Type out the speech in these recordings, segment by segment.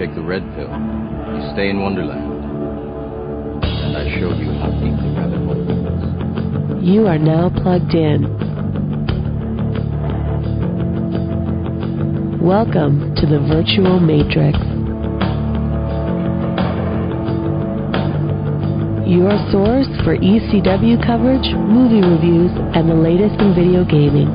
take the red pill, you stay in Wonderland. And I showed you how deep the rabbit hole was. You are now plugged in. Welcome to the Virtual Matrix. Your source for ECW coverage, movie reviews, and the latest in video gaming.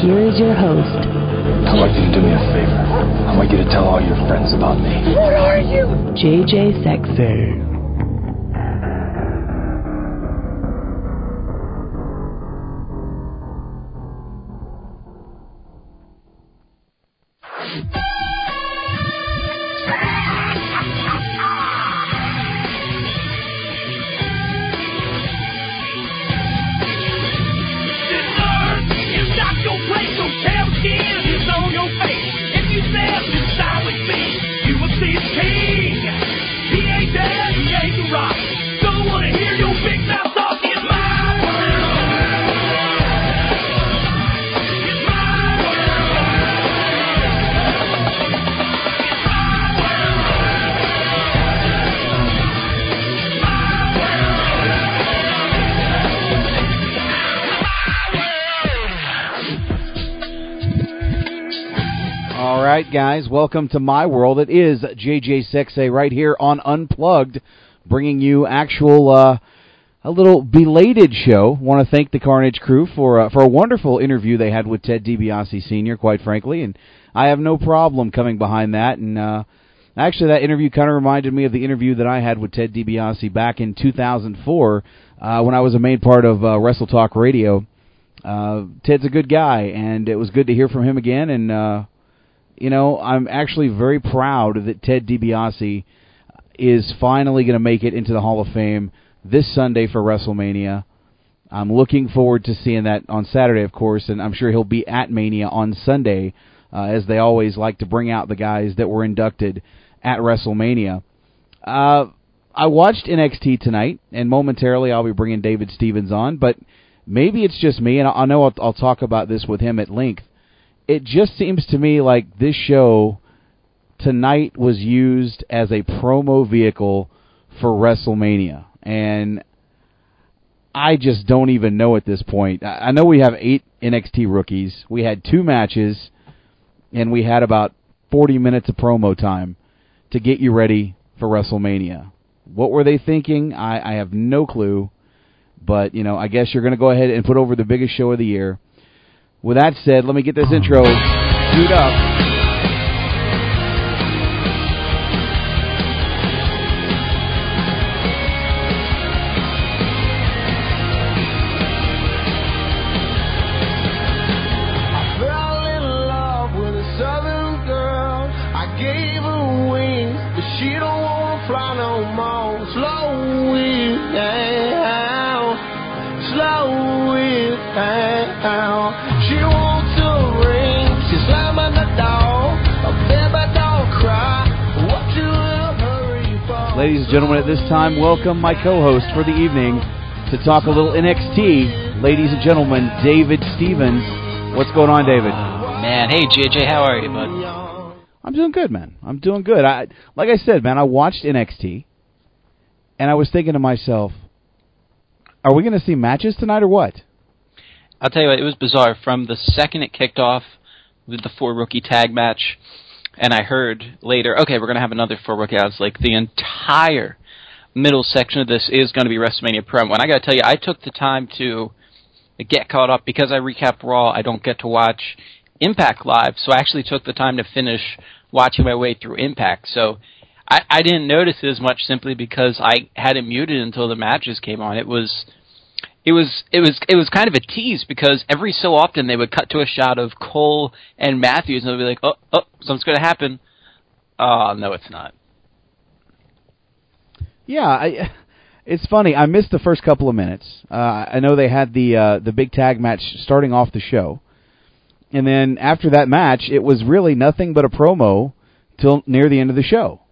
Here is your host. I'd like you to do me a favor. I want you to tell all your friends about me. Where are you? JJ Sexton. Guys, welcome to my world. It is JJ Sexay right here on Unplugged, bringing you actual a little belated show. Want to thank the Carnage Crew for a wonderful interview they had with Ted DiBiase Sr., quite frankly, and I have no problem coming behind that. And actually, that interview kind of reminded me of the interview that I had with Ted DiBiase back in 2004 when I was a main part of Wrestle Talk Radio. Ted's a good guy, and it was good to hear from him again, and you know, I'm actually very proud that Ted DiBiase is finally going to make it into the Hall of Fame this Sunday for WrestleMania. I'm looking forward to seeing that on Saturday, of course, and I'm sure he'll be at Mania on Sunday, as they always like to bring out the guys that were inducted at WrestleMania. I watched NXT tonight, and momentarily I'll be bringing David Stevens on, but maybe it's just me, and I know I'll talk about this with him at length. It just seems to me like this show tonight was used as a promo vehicle for WrestleMania, and I just don't even know at this point. I know we have 8 NXT rookies. We had 2 matches, and we had about 40 minutes of promo time to get you ready for WrestleMania. What were they thinking? I have no clue, but you know, I guess you're going to go ahead and put over the biggest show of the year. With that said, let me get this intro queued up. I fell in love with a southern girl. I gave her wings, but she don't want to fly no more. Slow it down, slow it down. Ladies and gentlemen, at this time, welcome my co-host for the evening to talk a little NXT, ladies and gentlemen, David Stevens. What's going on, David? Man, hey, JJ, how are you, bud? I'm doing good, man. I'm doing good. Like I said, man, I watched NXT, and I was thinking to myself, are we going to see matches tonight or what? I'll tell you what, it was bizarre. From the second it kicked off with the 4 rookie tag match, and I heard later, okay, we're going to have another 4 workouts. Like, the entire middle section of this is going to be WrestleMania promo. And I got to tell you, I took the time to get caught up. Because I recap Raw, I don't get to watch Impact live. So I actually took the time to finish watching my way through Impact. So I didn't notice it as much simply because I had it muted until the matches came on. It was kind of a tease because every so often they would cut to a shot of Cole and Matthews and they'd be like, oh, something's going to happen. Oh, no, it's not. Yeah, It's funny. I missed the first couple of minutes. I know they had the big tag match starting off the show. And then after that match, it was really nothing but a promo till near the end of the show.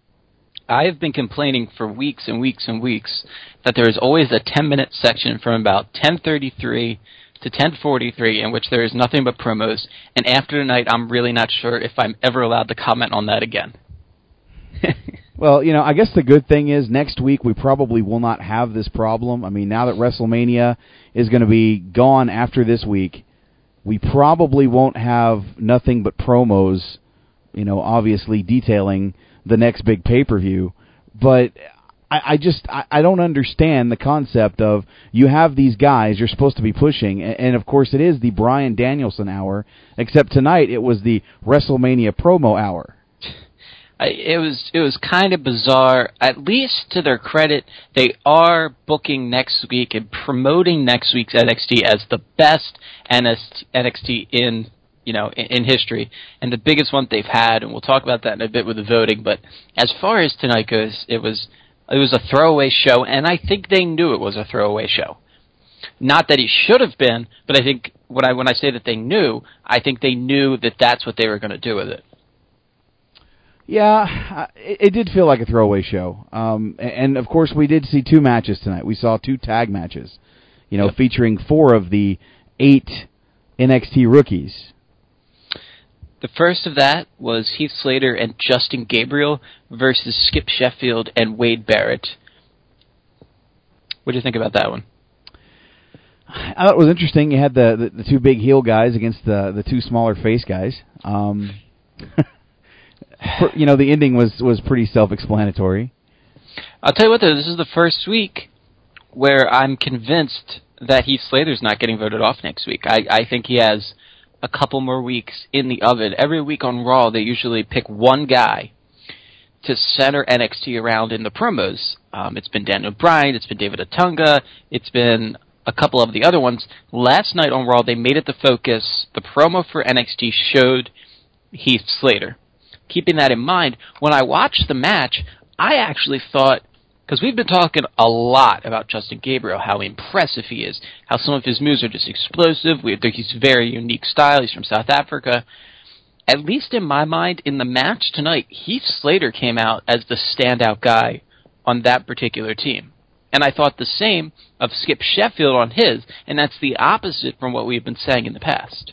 I have been complaining for weeks and weeks and weeks that there is always a 10-minute section from about 10:33 to 10:43 in which there is nothing but promos. And after tonight, I'm really not sure if I'm ever allowed to comment on that again. Well, you know, I guess the good thing is next week we probably will not have this problem. I mean, now that WrestleMania is going to be gone after this week, we probably won't have nothing but promos, you know, obviously detailing the next big pay-per-view. But I just don't understand the concept of you have these guys you're supposed to be pushing, and of course it is the Bryan Danielson hour, except tonight it was the WrestleMania promo hour. It was kind of bizarre. At least to their credit, they are booking next week and promoting next week's NXT as the best NXT in history and the biggest one they've had. And we'll talk about that in a bit with the voting. But as far as tonight goes, it was a throwaway show, and I think they knew it was a throwaway show. Not that it should have been, but I think when I say that they knew, I think they knew that that's what they were going to do with it. Yeah, it did feel like a throwaway show. And, of course, we did see two matches tonight. We saw two tag matches, yep, featuring four of the 8 NXT rookies. The first of that was Heath Slater and Justin Gabriel versus Skip Sheffield and Wade Barrett. What do you think about that one? I thought it was interesting. You had the two big heel guys against the two smaller face guys. The ending was pretty self-explanatory. I'll tell you what, though, this is the first week where I'm convinced that Heath Slater's not getting voted off next week. I think he has a couple more weeks in the oven. Every week on Raw, they usually pick one guy to center NXT around in the promos. It's been Daniel Bryan, it's been David Otunga, it's been a couple of the other ones. Last night on Raw, they made it the focus. The promo for NXT showed Heath Slater. Keeping that in mind, when I watched the match, I actually thought, because we've been talking a lot about Justin Gabriel, how impressive he is, how some of his moves are just explosive. He's a very unique style. He's from South Africa. At least in my mind, in the match tonight, Heath Slater came out as the standout guy on that particular team. And I thought the same of Skip Sheffield on his, and that's the opposite from what we've been saying in the past.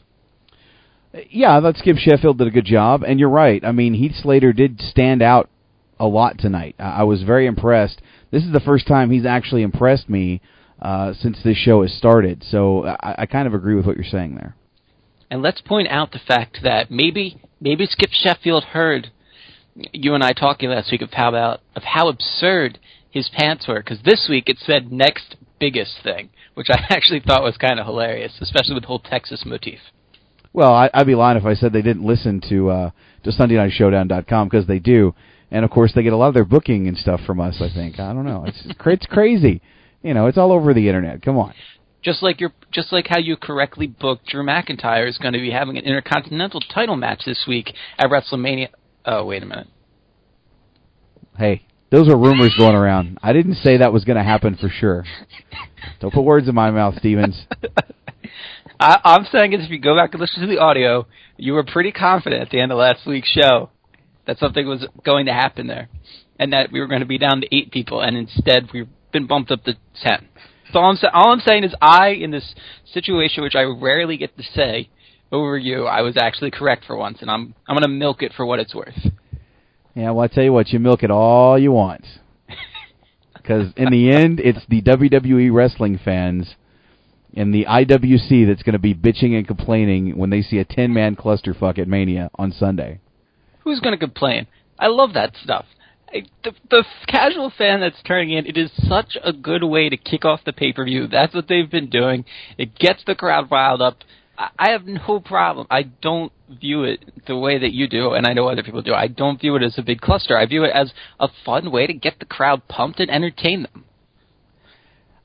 Yeah, I thought Skip Sheffield did a good job, and you're right. I mean, Heath Slater did stand out a lot tonight. I was very impressed. This is the first time he's actually impressed me since this show has started, so I kind of agree with what you're saying there. And let's point out the fact that maybe Skip Sheffield heard you and I talking last week of how absurd his pants were, because this week it said next biggest thing, which I actually thought was kind of hilarious, especially with the whole Texas motif. Well, I'd be lying if I said they didn't listen to SundayNightShowdown.com, because they do. And, of course, they get a lot of their booking and stuff from us, I think. I don't know. It's crazy. You know, it's all over the Internet. Come on. Just like how you correctly booked Drew McIntyre is going to be having an Intercontinental title match this week at WrestleMania. Oh, wait a minute. Hey, those are rumors going around. I didn't say that was going to happen for sure. Don't put words in my mouth, Stevens. I'm saying is if you go back and listen to the audio, you were pretty confident at the end of last week's show that something was going to happen there and that we were going to be down to 8 people, and instead we've been bumped up to 10. So all I'm saying is in this situation, which I rarely get to say over you, I was actually correct for once, and I'm going to milk it for what it's worth. Yeah, well, I tell you what, you milk it all you want, because in the end, it's the WWE wrestling fans and the IWC that's going to be bitching and complaining when they see a 10-man clusterfuck at Mania on Sunday. Who's going to complain? I love that stuff. The casual fan that's turning in, it is such a good way to kick off the pay-per-view. That's what they've been doing. It gets the crowd riled up. I have no problem. I don't view it the way that you do, and I know other people do. I don't view it as a big cluster. I view it as a fun way to get the crowd pumped and entertain them.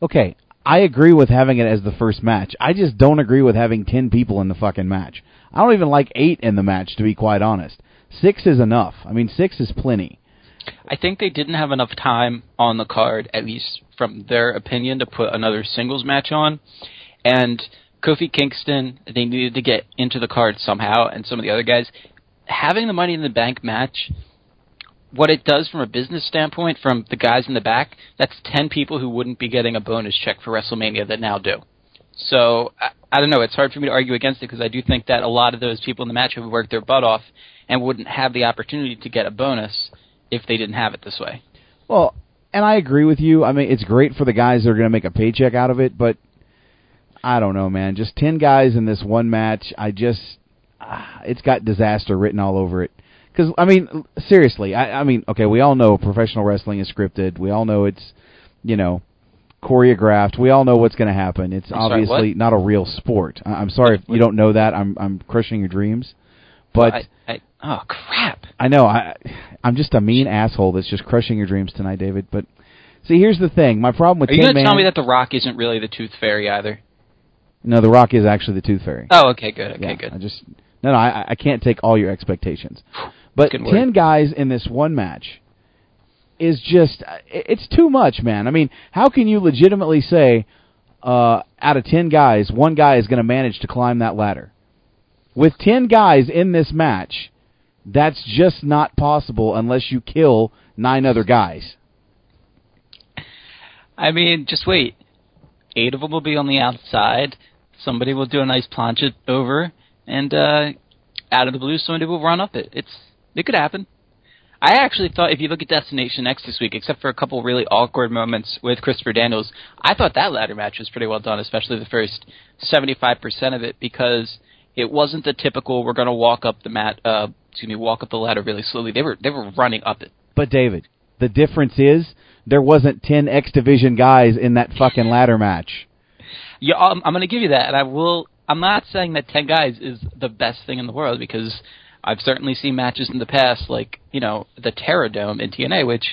Okay, I agree with having it as the first match. I just don't agree with having 10 people in the fucking match. I don't even like 8 in the match, to be quite honest. 6 is enough. I mean, 6 is plenty. I think they didn't have enough time on the card, at least from their opinion to put another singles match on. And Kofi Kingston, they needed to get into the card somehow, and some of the other guys. Having the Money in the Bank match, what it does from a business standpoint, from the guys in the back, that's 10 people who wouldn't be getting a bonus check for WrestleMania that now do. So, I don't know, it's hard for me to argue against it, because I do think that a lot of those people in the match have worked their butt off and wouldn't have the opportunity to get a bonus if they didn't have it this way. Well, and I agree with you. I mean, it's great for the guys that are going to make a paycheck out of it, but I don't know, man. Just 10 guys in this one match, it's got disaster written all over it. Because, I mean, seriously, I mean, okay, we all know professional wrestling is scripted. We all know it's, choreographed. We all know what's going to happen. It's obviously not a real sport. I'm sorry if you don't know that. I'm crushing your dreams. But oh, crap. I know. I'm just a mean asshole that's just crushing your dreams tonight, David. But, see, here's the thing. My problem with 10-man... Are you going to tell me that The Rock isn't really the Tooth Fairy either? No, The Rock is actually the Tooth Fairy. Oh, okay, good. Okay, yeah, good. I can't take all your expectations. But 10 guys in this one match is just... It's too much, man. I mean, how can you legitimately say, out of 10 guys, one guy is going to manage to climb that ladder? With 10 guys in this match, that's just not possible unless you kill 9 other guys. I mean, just wait. 8 of them will be on the outside. Somebody will do a nice plancha over, and out of the blue, somebody will run up it. It could happen. I actually thought, if you look at Destination X this week, except for a couple really awkward moments with Christopher Daniels, I thought that ladder match was pretty well done, especially the first 75% of it, because it wasn't the typical "we're going to walk up the mat." Walk up the ladder really slowly. They were running up it. But David, the difference is, there wasn't 10 X Division guys in that fucking ladder match. Yeah, I'm going to give you that, and I will. I'm not saying that 10 guys is the best thing in the world, because I've certainly seen matches in the past, like the Terror Dome in TNA, which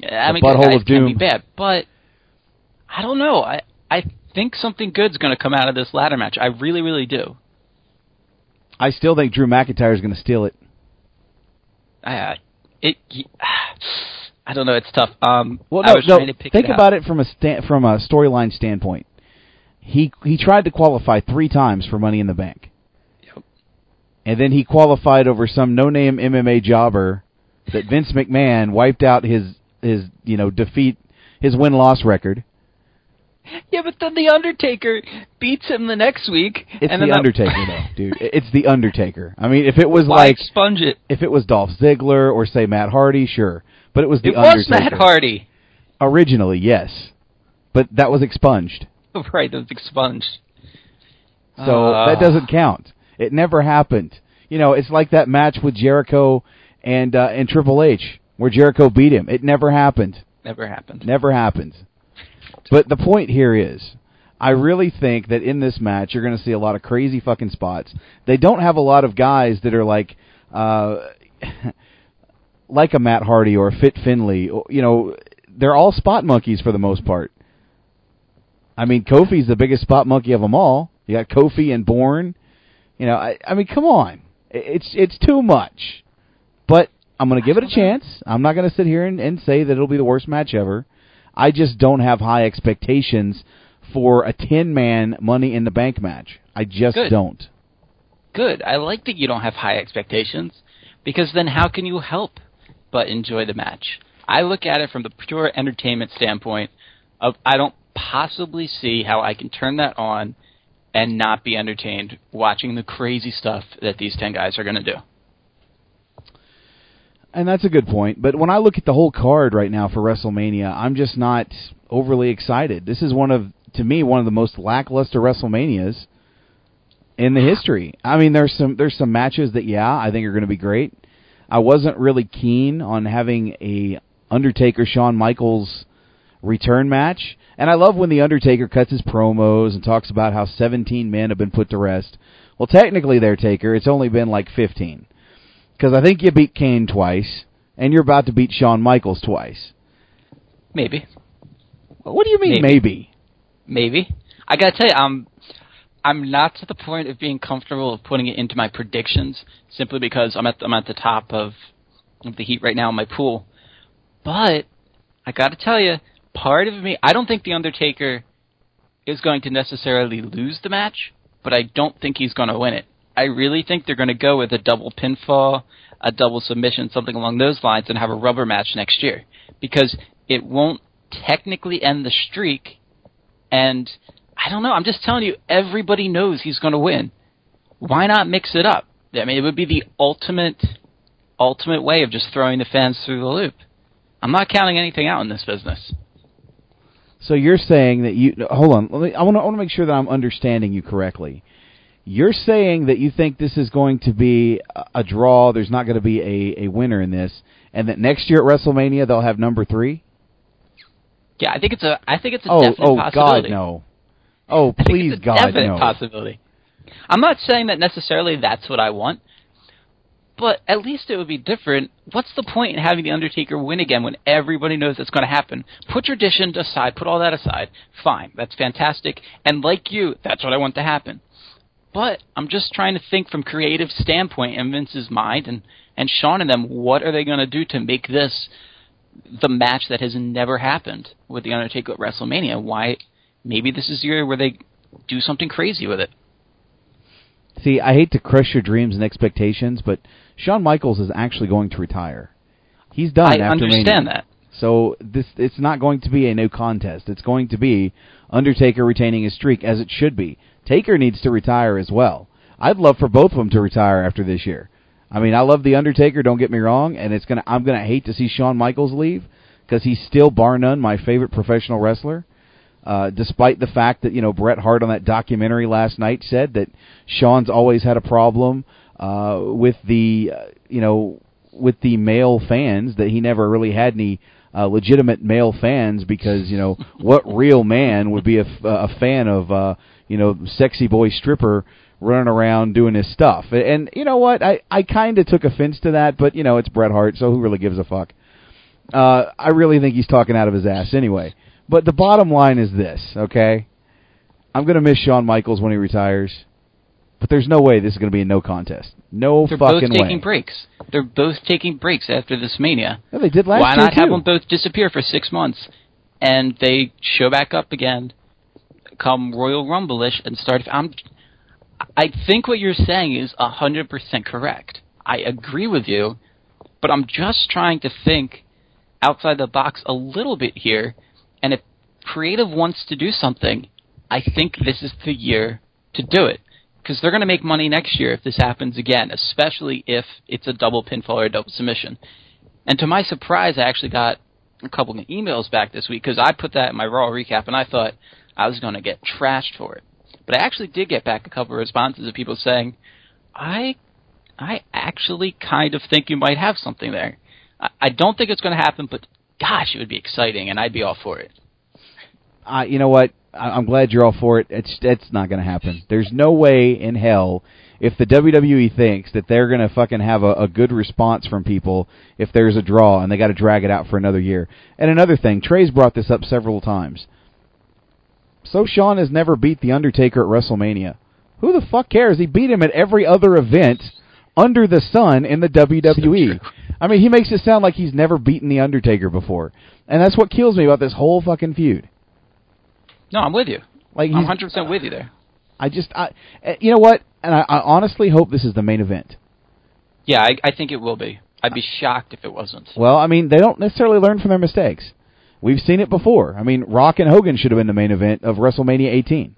guys can be bad, but I don't know. I think something good's going to come out of this ladder match. I really, really do. I still think Drew McIntyre is going to steal it. I don't know. It's tough. Think about it from a storyline standpoint. He tried to qualify 3 times for Money in the Bank. Yep. And then he qualified over some no-name MMA jobber that Vince McMahon wiped out his win-loss record. Yeah, but then the Undertaker beats him the next week. It's the Undertaker, though, dude. It's the Undertaker. I mean, if it was sponge it. If it was Dolph Ziggler or say Matt Hardy, sure. But it was Undertaker. It was Matt Hardy. Originally, yes. But that was expunged. Right, that was expunged. So that doesn't count. It never happened. It's like that match with Jericho and Triple H where Jericho beat him. It never happened. Never happened. But the point here is, I really think that in this match, you're going to see a lot of crazy fucking spots. They don't have a lot of guys that are like a Matt Hardy or a Fit Finley. They're all spot monkeys for the most part. I mean, Kofi's the biggest spot monkey of them all. You got Kofi and Bourne. I mean, come on. It's too much. But I'm going to give it a chance. I'm not going to sit here and say that it'll be the worst match ever. I just don't have high expectations for a 10-man Money in the Bank match. I just don't. Good. I like that you don't have high expectations, because then how can you help but enjoy the match? I look at it from the pure entertainment standpoint of I don't possibly see how I can turn that on and not be entertained watching the crazy stuff that these 10 guys are going to do. And that's a good point. But when I look at the whole card right now for WrestleMania, I'm just not overly excited. This is one of the most lackluster WrestleManias in the history. I mean, there's some matches that, I think are going to be great. I wasn't really keen on having a Undertaker Shawn Michaels return match. And I love when the Undertaker cuts his promos and talks about how 17 men have been put to rest. Well, technically there, Taker, it's only been 15. Because I think you beat Kane twice, and you're about to beat Shawn Michaels twice. Maybe. What do you mean, maybe? I gotta tell you, I'm not to the point of being comfortable of putting it into my predictions, simply because I'm at the top of the heat right now in my pool. But I gotta tell you, part of me, I don't think The Undertaker is going to necessarily lose the match, but I don't think he's going to win it. I really think they're going to go with a double pinfall, a double submission, something along those lines, and have a rubber match next year. Because it won't technically end the streak, and I don't know, I'm just telling you, everybody knows he's going to win. Why not mix it up? I mean, it would be the ultimate way of just throwing the fans through the loop. I'm not counting anything out in this business. So you're saying that you... Hold on. I want to make sure that I'm understanding you correctly. You're saying that you think this is going to be a draw, there's not going to be a winner in this, and that next year at WrestleMania they'll have number 3? Yeah, I think it's a definite possibility. Oh, God, no. Oh, please, God, no. I think it's a definite possibility. I'm not saying that necessarily that's what I want, but at least it would be different. What's the point in having The Undertaker win again when everybody knows it's going to happen? Put tradition aside. Put all that aside. Fine. That's fantastic. And like you, that's what I want to happen. But I'm just trying to think from creative standpoint in Vince's mind and Shawn and them, what are they going to do to make this the match that has never happened with The Undertaker at WrestleMania? Why? Maybe this is the year where they do something crazy with it. See, I hate to crush your dreams and expectations, but Shawn Michaels is actually going to retire. He's done after Mania. I understand that. So it's not going to be a no contest. It's going to be Undertaker retaining his streak, as it should be. Taker needs to retire as well. I'd love for both of them to retire after this year. I mean, I love The Undertaker, don't get me wrong, and I'm going to hate to see Shawn Michaels leave because he's still, bar none, my favorite professional wrestler. Despite the fact that, you know, Bret Hart on that documentary last night said that Shawn's always had a problem with the, you know, with the male fans, that he never really had any legitimate male fans because, you know, what real man would be a fan of, you know, sexy boy stripper running around doing his stuff? And you know what? I kind of took offense to that, but, you know, it's Bret Hart, so who really gives a fuck? I really think he's talking out of his ass anyway. But the bottom line is this, okay? I'm going to miss Shawn Michaels when he retires, but there's no way this is going to be a no contest. No fucking way. They're both taking breaks. They're both taking breaks after this Mania. No, they did last year, too. Why not have them both disappear for 6 months, and they show back up again, come Royal Rumble-ish, and start... I think what you're saying is 100% correct. I agree with you, but I'm just trying to think outside the box a little bit here. And if creative wants to do something, I think this is the year to do it. Because they're going to make money next year if this happens again, especially if it's a double pinfall or a double submission. And to my surprise, I actually got a couple of emails back this week because I put that in my Raw recap and I thought I was going to get trashed for it. But I actually did get back a couple of responses of people saying, I actually kind of think you might have something there. I don't think it's going to happen, but... Gosh, it would be exciting, and I'd be all for it. You know what? I'm glad you're all for it. It's not going to happen. There's no way in hell if the WWE thinks that they're going to fucking have a good response from people if there's a draw and they got to drag it out for another year. And another thing, Trey's brought this up several times. So Shawn has never beat The Undertaker at WrestleMania. Who the fuck cares? He beat him at every other event under the sun in the WWE. So I mean, he makes it sound like he's never beaten The Undertaker before. And that's what kills me about this whole fucking feud. No, I'm with you. Like, I'm 100% with you there. You know what? And I honestly hope this is the main event. Yeah, I think it will be. I'd be shocked if it wasn't. Well, I mean, they don't necessarily learn from their mistakes. We've seen it before. I mean, Rock and Hogan should have been the main event of WrestleMania 18.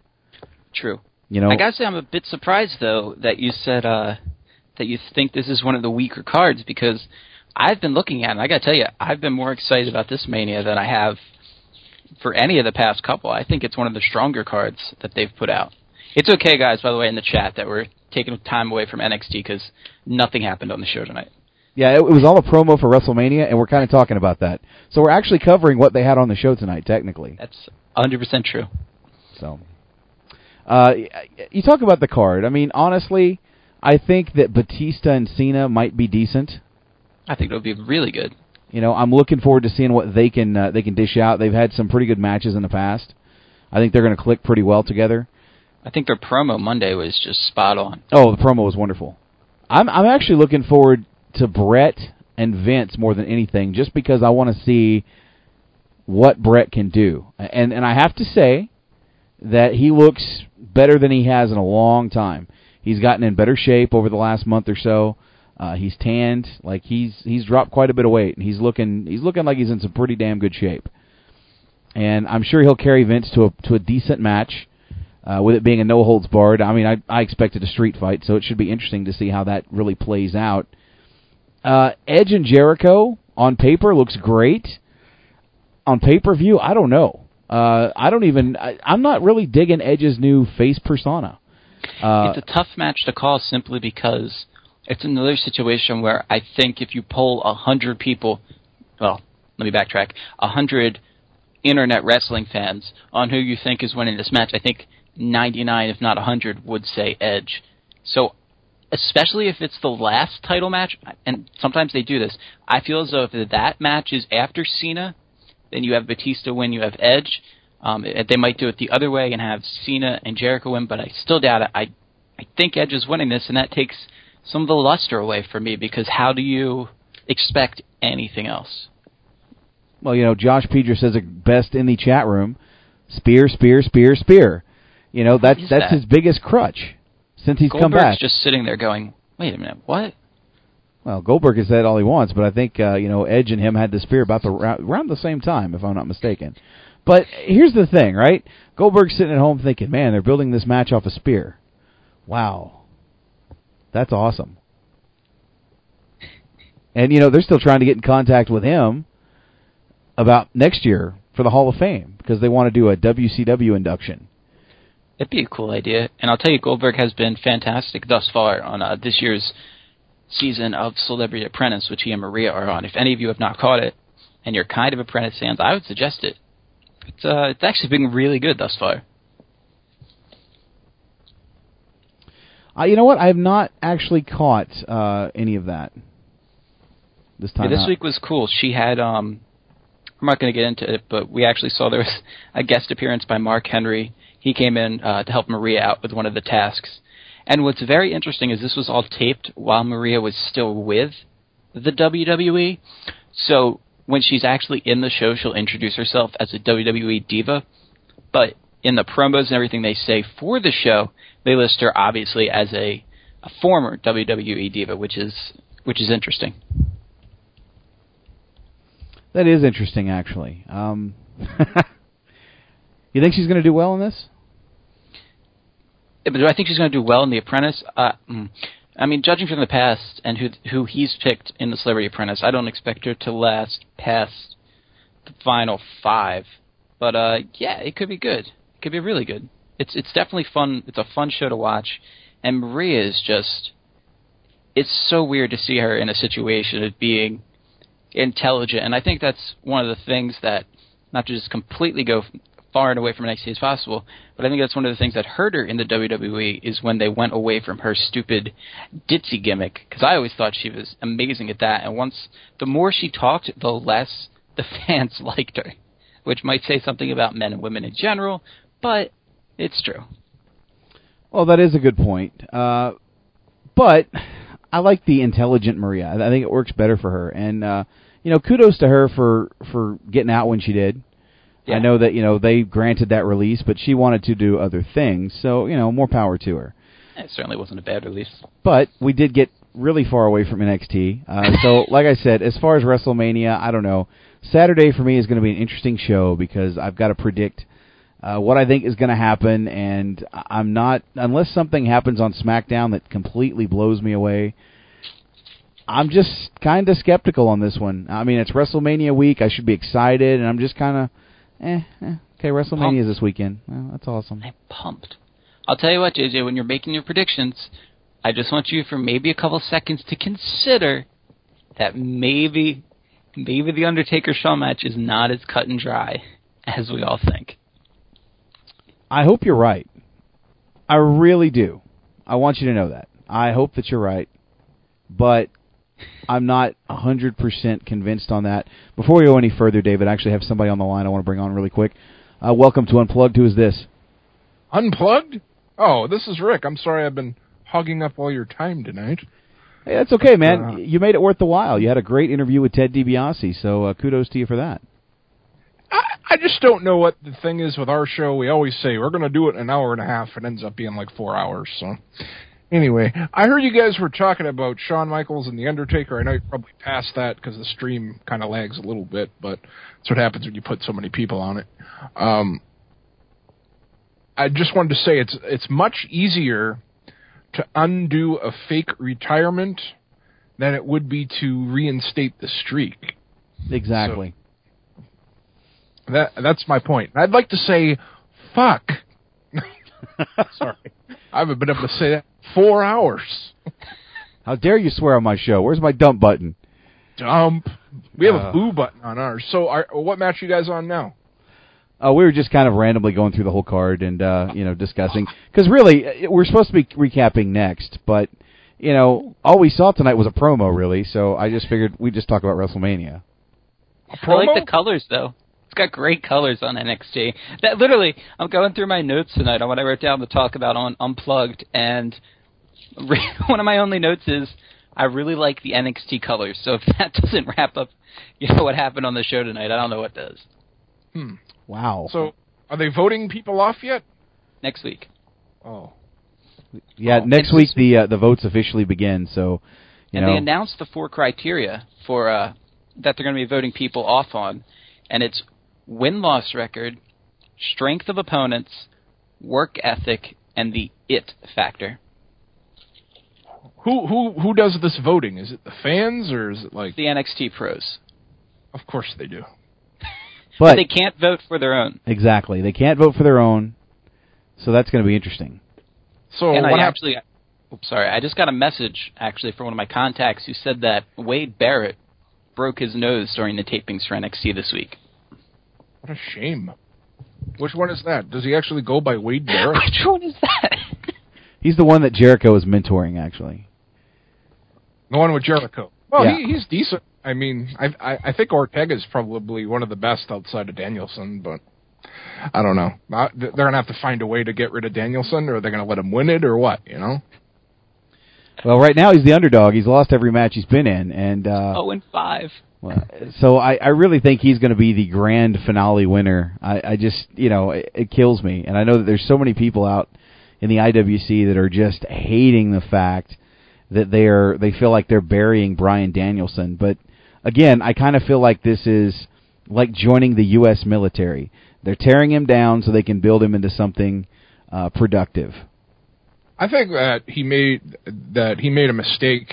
True. You know, I gotta say, I'm a bit surprised, though, that you said... that you think this is one of the weaker cards, because I've been looking at it, and I got to tell you, I've been more excited about this Mania than I have for any of the past couple. I think it's one of the stronger cards that they've put out. It's okay, guys, by the way, in the chat, that we're taking time away from NXT because nothing happened on the show tonight. Yeah, it was all a promo for WrestleMania, and we're kind of talking about that. So we're actually covering what they had on the show tonight, technically. That's 100% true. So, you talk about the card. I mean, honestly... I think that Batista and Cena might be decent. I think it'll be really good. You know, I'm looking forward to seeing what they can dish out. They've had some pretty good matches in the past. I think they're going to click pretty well together. I think their promo Monday was just spot on. Oh, the promo was wonderful. I'm actually looking forward to Brett and Vince more than anything, just because I want to see what Bret can do. And I have to say that he looks better than he has in a long time. He's gotten in better shape over the last month or so. He's tanned, like he's dropped quite a bit of weight, and he's looking like he's in some pretty damn good shape. And I'm sure he'll carry Vince to a decent match, with it being a no holds barred. I mean, I expected a street fight, so it should be interesting to see how that really plays out. Edge and Jericho on paper looks great. On pay-per-view, I don't know. I'm not really digging Edge's new face persona. It's a tough match to call simply because it's another situation where I think if you poll 100 people, well, let me backtrack, 100 internet wrestling fans on who you think is winning this match, I think 99, if not 100, would say Edge. So, especially if it's the last title match, and sometimes they do this, I feel as though if that match is after Cena, then you have Batista win, you have Edge. They might do it the other way and have Cena and Jericho win, but I still doubt it. I think Edge is winning this, and that takes some of the luster away from me, because how do you expect anything else? Well, Josh Pedro says it best in the chat room, spear, spear, spear, spear. That's his biggest crutch since he's come back. Goldberg's just sitting there going, wait a minute, what? Well, Goldberg has said all he wants, but I think Edge and him had the spear about around the same time, if I'm not mistaken. But here's the thing, right? Goldberg's sitting at home thinking, man, they're building this match off a spear. Wow. That's awesome. And, they're still trying to get in contact with him about next year for the Hall of Fame, because they want to do a WCW induction. That'd be a cool idea. And I'll tell you, Goldberg has been fantastic thus far on this year's season of Celebrity Apprentice, which he and Maria are on. If any of you have not caught it, and you're kind of Apprentice fans, I would suggest it. It's actually been really good thus far. You know what? I have not actually caught any of that this time. Yeah, this week was cool. She had, I'm not going to get into it, but we actually saw there was a guest appearance by Mark Henry. He came in to help Maria out with one of the tasks. And what's very interesting is this was all taped while Maria was still with the WWE. So when she's actually in the show, she'll introduce herself as a WWE diva. But in the promos and everything they say for the show, they list her obviously as a former WWE diva, which is interesting. That is interesting, actually. You think she's going to do well in this? Do I think she's going to do well in The Apprentice? I mean, judging from the past and who he's picked in The Celebrity Apprentice, I don't expect her to last past the final five. But, yeah, it could be good. It could be really good. It's definitely fun. It's a fun show to watch. And Maria is just – it's so weird to see her in a situation of being intelligent. And I think that's one of the things that – not to just completely go – far and away from NXT as possible, but I think that's one of the things that hurt her in the WWE is when they went away from her stupid ditzy gimmick, because I always thought she was amazing at that, and the more she talked, the less the fans liked her, which might say something about men and women in general, but it's true. Well, that is a good point, but I like the intelligent Maria. I think it works better for her, and kudos to her for getting out when she did. Yeah. I know that, they granted that release, but she wanted to do other things, so, more power to her. It certainly wasn't a bad release. But we did get really far away from NXT, so like I said, as far as WrestleMania, I don't know. Saturday for me is going to be an interesting show because I've got to predict what I think is going to happen, and I'm not, unless something happens on SmackDown that completely blows me away, I'm just kind of skeptical on this one. I mean, it's WrestleMania week, I should be excited, and I'm just kind of... Okay, WrestleMania is this weekend. Well, that's awesome. I'm pumped. I'll tell you what, JJ, when you're making your predictions, I just want you for maybe a couple seconds to consider that maybe the Undertaker-Shawn match is not as cut and dry as we all think. I hope you're right. I really do. I want you to know that. I hope that you're right, but I'm not 100% convinced on that. Before we go any further, David, I actually have somebody on the line I want to bring on really quick. Welcome to Unplugged. Who is this? Unplugged? Oh, this is Rick. I'm sorry I've been hogging up all your time tonight. Hey, that's okay, man. You made it worth the while. You had a great interview with Ted DiBiase, so kudos to you for that. I just don't know what the thing is with our show. We always say we're going to do it in an hour and a half, and it ends up being like 4 hours. So anyway, I heard you guys were talking about Shawn Michaels and The Undertaker. I know you probably passed that because the stream kind of lags a little bit, but that's what happens when you put so many people on it. I just wanted to say it's much easier to undo a fake retirement than it would be to reinstate the streak. Exactly. So that's my point. I'd like to say, fuck. Sorry. I haven't been able to say that in 4 hours. How dare you swear on my show? Where's my dump button? Dump. We have a boo button on ours. So what match are you guys on now? We were just kind of randomly going through the whole card and, discussing. Because really, we're supposed to be recapping next, but, all we saw tonight was a promo, really. So I just figured we'd just talk about WrestleMania. I like the colors, though. It's got great colors on NXT. That literally, I'm going through my notes tonight on what I wrote down to talk about on Unplugged, and one of my only notes is I really like the NXT colors. So if that doesn't wrap up, what happened on the show tonight, I don't know what does. Wow. So, are they voting people off yet? Next week. Oh. Yeah, next week the votes officially begin, so, they announced the 4 criteria for that they're going to be voting people off on, and it's win-loss record, strength of opponents, work ethic, and the it factor. Who does this voting? Is it the fans, or is it like... The NXT pros. Of course they do. But they can't vote for their own. Exactly. They can't vote for their own, so that's going to be interesting. So and what I just got a message, actually, from one of my contacts who said that Wade Barrett broke his nose during the tapings for NXT this week. What a shame. Which one is that? Does he actually go by Wade Barrett? Which one is that? He's the one that Jericho is mentoring, actually. The one with Jericho. Well, yeah. He's decent. I mean, I think Ortega's probably one of the best outside of Danielson, but I don't know. They're going to have to find a way to get rid of Danielson, or are they going to let him win it, or what, Well, right now he's the underdog. He's lost every match he's been in. And 0-5. Well, so I really think he's going to be the grand finale winner. I just, it kills me. And I know that there's so many people out in the IWC that are just hating the fact that they feel like they're burying Bryan Danielson, but... Again, I kind of feel like this is like joining the U.S. military. They're tearing him down so they can build him into something productive. I think that he made a mistake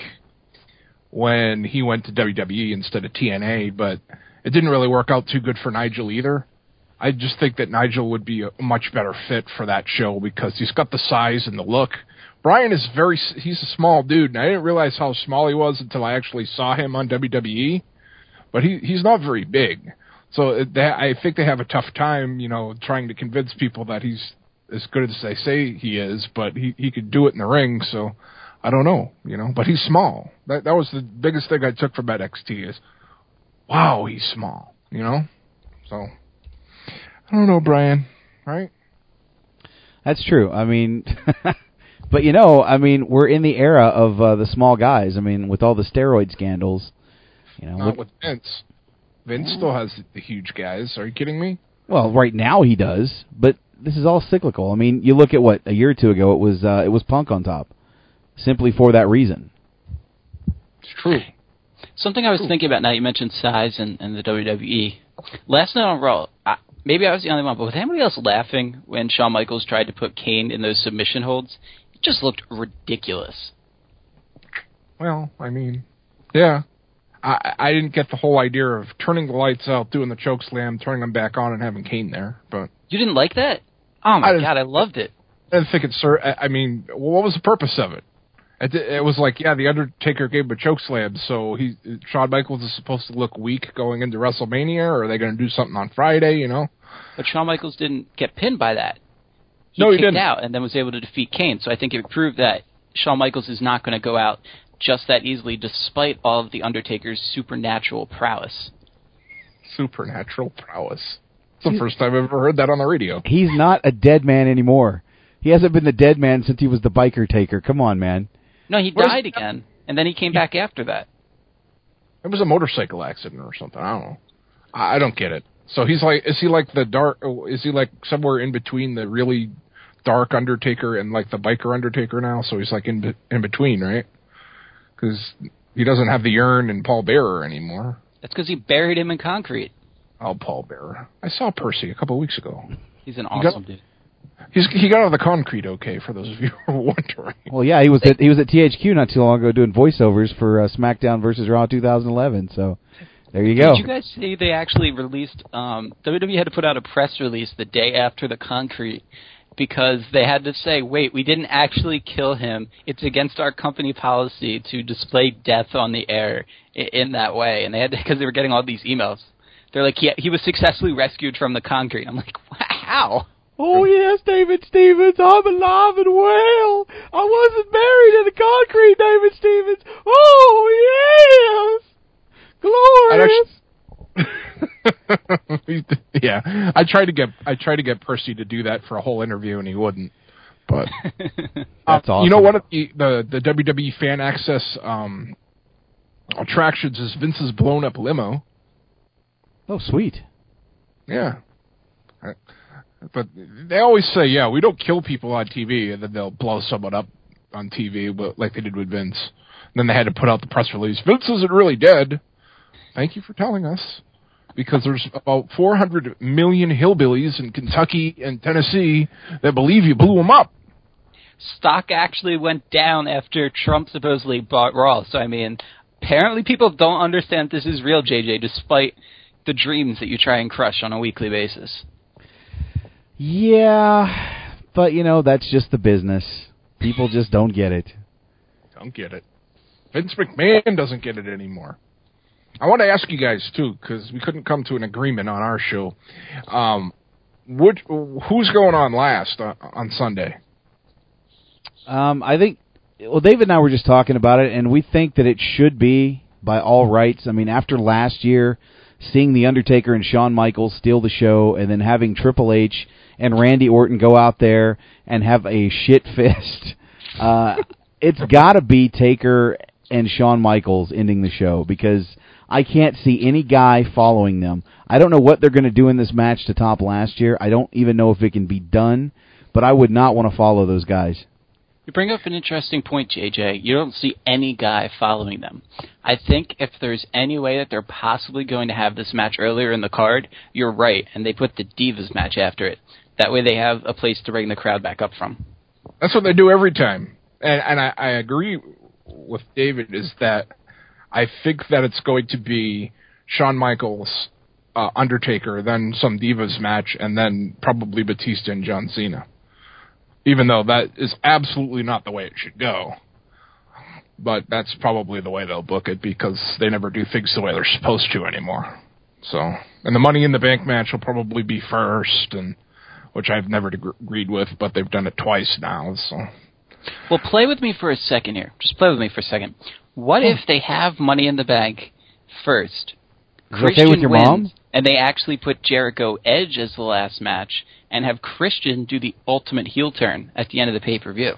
when he went to WWE instead of TNA, but it didn't really work out too good for Nigel either. I just think that Nigel would be a much better fit for that show because he's got the size and the look. Bryan is he's a small dude, and I didn't realize how small he was until I actually saw him on WWE, but he's not very big. So I think they have a tough time, trying to convince people that he's as good as they say he is, but he could do it in the ring, so I don't know, but he's small. That was the biggest thing I took from NXT is, wow, he's small, So, I don't know, Bryan, right? That's true. I mean... But, we're in the era of the small guys. I mean, with all the steroid scandals. Not with Vince. Vince still has the huge guys. Are you kidding me? Well, right now he does, but this is all cyclical. I mean, you look at a year or two ago, it was Punk on top, simply for that reason. It's true. Something I was thinking about now, you mentioned size and the WWE. Last night on Raw, maybe I was the only one, but was anybody else laughing when Shawn Michaels tried to put Kane in those submission holds? Just looked ridiculous. Well, yeah. I didn't get the whole idea of turning the lights out, doing the choke slam, turning them back on, and having Kane there. But you didn't like that? Oh, my God, I loved it. I didn't think it, sir. What was the purpose of it? It was like, the Undertaker gave him a choke slam, so Shawn Michaels is supposed to look weak going into WrestleMania, or are they going to do something on Friday, But Shawn Michaels didn't get pinned by that. He kicked out and then was able to defeat Kane. So I think it proved that Shawn Michaels is not going to go out just that easily despite all of The Undertaker's supernatural prowess. Supernatural prowess. It's the first time I've ever heard that on the radio. He's not a dead man anymore. He hasn't been the dead man since he was the biker taker. Come on, man. No, he died again, and then he came back after that. It was a motorcycle accident or something. I don't know. I don't get it. So he's like, is he like the dark? Is he like somewhere in between the really dark Undertaker and like the biker Undertaker now? So he's like in between, right? Because he doesn't have the urn and Paul Bearer anymore. That's because he buried him in concrete. Oh, Paul Bearer! I saw Percy a couple of weeks ago. He's an awesome dude. He got out of the concrete okay, for those of you who are wondering. Well, yeah, he was at THQ not too long ago doing voiceovers for SmackDown versus Raw 2011, so there you go. Did you guys see they actually released, WWE had to put out a press release the day after the concrete because they had to say, wait, we didn't actually kill him. It's against our company policy to display death on the air in that way, and they had to, because they were getting all these emails. They're like, he was successfully rescued from the concrete. I'm like, wow. Oh, yes, David Stevens, I'm alive and well. I wasn't buried in the concrete, David Stevens. Oh, yes. Glorious. Yeah, I tried to get Percy to do that for a whole interview, and he wouldn't. But that's awesome. You know, one of the WWE fan access attractions is Vince's blown-up limo. Oh, sweet. Yeah. But they always say, yeah, we don't kill people on TV, and then they'll blow someone up on TV, but like they did with Vince. And then they had to put out the press release, Vince isn't really dead. Thank you for telling us. Because there's about 400 million hillbillies in Kentucky and Tennessee that believe you blew him up. Stock actually went down after Trump supposedly bought Raw. So, I mean, apparently people don't understand this is real, JJ, despite the dreams that you try and crush on a weekly basis. Yeah, but, you know, that's just the business. People just don't get it. Don't get it. Vince McMahon doesn't get it anymore. I want to ask you guys, too, because we couldn't come to an agreement on our show. Who's going on last on Sunday? I think, well, David and I were just talking about it, and we think that it should be by all rights. I mean, after last year, seeing The Undertaker and Shawn Michaels steal the show and then having Triple H and Randy Orton go out there and have a shit fist. It's got to be Taker and Shawn Michaels ending the show because I can't see any guy following them. I don't know what they're going to do in this match to top last year. I don't even know if it can be done, but I would not want to follow those guys. You bring up an interesting point, JJ. You don't see any guy following them. I think if there's any way that they're possibly going to have this match earlier in the card, you're right, and they put the Divas match after it. That way they have a place to bring the crowd back up from. That's what they do every time. And I agree with David is that I think that it's going to be Shawn Michaels, Undertaker, then some Divas match, and then probably Batista and John Cena. Even though that is absolutely not the way it should go. But that's probably the way they'll book it because they never do things the way they're supposed to anymore. So, and the Money in the Bank match will probably be first, and which I've never agreed with, but they've done it twice now. So, well, play with me for a second here. Just play with me for a second. What if they have Money in the Bank first? Christian okay with your wins, mom? And they actually put Jericho Edge as the last match and have Christian do the ultimate heel turn at the end of the pay-per-view.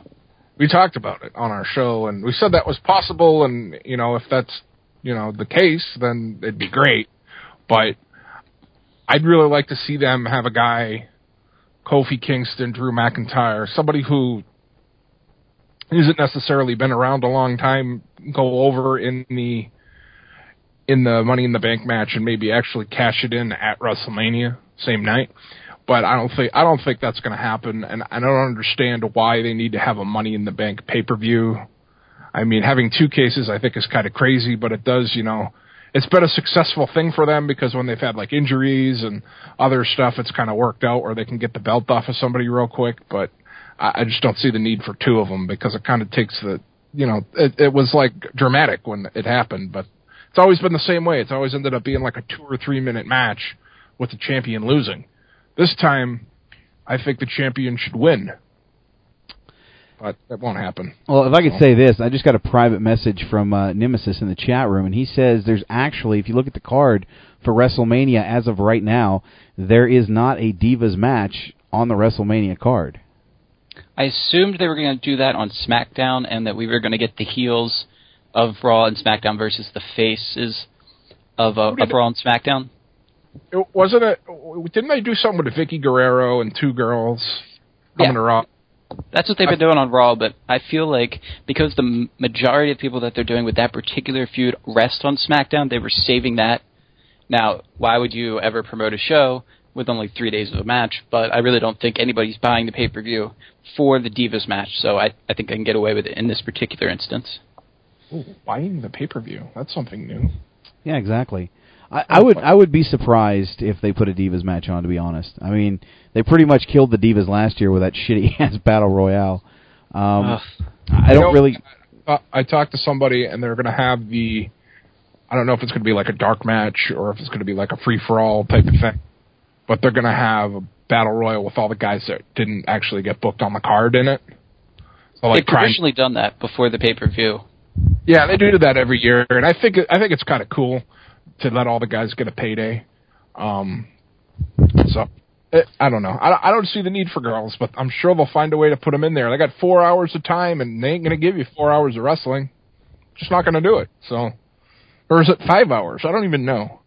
We talked about it on our show, and we said that was possible, and, you know, if that's, you know, the case, then it'd be great. But I'd really like to see them have a guy, Kofi Kingston, Drew McIntyre, somebody who isn't necessarily been around a long time, go over in the Money in the Bank match and maybe actually cash it in at WrestleMania same night. But I don't think that's going to happen, and I don't understand why they need to have a Money in the Bank pay-per-view. I mean, having two cases I think is kind of crazy, but it does, you know, it's been a successful thing for them because when they've had like injuries and other stuff, it's kind of worked out, or they can get the belt off of somebody real quick. But I just don't see the need for two of them because it kind of takes the, you know, it was like dramatic when it happened, but it's always been the same way. It's always ended up being like a 2 or 3 minute match with the champion losing. This time, I think the champion should win. But that won't happen. Well, if I could say this, I just got a private message from Nemesis in the chat room, and he says there's actually, if you look at the card for WrestleMania as of right now, there is not a Divas match on the WrestleMania card. I assumed they were going to do that on SmackDown and that we were going to get the heels of Raw and SmackDown versus the faces of Raw and SmackDown. It wasn't a. Didn't they do something with Vicky Guerrero and two girls coming to Raw? That's what they've been doing on Raw, but I feel like because the majority of people that they're doing with that particular feud rest on SmackDown, they were saving that. Now, why would you ever promote a show with only 3 days of a match? But I really don't think anybody's buying the pay-per-view for the Divas match, so I think I can get away with it in this particular instance. Ooh, buying the pay-per-view, that's something new. Yeah, exactly. I would be surprised if they put a Divas match on, to be honest. I mean, they pretty much killed the Divas last year with that shitty-ass Battle Royale. I talked to somebody, and they're going to have the... I don't know if it's going to be like a dark match or if it's going to be like a free-for-all type of thing, but they're going to have a Battle Royale with all the guys that didn't actually get booked on the card in it. So, like, they've traditionally done that before the pay-per-view. Yeah, they do that every year, and I think it's kind of cool to let all the guys get a payday. I don't know. I don't see the need for girls, but I'm sure they'll find a way to put them in there. They got 4 hours of time, and they ain't going to give you 4 hours of wrestling. Just not going to do it. So, or is it 5 hours? I don't even know.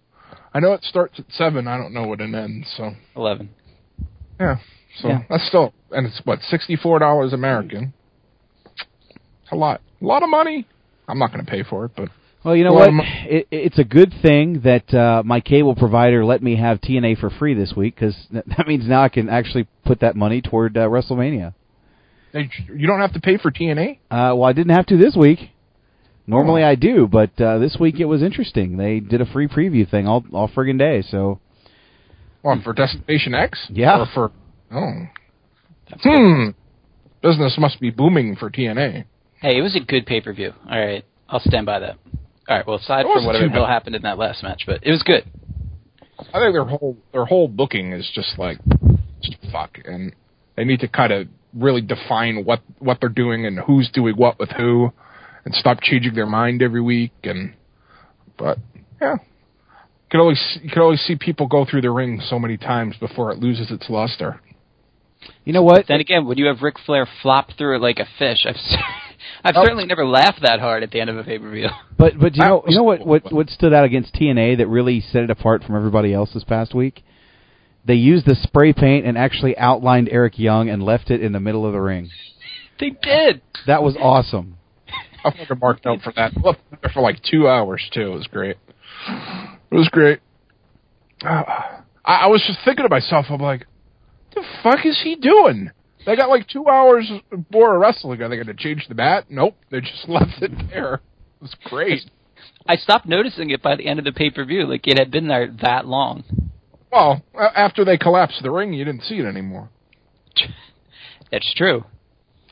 I know it starts at 7. I don't know what it ends. So 11. Yeah. So that's still, and it's what, $64 American. It's a lot. A lot of money. I'm not going to pay for it, but... Well, you know what? It's a good thing that my cable provider let me have TNA for free this week, because that means now I can actually put that money toward WrestleMania. You don't have to pay for TNA? Well, I didn't have to this week. Normally I do, but this week it was interesting. They did a free preview thing all friggin' day, so... Well, for Destination X? Yeah. Or for... Oh. Business must be booming for TNA. Hey, it was a good pay-per-view. All right. I'll stand by that. All right, well, aside from whatever the hell happened in that last match, but it was good. I think their whole booking is just fuck, and they need to kind of really define what they're doing and who's doing what with who, and stop changing their mind every week. But yeah, you can always see people go through the ring so many times before it loses its luster. You know what? Then again, would you have Ric Flair flop through it like a fish? I've certainly never laughed that hard at the end of a pay-per-view. But you know what stood out against TNA that really set it apart from everybody else this past week? They used the spray paint and actually outlined Eric Young and left it in the middle of the ring. They did. That was awesome. I fucking marked out for that. Look, for like 2 hours, too. It was great. It was great. I was just thinking to myself, I'm like, what the fuck is he doing? They got like 2 hours more of wrestling. Are they going to change the mat? Nope. They just left it there. It was great. I stopped noticing it by the end of the pay-per-view. Like, it had been there that long. Well, after they collapsed the ring, you didn't see it anymore. That's true.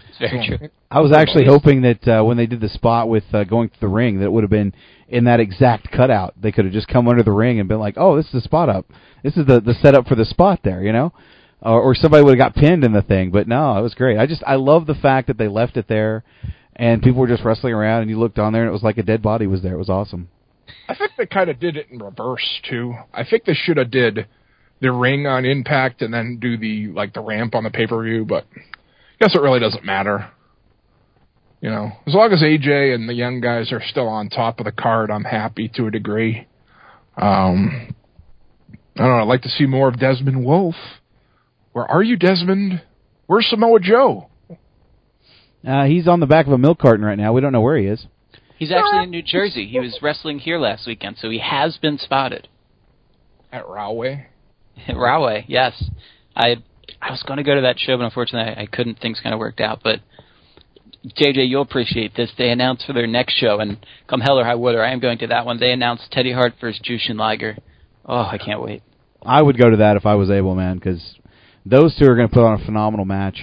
It's very true. I was actually hoping that when they did the spot with going to the ring, that it would have been in that exact cutout. They could have just come under the ring and been like, oh, this is the spot up. This is the setup for the spot there, you know? Or somebody would have got pinned in the thing, but no, it was great. I love the fact that they left it there, and people were just wrestling around, and you looked on there, and it was like a dead body was there. It was awesome. I think they kind of did it in reverse too. I think they should have did the ring on Impact and then do the ramp on the pay-per-view, but I guess it really doesn't matter. You know, as long as AJ and the young guys are still on top of the card, I'm happy to a degree. I don't know. I'd like to see more of Desmond Wolfe. Where are you, Desmond? Where's Samoa Joe? He's on the back of a milk carton right now. We don't know where he is. He's actually in New Jersey. He was wrestling here last weekend, so he has been spotted. At Rahway? At Rahway, yes. I was going to go to that show, but unfortunately I couldn't. Things kind of worked out. But, JJ, you'll appreciate this. They announced for their next show, and come hell or high water, I am going to that one. They announced Teddy Hart versus Jushin Liger. Oh, I can't wait. I would go to that if I was able, man, because... Those two are going to put on a phenomenal match.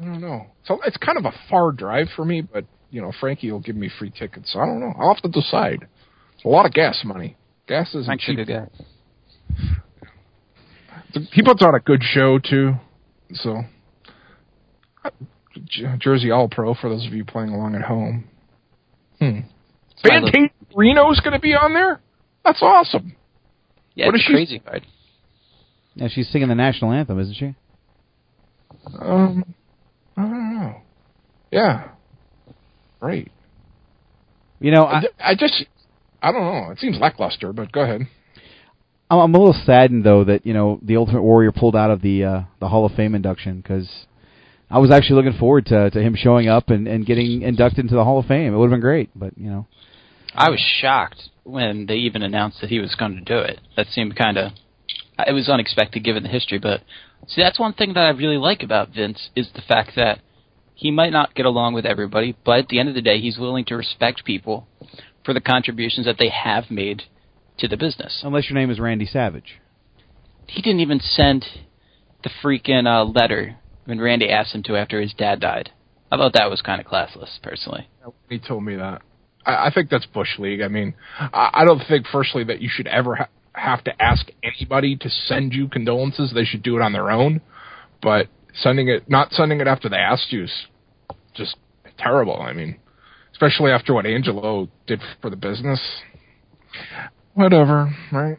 I don't know. So it's kind of a far drive for me, but, you know, Frankie will give me free tickets. So I don't know. I'll have to decide. It's a lot of gas money. Gas isn't cheap. Gas. He puts on a good show, too. So, Jersey All-Pro, for those of you playing along at home. Bandito Reno's going to be on there? That's awesome. Yeah, what it's crazy, bud. Yeah, she's singing the national anthem, isn't she? I don't know. Yeah. Great. You know, I don't know. It seems lackluster, but go ahead. I'm a little saddened, though, that, you know, the Ultimate Warrior pulled out of the Hall of Fame induction, because I was actually looking forward to him showing up and getting inducted into the Hall of Fame. It would have been great, but, you know. I was shocked when they even announced that he was going to do it. That seemed kind of... It was unexpected given the history, but... See, that's one thing that I really like about Vince, is the fact that he might not get along with everybody, but at the end of the day, he's willing to respect people for the contributions that they have made to the business. Unless your name is Randy Savage. He didn't even send the freaking letter when Randy asked him to after his dad died. I thought that was kind of classless, personally. He told me that. I think that's Bush League. I mean, I don't think, firstly, that you should ever have to ask anybody to send you condolences. They should do it on their own. But not sending it after they asked you is just terrible. I mean, especially after what Angelo did for the business. Whatever, right?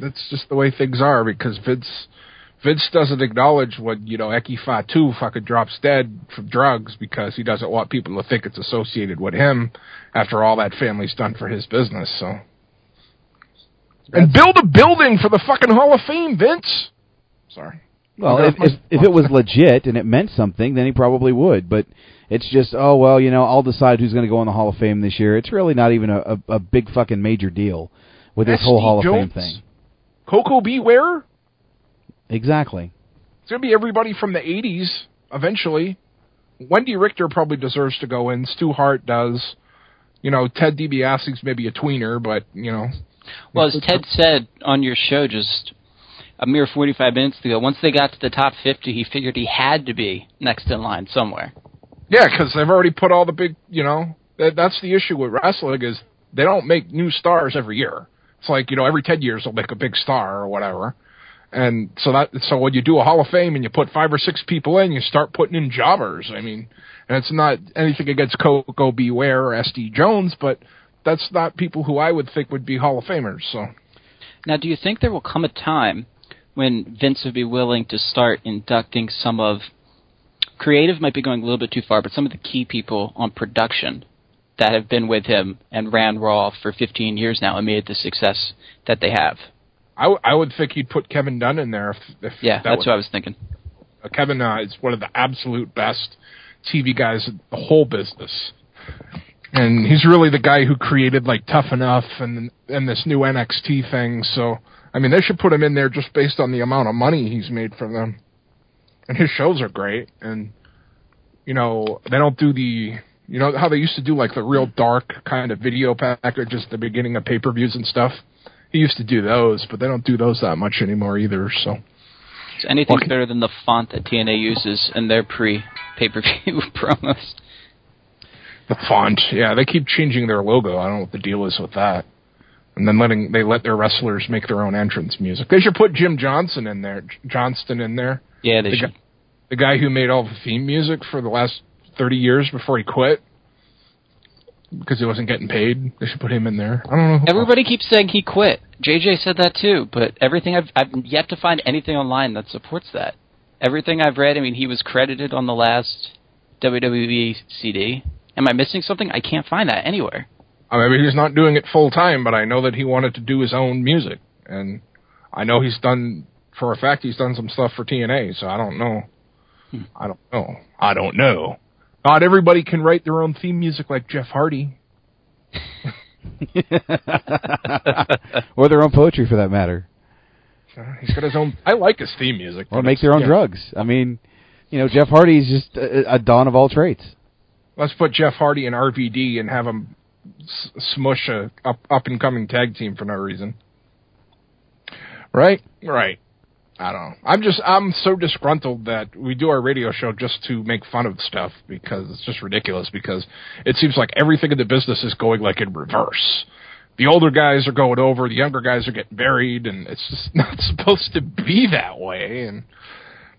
That's just the way things are, because Vince doesn't acknowledge when, you know, Eki Fatu fucking drops dead from drugs because he doesn't want people to think it's associated with him after all that family's done for his business, so. And build a building for the fucking Hall of Fame, Vince! Sorry. Well, if it was legit and it meant something, then he probably would. But it's just, oh, well, you know, I'll decide who's going to go in the Hall of Fame this year. It's really not even a big fucking major deal with this whole Hall of Fame thing. Coco Beware? Exactly. It's going to be everybody from the 80s, eventually. Wendy Richter probably deserves to go in. Stu Hart does. You know, Ted DiBiase's maybe a tweener, but, you know. Well, as Ted said on your show just... a mere 45 minutes ago, once they got to the top 50, he figured he had to be next in line somewhere. Yeah, because they've already put all the big, you know, that's the issue with wrestling, is they don't make new stars every year. It's like, you know, every 10 years they'll make a big star or whatever. And so when you do a Hall of Fame and you put 5 or 6 people in, you start putting in jobbers. I mean, and it's not anything against Coco Beware or SD Jones, but that's not people who I would think would be Hall of Famers. So now, do you think there will come a time when Vince would be willing to start inducting some of... creative might be going a little bit too far, but some of the key people on production that have been with him and ran Raw for 15 years now and made it the success that they have. I would think he'd put Kevin Dunn in there. Yeah, that's what I was thinking. Kevin is one of the absolute best TV guys in the whole business. And he's really the guy who created, like, Tough Enough and this new NXT thing, so... I mean, they should put him in there just based on the amount of money he's made for them. And his shows are great. And, you know, they don't do the... You know how they used to do, like, the real dark kind of video packages at the beginning of pay-per-views and stuff? He used to do those, but they don't do those that much anymore either, so... It's anything better than the font that TNA uses in their pre-pay-per-view promos. The font, yeah. They keep changing their logo. I don't know what the deal is with that. And then they let their wrestlers make their own entrance music. They should put Jim Johnston in there. Johnston in there. Yeah, they should. The guy who made all the theme music for the last 30 years before he quit because he wasn't getting paid. They should put him in there. I don't know. Everybody keeps saying he quit. JJ said that too, but everything I've yet to find anything online that supports that. Everything I've read, I mean, he was credited on the last WWE CD. Am I missing something? I can't find that anywhere. I mean, he's not doing it full-time, but I know that he wanted to do his own music. And I know he's done, for a fact, he's done some stuff for TNA, so I don't know. I don't know. Not everybody can write their own theme music like Jeff Hardy. Or their own poetry, for that matter. He's got his own... I like his theme music. Or make their own drugs. I mean, you know, Jeff Hardy is just a don of all trades. Let's put Jeff Hardy in RVD and have him... smush a up-and-coming tag team for no reason. Right. I don't know. I'm so disgruntled that we do our radio show just to make fun of stuff, because it's just ridiculous, because it seems like everything in the business is going, like, in reverse. The older guys are going over, the younger guys are getting buried, and it's just not supposed to be that way. And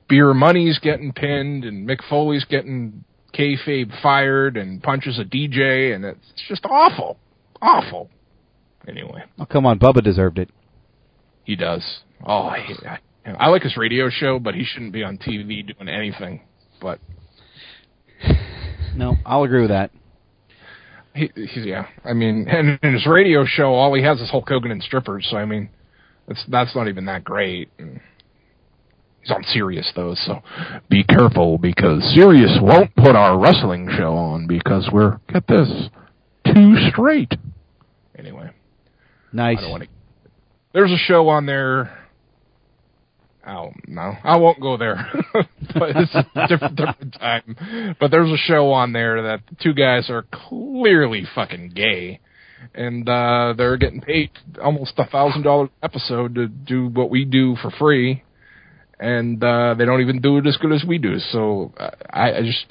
Beer Money's getting pinned, and Mick Foley's getting... kayfabe fired and punches a DJ, and it's just awful. Awful. Anyway. Oh, come on. Bubba deserved it. He does. Oh, I like his radio show, but he shouldn't be on TV doing anything. But no, I'll agree with that. He's, yeah. I mean, and in his radio show, all he has is Hulk Hogan and strippers, so I mean, That's not even that great. And he's on Sirius, though, so be careful, because Sirius won't put our wrestling show on because we're, get this, too straight. Anyway. Nice. I don't want to... There's a show on there... Oh, no, I won't go there, but it's a different time. But there's a show on there that the two guys are clearly fucking gay, and they're getting paid almost $1,000 episode to do what we do for free, and they don't even do it as good as we do. So I just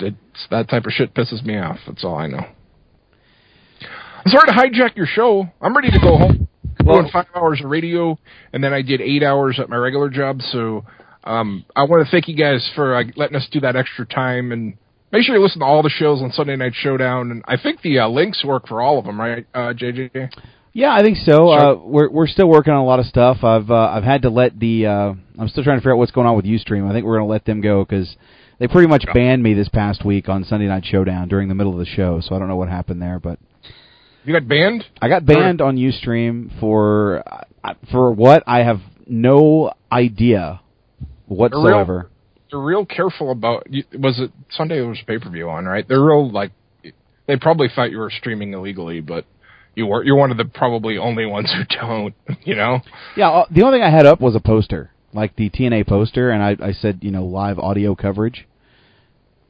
that type of shit pisses me off. That's all I know. I'm sorry to hijack your show. I'm ready to go home. Well, I did 5 hours of radio, and then I did 8 hours at my regular job, so I want to thank you guys for letting us do that extra time, and make sure you listen to all the shows on Sunday Night Showdown, and I think the links work for all of them, right, JJ? Yeah, I think so. Sure. We're still working on a lot of stuff. I've had to let the I'm still trying to figure out what's going on with Ustream. I think we're going to let them go, because they pretty much banned me this past week on Sunday Night Showdown during the middle of the show, so I don't know what happened there, but... You got banned? I got banned on Ustream for what? I have no idea whatsoever. They're real careful about... Was it Sunday there was a pay-per-view on, right? They're real, like... They probably thought you were streaming illegally, but you're one of the probably only ones who don't, you know? Yeah, the only thing I had up was a poster, like the TNA poster, and I said, you know, live audio coverage.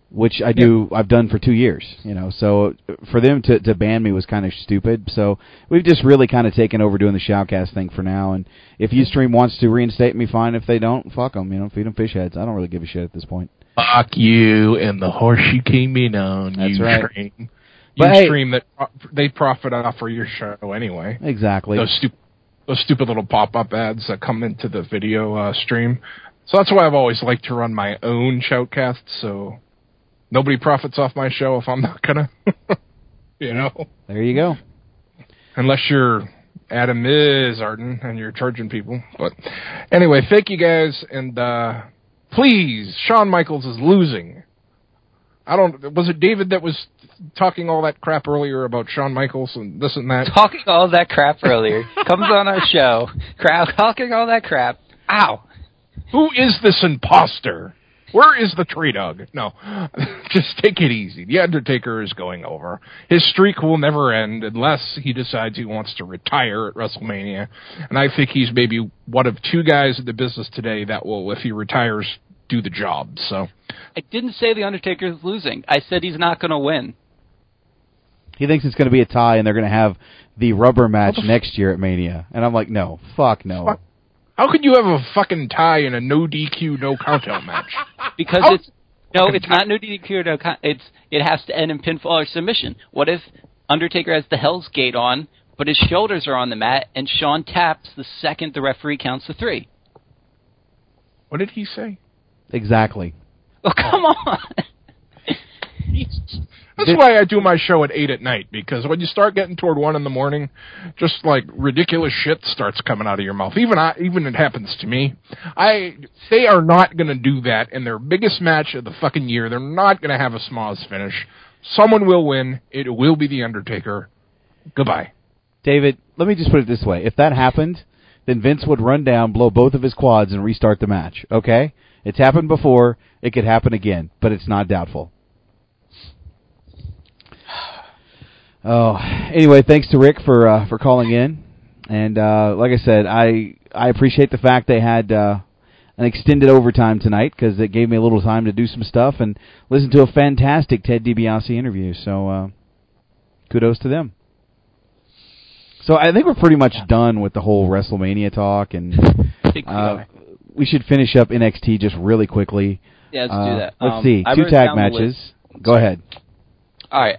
Which I do, I've done for 2 years, you know, so for them to ban me was kind of stupid, so we've just really kind of taken over doing the shoutcast thing for now, and if Ustream wants to reinstate me, fine, if they don't, fuck them, you know, feed them fish heads, I don't really give a shit at this point. Fuck you and the horse you came in on, that's Ustream. Right. Ustream, hey, that they profit off for your show anyway. Exactly. Those stupid little pop-up ads that come into the video stream, so that's why I've always liked to run my own shoutcast, so... Nobody profits off my show if I'm not gonna, you know. There you go. Unless you're Adam Miz Arden and you're charging people. But anyway, thank you guys, and please, Shawn Michaels is losing. Was it David that was talking all that crap earlier about Shawn Michaels and this and that? Talking all that crap earlier. Comes on our show. Talking all that crap. Ow. Who is this imposter? Where is the tree dog? No, just take it easy. The Undertaker is going over. His streak will never end unless he decides he wants to retire at WrestleMania. And I think he's maybe one of two guys in the business today that will, if he retires, do the job. So I didn't say the Undertaker's losing. I said he's not going to win. He thinks it's going to be a tie and they're going to have the rubber match next year at Mania. And I'm like, no, fuck no. Fuck. How could you have a fucking tie in a no DQ, no countout match? Because it's not no DQ, no count. It has to end in pinfall or submission. What if Undertaker has the Hell's Gate on, but his shoulders are on the mat, and Shawn taps the second the referee counts to three? What did he say? Exactly. Oh, come on. That's why I do my show at 8 at night, because when you start getting toward 1 in the morning, just like ridiculous shit starts coming out of your mouth. Even it happens to me. They are not going to do that in their biggest match of the fucking year. They're not going to have a schmoz finish. Someone will win. It will be The Undertaker. Goodbye. David, let me just put it this way. If that happened, then Vince would run down, blow both of his quads, and restart the match. Okay? It's happened before. It could happen again, but it's not doubtful. Oh, anyway, thanks to Rick for calling in, and like I said, I appreciate the fact they had an extended overtime tonight, because it gave me a little time to do some stuff and listen to a fantastic Ted DiBiase interview, so kudos to them. So I think we're pretty much done with the whole WrestleMania talk, and we should finish up NXT just really quickly. Yeah, let's do that. Let's see, two tag matches. Go ahead. All right,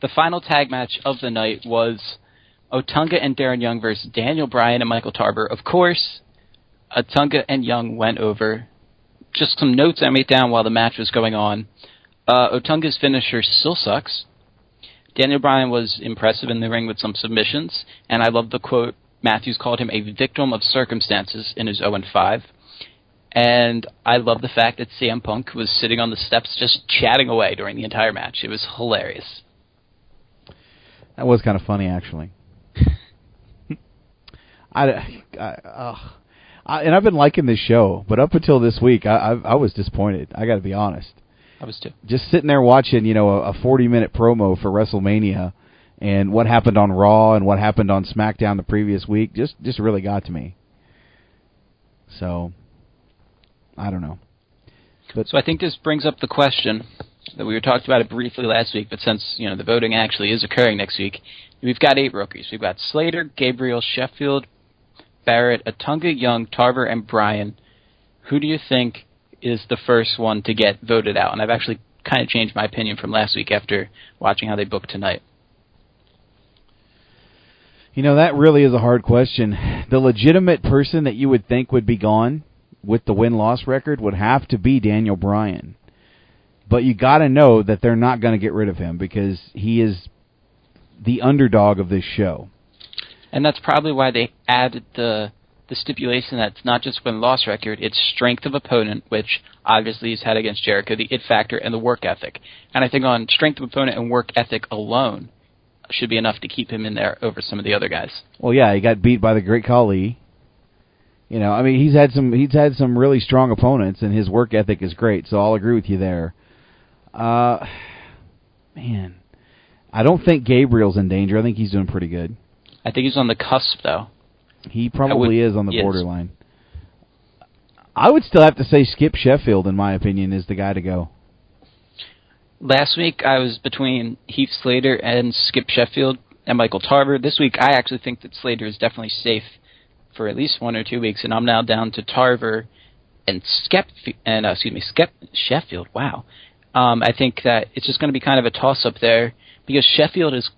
the final tag match of the night was Otunga and Darren Young versus Daniel Bryan and Michael Tarver. Of course, Otunga and Young went over. Just some notes I made down while the match was going on. Otunga's finisher still sucks. Daniel Bryan was impressive in the ring with some submissions, and I love the quote, Matthews called him a victim of circumstances in his 0-5. And I love the fact that CM Punk was sitting on the steps just chatting away during the entire match. It was hilarious. That was kind of funny, actually. And I've been liking this show, but up until this week, I was disappointed. I got to be honest. I was too. Just sitting there watching, you know, a 40-minute promo for WrestleMania and what happened on Raw and what happened on SmackDown the previous week just really got to me. So, I don't know. But, so I think this brings up the question that we were talking about it briefly last week, but since, you know, the voting actually is occurring next week, we've got 8 rookies. We've got Slater, Gabriel, Sheffield, Barrett, Atunga, Young, Tarver, and Bryan. Who do you think is the first one to get voted out? And I've actually kind of changed my opinion from last week after watching how they booked tonight. You know, that really is a hard question. The legitimate person that you would think would be gone with the win-loss record would have to be Daniel Bryan. But you got to know that they're not going to get rid of him because he is the underdog of this show. And that's probably why they added the stipulation that it's not just win-loss record, it's strength of opponent, which obviously he's had against Jericho, the it factor, and the work ethic. And I think on strength of opponent and work ethic alone should be enough to keep him in there over some of the other guys. Well, yeah, he got beat by the Great Khali. You know, I mean, he's had some really strong opponents, and his work ethic is great, so I'll agree with you there. Man, I don't think Gabriel's in danger. I think he's doing pretty good. I think he's on the cusp, though. He probably is on the borderline. I would still have to say Skip Sheffield, in my opinion, is the guy to go. Last week, I was between Heath Slater and Skip Sheffield and Michael Tarver. This week, I actually think that Slater is definitely safe for at least 1 or 2 weeks, and I'm now down to Tarver and Sheffield. Wow. I think that it's just going to be kind of a toss-up there because Sheffield is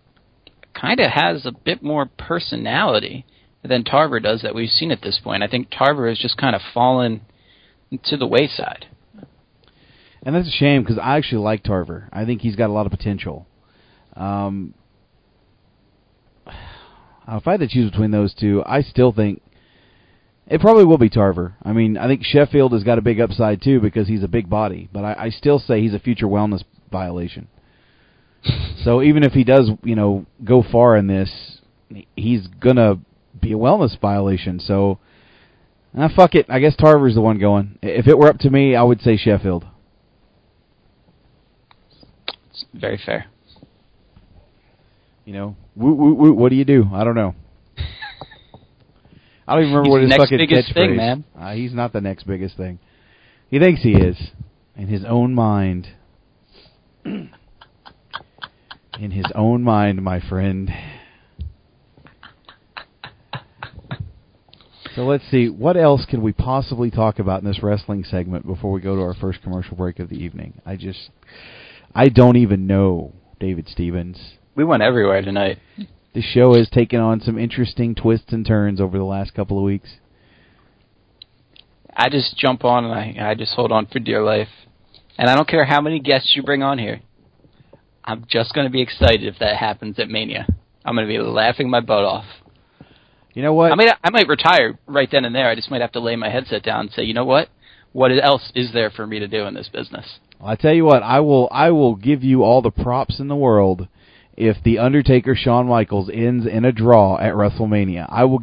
kind of has a bit more personality than Tarver does that we've seen at this point. I think Tarver has just kind of fallen to the wayside. And that's a shame because I actually like Tarver. I think he's got a lot of potential. If I had to choose between those two, I still think it probably will be Tarver. I mean, I think Sheffield has got a big upside too because he's a big body, but I still say he's a future wellness violation. So even if he does, you know, go far in this, he's going to be a wellness violation. So, fuck it. I guess Tarver's the one going. If it were up to me, I would say Sheffield. It's very fair. You know, woo, woo, woo, what do you do? I don't know. I don't even remember what his fucking catchphrase. He's the next biggest thing, man. He's not the next biggest thing. He thinks he is. In his own mind. In his own mind, my friend. So let's see. What else can we possibly talk about in this wrestling segment before we go to our first commercial break of the evening? I don't even know, David Stevens. We went everywhere tonight. The show has taken on some interesting twists and turns over the last couple of weeks. I just jump on and I just hold on for dear life. And I don't care how many guests you bring on here. I'm just going to be excited if that happens at Mania. I'm going to be laughing my butt off. You know what? I might retire right then and there. I just might have to lay my headset down and say, you know what? What else is there for me to do in this business? Well, I tell you what, I will give you all the props in the world if The Undertaker Shawn Michaels ends in a draw at WrestleMania. I will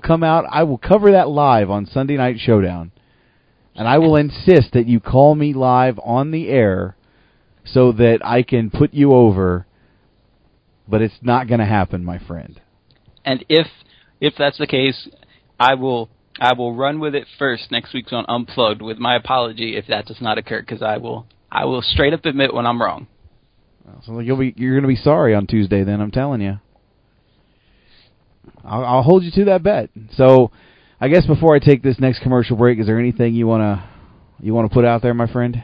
cover that live on Sunday Night Showdown. And I will insist that you call me live on the air so that I can put you over, but it's not going to happen, my friend. And if that's the case, I will run with it first next week's on Unplugged with my apology if that does not occur, because I will straight up admit when I'm wrong. So you're going to be sorry on Tuesday then, I'm telling you. I'll hold you to that bet. So I guess before I take this next commercial break, is there anything you want to put out there, my friend?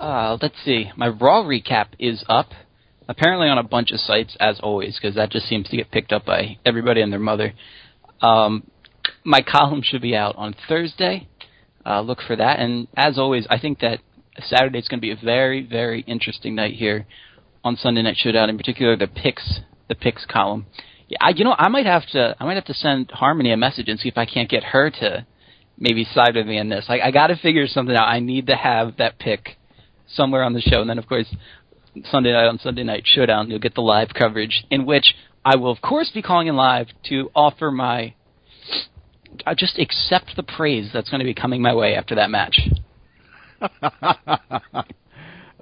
Let's see. My Raw recap is up, apparently on a bunch of sites, as always, because that just seems to get picked up by everybody and their mother. My column should be out on Thursday. Look for that. And as always, I think that Saturday's going to be a very, very interesting night here on Sunday Night Showdown, in particular the picks column. Yeah, I might have to send Harmony a message and see if I can't get her to maybe side with me on this. I got to figure something out. I need to have that pick somewhere on the show. And then, of course, Sunday night on Sunday Night Showdown, you'll get the live coverage, in which I will, of course, be calling in live to offer my... I just accept the praise that's going to be coming my way after that match.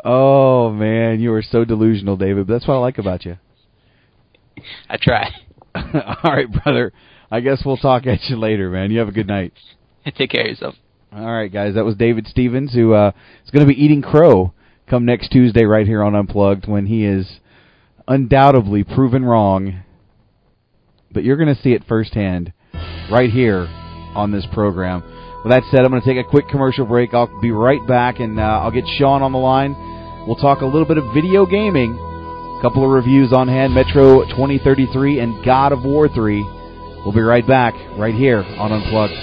Oh, man, you are so delusional, David. But that's what I like about you. I try. All right, brother. I guess we'll talk at you later, man. You have a good night. Take care of yourself. All right, guys. That was David Stevens, who is going to be eating crow come next Tuesday right here on Unplugged, when he is undoubtedly proven wrong. But you're going to see it firsthand right here on this program. With that said, I'm going to take a quick commercial break. I'll be right back, and I'll get Sean on the line. We'll talk a little bit of video gaming, a couple of reviews on hand, Metro 2033 and God of War 3. We'll be right back right here on Unplugged.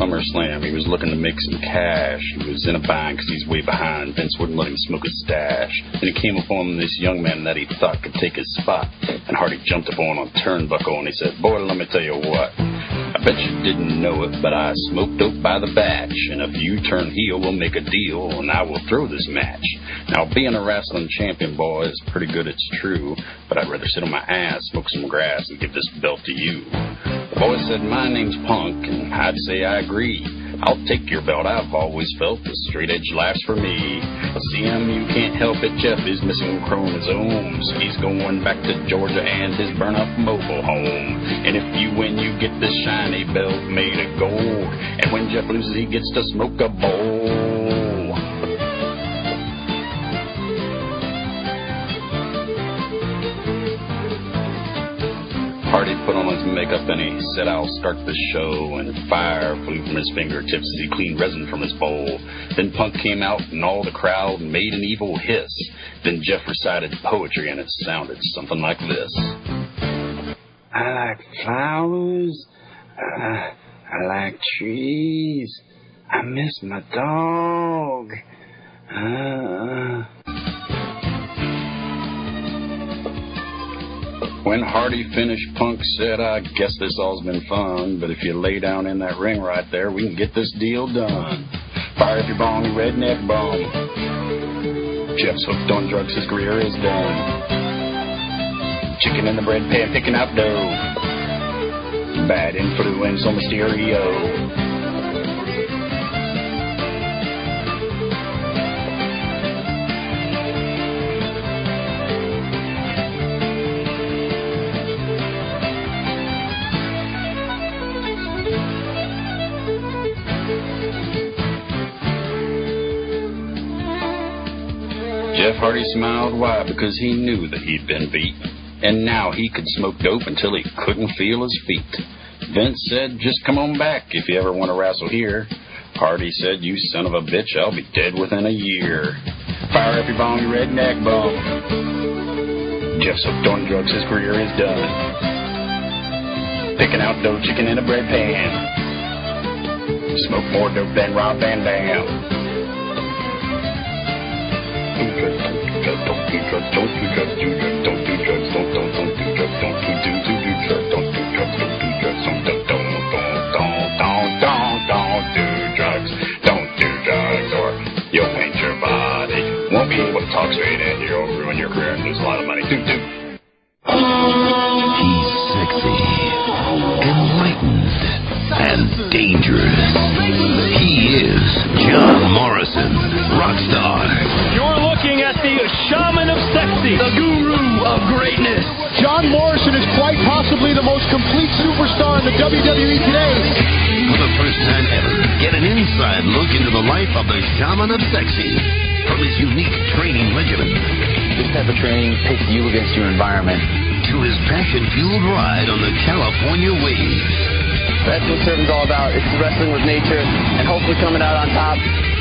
SummerSlam. He was looking to make some cash. He was in a bind because he's way behind. Vince wouldn't let him smoke his stash. And it came upon this young man that he thought could take his spot. And Hardy jumped upon a turnbuckle and he said, "Boy, let me tell you what. I bet you didn't know it, but I smoked dope by the batch. And if you turn heel, we'll make a deal and I will throw this match. Now, being a wrestling champion, boy, is pretty good, it's true. But I'd rather sit on my ass, smoke some grass, and give this belt to you." The boy said, "My name's Punk, and I'd say I agree. I'll take your belt, I've always felt the straight edge life's for me. CM, you can't help it, Jeff is missing chromosomes. He's going back to Georgia and his burn-up mobile home. And if you win, you get this shiny belt made of gold. And when Jeff loses, he gets to smoke a bowl." Hardy put on his makeup and he said, "I'll start the show," and fire flew from his fingertips as he cleaned resin from his bowl. Then Punk came out and all the crowd made an evil hiss. Then Jeff recited poetry and it sounded something like this. "I like flowers, I like trees, I miss my dog. When Hardy finished, Punk said, "I guess this all's been fun, but if you lay down in that ring right there, we can get this deal done. Fire up your bong, redneck bum. Jeff's hooked on drugs, his career is done. Chicken in the bread pan, picking out dough. Bad influence on Mysterio. Jeff Hardy smiled wide because he knew that he'd been beat, and now he could smoke dope until he couldn't feel his feet. Vince said, "Just come on back if you ever want to wrestle here." Hardy said, "You son of a bitch, I'll be dead within a year. Fire up your bong, you redneck bum. Jeff's hooked on drugs, his career is done. Picking out dough, chicken in a bread pan. Smoke more dope than Rob Van Dam. Don't do drugs, or you'll paint your body. Won't be able to talk straight and you'll ruin your career and lose a lot of money. He's sexy, enlightened, and dangerous. He is John Morrison, Rockstar. You're looking at the shaman of sexy, the guru of greatness, John the most complete superstar in the WWE today. For the first time ever, get an inside look into the life of the Shaman of Sexy from his unique training regimen. This type of training pits you against your environment. To his passion-fueled ride on the California waves. That's what surfing's all about. It's wrestling with nature and hopefully coming out on top.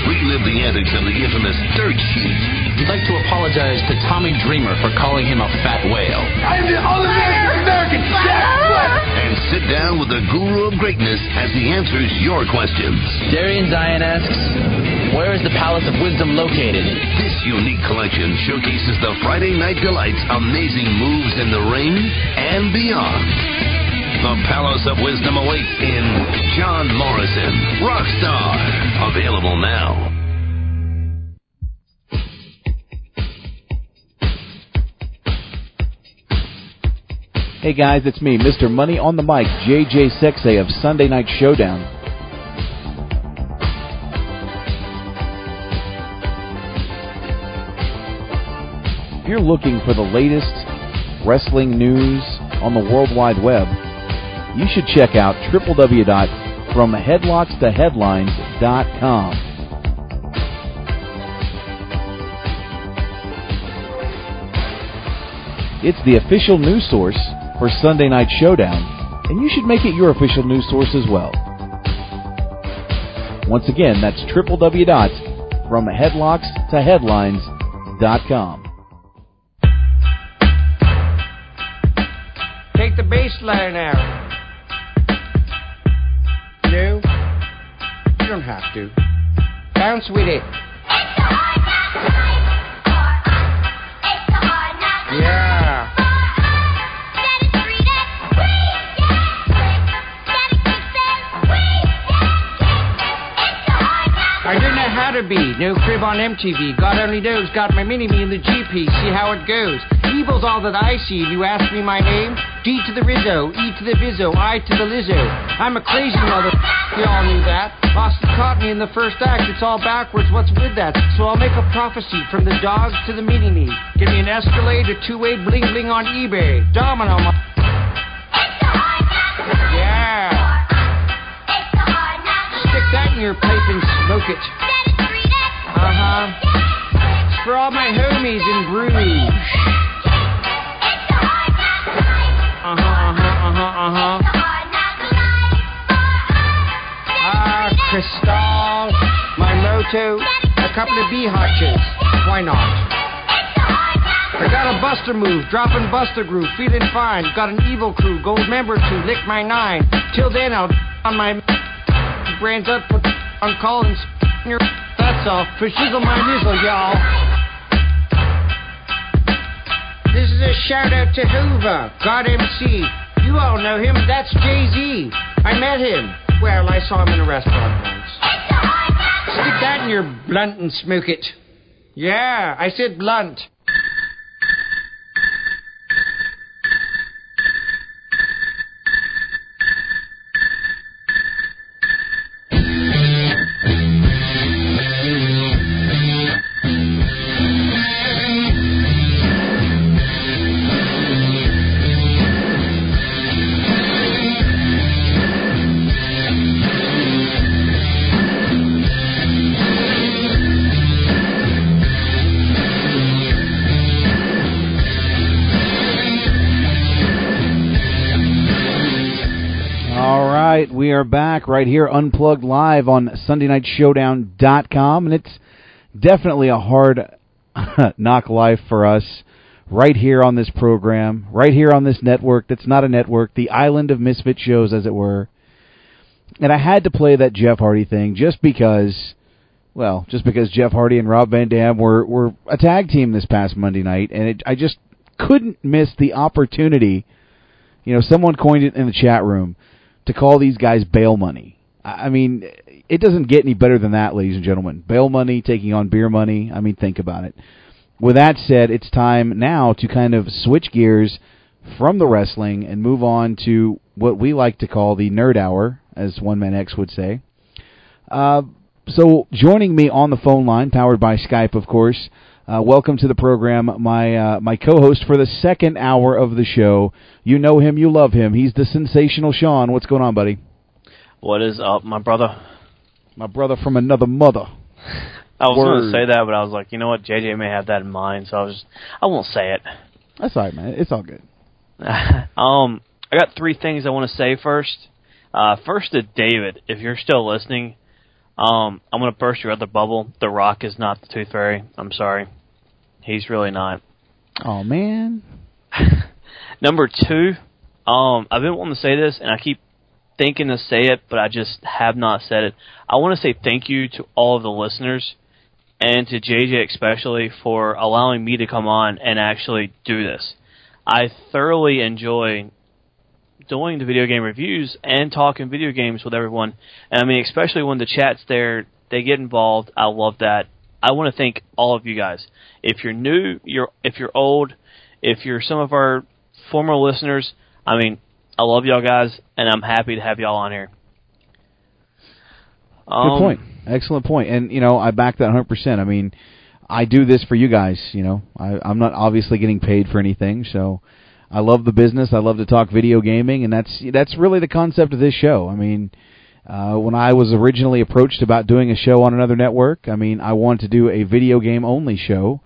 Relive the antics of the infamous dirt sheet. I'd like to apologize to Tommy Dreamer for calling him a fat whale. I'm the only American Jack Black. And sit down with the guru of greatness as he answers your questions. Darian Zion asks, where is the Palace of Wisdom located? This unique collection showcases the Friday Night Delight's amazing moves in the ring and beyond. The Palace of Wisdom awaits in John Morrison, Rockstar. Available now. Hey guys, it's me, Mr. Money on the Mic, JJ Sexay of Sunday Night Showdown. If you're looking for the latest wrestling news on the World Wide Web, you should check out www.fromheadlockstoheadlines.com. It's the official news source for Sunday Night Showdown, and you should make it your official news source as well. Once again, that's www.fromheadlockstoheadlines.com. Take the baseline out. No, you don't have to. Bounce with it. It's a hard knock life for us. It's a hard knock life. Yeah. I don't know how to be. No crib on MTV. God only knows. Got my mini-me in the GP. See how it goes. Evil's all that I see. You ask me my name? D to the Rizzo, E to the Vizzo, I to the Lizzo. I'm a crazy mother. You all knew that. Austin caught me in the first act. It's all backwards. What's with that? So I'll make a prophecy from the dogs to the mini-me. Give me an Escalade or two-way bling-bling on eBay. Domino, my... It's a hard knock life. Yeah. It's a hard knock life. Stick that in your pipe and smoke it. Uh-huh. It's for all my homies in Bruges. Cristal, my moto, a couple of bee hotches. Why not? I got a buster move, dropping buster groove, feeling fine. Got an evil crew, gold member to lick my nine. Till then I'll on my brands up, put on call and your that's all. For shizzle my nizzle, y'all. This is a shout out to Hoover, God MC. You all know him, that's Jay-Z. I met him. Well, I saw him in a restaurant once. Stick that in your blunt and smoke it. Yeah, I said blunt. We are back right here, Unplugged Live on SundayNightShowdown.com, and it's definitely a hard knock life for us right here on this program, right here on this network that's not a network, the island of misfit shows, as it were. And I had to play that Jeff Hardy thing just because Jeff Hardy and Rob Van Dam were a tag team this past Monday night, and I just couldn't miss the opportunity. You know, someone coined it in the chat room, to call these guys bail money. I mean, it doesn't get any better than that, ladies and gentlemen. Bail money, taking on beer money. I mean, think about it. With that said, it's time now to kind of switch gears from the wrestling and move on to what we like to call the nerd hour, as One Man X would say. So joining me on the phone line, powered by Skype, of course, Welcome to the program, my co-host for the second hour of the show. You know him, you love him. He's the sensational Sean. What's going on, buddy? What is up, my brother? My brother from another mother. I was going to say that, but I was like, you know what, JJ may have that in mind, so I won't say it. That's all right, man. It's all good. I got three things I want to say first. First to David, if you're still listening, I'm going to burst your other bubble. The Rock is not the Tooth Fairy. I'm sorry. He's really not. Oh, man. Number two, I've been wanting to say this, and I keep thinking to say it, but I just have not said it. I want to say thank you to all of the listeners and to JJ especially for allowing me to come on and actually do this. I thoroughly enjoy doing the video game reviews and talking video games with everyone. And I mean, especially when the chat's there, they get involved. I love that. I want to thank all of you guys. If you're new, if you're old, if you're some of our former listeners, I mean, I love y'all guys, and I'm happy to have y'all on here. Good point. Excellent point. And, you know, I back that 100%. I mean, I do this for you guys, you know. I'm not obviously getting paid for anything, so I love the business. I love to talk video gaming, and that's really the concept of this show. I mean, when I was originally approached about doing a show on another network, I mean, I wanted to do a video game-only show,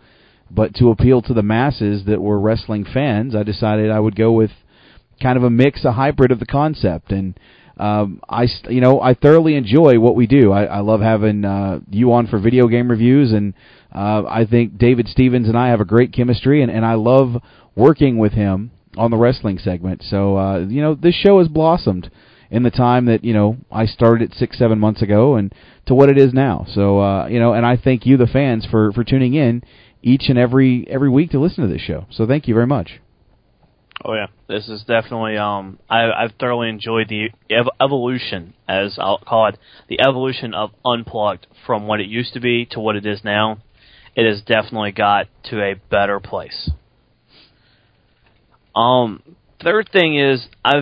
but to appeal to the masses that were wrestling fans, I decided I would go with kind of a mix, a hybrid of the concept, and I thoroughly enjoy what we do. I love having you on for video game reviews, and I think David Stevens and I have a great chemistry, and I love working with him on the wrestling segment. So you know, this show has blossomed in the time that, you know, I started it 6-7 months ago, and to what it is now. So you know, and I thank you, the fans, for tuning in each and every week to listen to this show. So thank you very much. Oh, yeah. This is definitely, I've thoroughly enjoyed the evolution, as I'll call it, the evolution of Unplugged from what it used to be to what it is now. It has definitely got to a better place. Third thing is, I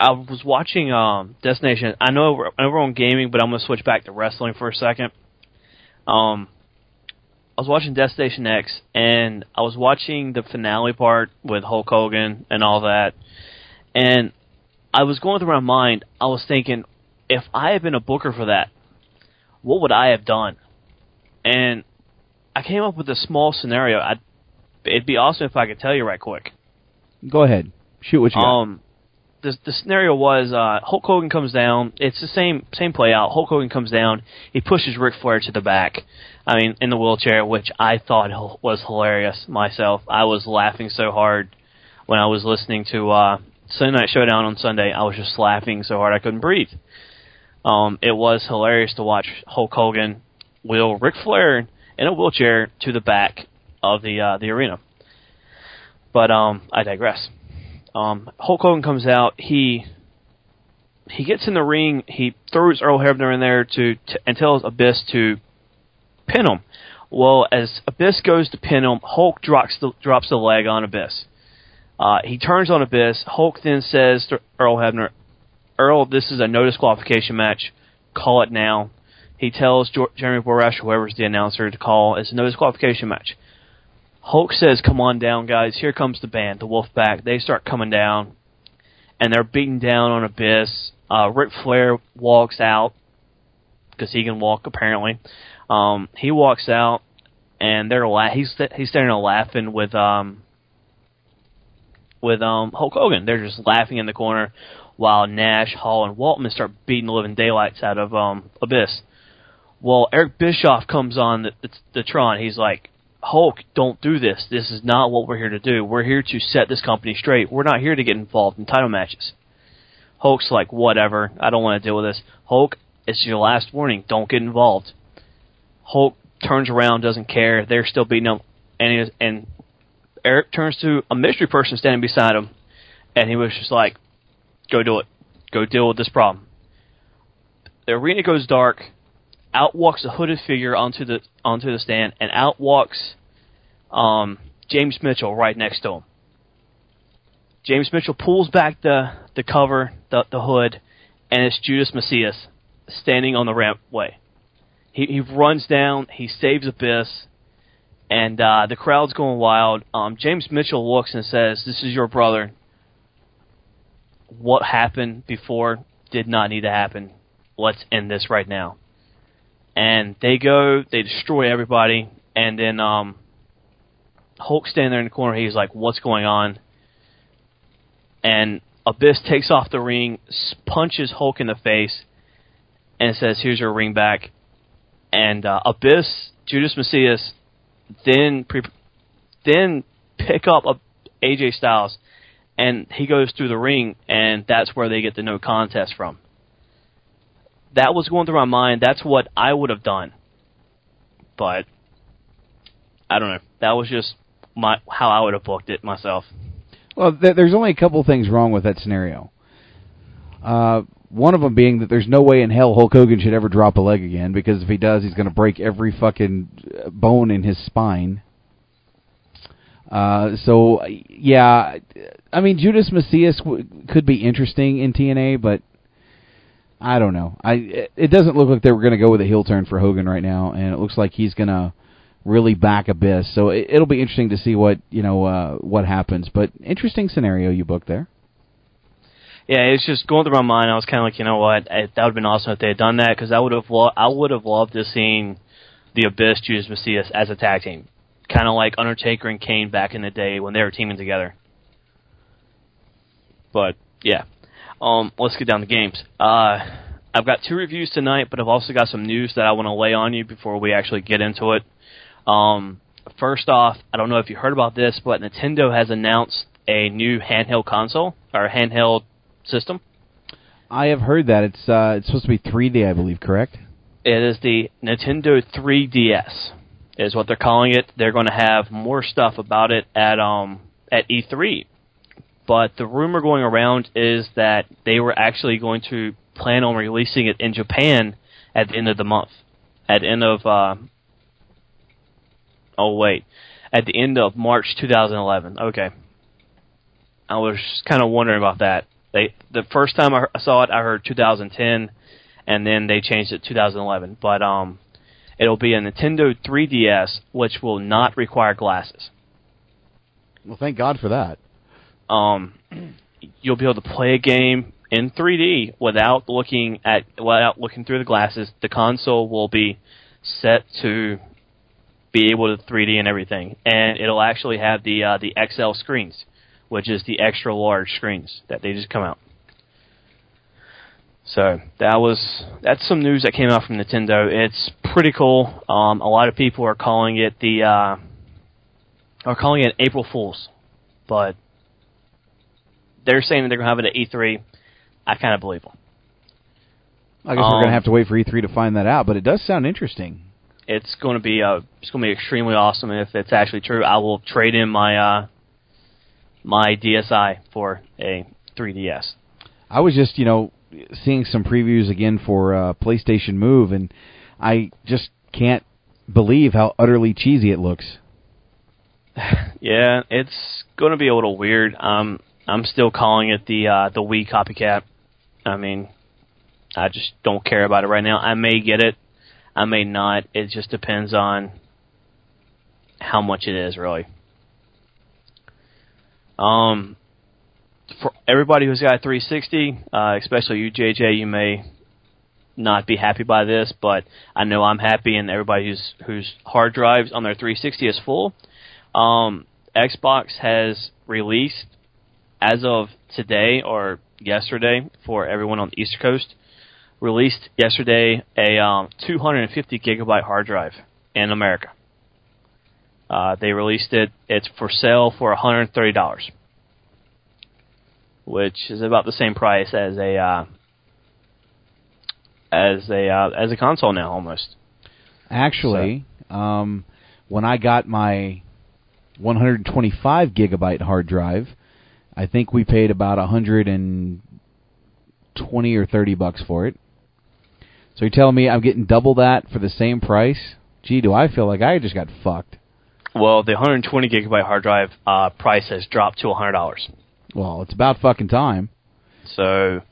was watching Destination. I know we're on gaming, but I'm going to switch back to wrestling for a second. I was watching Destination X, and I was watching the finale part with Hulk Hogan and all that, and I was going through my mind, I was thinking, if I had been a booker for that, what would I have done? And I came up with a small scenario. It'd be awesome if I could tell you right quick. Go ahead. Shoot what you got. The scenario was Hulk Hogan comes down. It's the same play out. Hulk Hogan comes down. He pushes Ric Flair to the back. I mean, in the wheelchair, which I thought was hilarious myself. I was laughing so hard when I was listening to Sunday Night Showdown on Sunday. I was just laughing so hard I couldn't breathe. It was hilarious to watch Hulk Hogan wheel Ric Flair in a wheelchair to the back of the arena. But I digress. Hulk Hogan comes out. He gets in the ring. He throws Earl Hebner in there and tells Abyss to pin him. Well, as Abyss goes to pin him, Hulk drops the leg on Abyss. He turns on Abyss. Hulk then says to Earl Hebner, "Earl, this is a no disqualification match. Call it now." He tells Jeremy Borash, whoever's the announcer, to call. It's a no disqualification match. Hulk says, "Come on down, guys. Here comes the band, the Wolfpack." They start coming down, and they're beating down on Abyss. Ric Flair walks out, because he can walk, apparently. He walks out, and he's standing there laughing with Hulk Hogan. They're just laughing in the corner while Nash, Hall, and Waltman start beating the living daylights out of Abyss. Well, Eric Bischoff comes on the Tron. He's like, "Hulk, don't do this. This is not what we're here to do. We're here to set this company straight. We're not here to get involved in title matches." Hulk's like, "Whatever. I don't want to deal with this." Hulk, it's your last warning. Don't get involved. Hulk turns around, doesn't care. They're still beating him. And Eric turns to a mystery person standing beside him, and he was just like, "Go do it. Go deal with this problem." The arena goes dark. Out walks a hooded figure onto the stand, and out walks James Mitchell right next to him. James Mitchell pulls back the cover, the hood, and it's Judas Macias standing on the rampway. He runs down, he saves Abyss, And the crowd's going wild. James Mitchell looks and says, "This is your brother. What happened before did not need to happen. Let's end this right now." And they go, they destroy everybody, and then Hulk's standing there in the corner. He's like, "What's going on?" And Abyss takes off the ring, punches Hulk in the face, and says, "Here's your ring back." And Abyss, Judas Macias, then pick up AJ Styles, and he goes through the ring, and that's where they get the no contest from. That was going through my mind. That's what I would have done. But I don't know. That was just how I would have booked it myself. Well, there's only a couple things wrong with that scenario. One of them being that there's no way in hell Hulk Hogan should ever drop a leg again, because if he does, he's going to break every fucking bone in his spine. So, yeah. I mean, Judas Macias could be interesting in TNA, but I don't know. It doesn't look like they were going to go with a heel turn for Hogan right now, and it looks like he's going to really back Abyss. So it'll be interesting to see what happens. But interesting scenario you booked there. Yeah, it's just going through my mind. I was kind of like, you know what, that would have been awesome if they had done that, because I would have loved to seen the Abyss, Judas Macias as a tag team, kind of like Undertaker and Kane back in the day when they were teaming together. But yeah. Let's get down to games. I've got two reviews tonight, but I've also got some news that I want to lay on you before we actually get into it. First off, I don't know if you heard about this, but Nintendo has announced a new handheld console, or handheld system. I have heard that. It's supposed to be 3D, I believe, correct? It is the Nintendo 3DS is what they're calling it. They're going to have more stuff about it at E3. But the rumor going around is that they were actually going to plan on releasing it in Japan at the end of the month. At the end of March 2011. Okay. I was kind of wondering about that. The first time I saw it, I heard 2010, and then they changed it to 2011. But it'll be a Nintendo 3DS, which will not require glasses. Well, thank God for that. You'll be able to play a game in 3D without looking through the glasses. The console will be set to be able to 3D and everything, and it'll actually have the XL screens, which is the extra large screens that they just come out. So that's some news that came out from Nintendo. It's pretty cool. A lot of people are calling it April Fool's, but they're saying that they're going to have it at E3. I kind of believe them. I guess we're going to have to wait for E3 to find that out, but it does sound interesting. It's going to be extremely awesome, and if it's actually true, I will trade in my my DSi for a 3DS. I was just, seeing some previews again for PlayStation Move, and I just can't believe how utterly cheesy it looks. Yeah, it's going to be a little weird. I'm still calling it the Wii copycat. I mean, I just don't care about it right now. I may get it. I may not. It just depends on how much it is, really. For everybody who's got a 360, especially you, JJ, you may not be happy by this, but I know I'm happy, and everybody whose hard drives on their 360 is full. Xbox has released, as of today or yesterday, for everyone on the East Coast, released yesterday a 250-gigabyte hard drive in America. They released it. It's for sale for $130, which is about the same price as a console now, almost. Actually, when I got my 125-gigabyte hard drive, I think we paid about $120 or $130 for it. So you're telling me I'm getting double that for the same price? Gee, do I feel like I just got fucked. Well, the 120-gigabyte hard drive price has dropped to $100. Well, it's about fucking time. So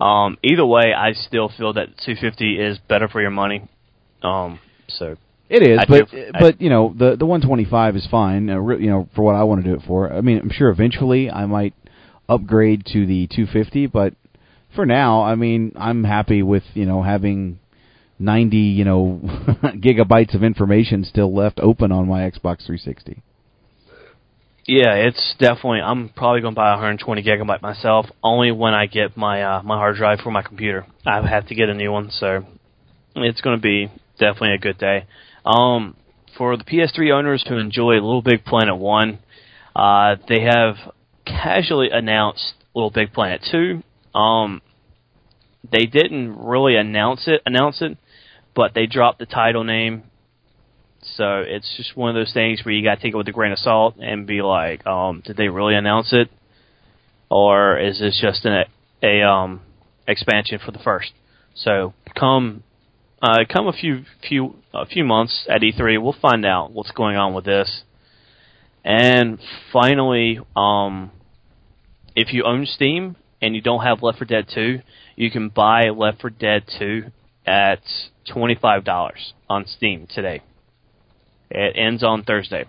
either way, I still feel that 250 is better for your money. So It is, but you know, the 125 is fine. You know, for what I want to do it for. I mean, I'm sure eventually I might upgrade to the 250, but for now, I mean, I'm happy with, you know, having 90, you know, gigabytes of information still left open on my Xbox 360. Yeah, it's definitely. I'm probably going to buy a 120 gigabyte myself, only when I get my my hard drive for my computer. I have to get a new one, so it's going to be definitely a good day. For the PS3 owners who enjoy Little Big Planet 1, they have casually announced Little Big Planet 2. They didn't really announce it, but they dropped the title name. So it's just one of those things where you got to take it with a grain of salt and be like, did they really announce it? Or is this just an expansion for the first? So come a few months at E3, we'll find out what's going on with this. And finally, if you own Steam and you don't have Left 4 Dead 2, you can buy Left 4 Dead 2 at $25 on Steam today. It ends on Thursday.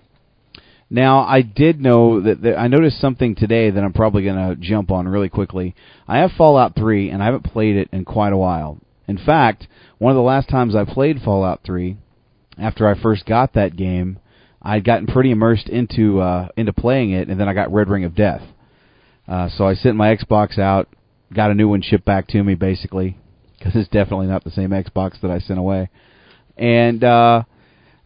Now, I did know that I noticed something today that I'm probably going to jump on really quickly. I have Fallout 3, and I haven't played it in quite a while. In fact, one of the last times I played Fallout 3, after I first got that game, I'd gotten pretty immersed into playing it, and then I got Red Ring of Death. So I sent my Xbox out, got a new one shipped back to me, basically, because it's definitely not the same Xbox that I sent away. And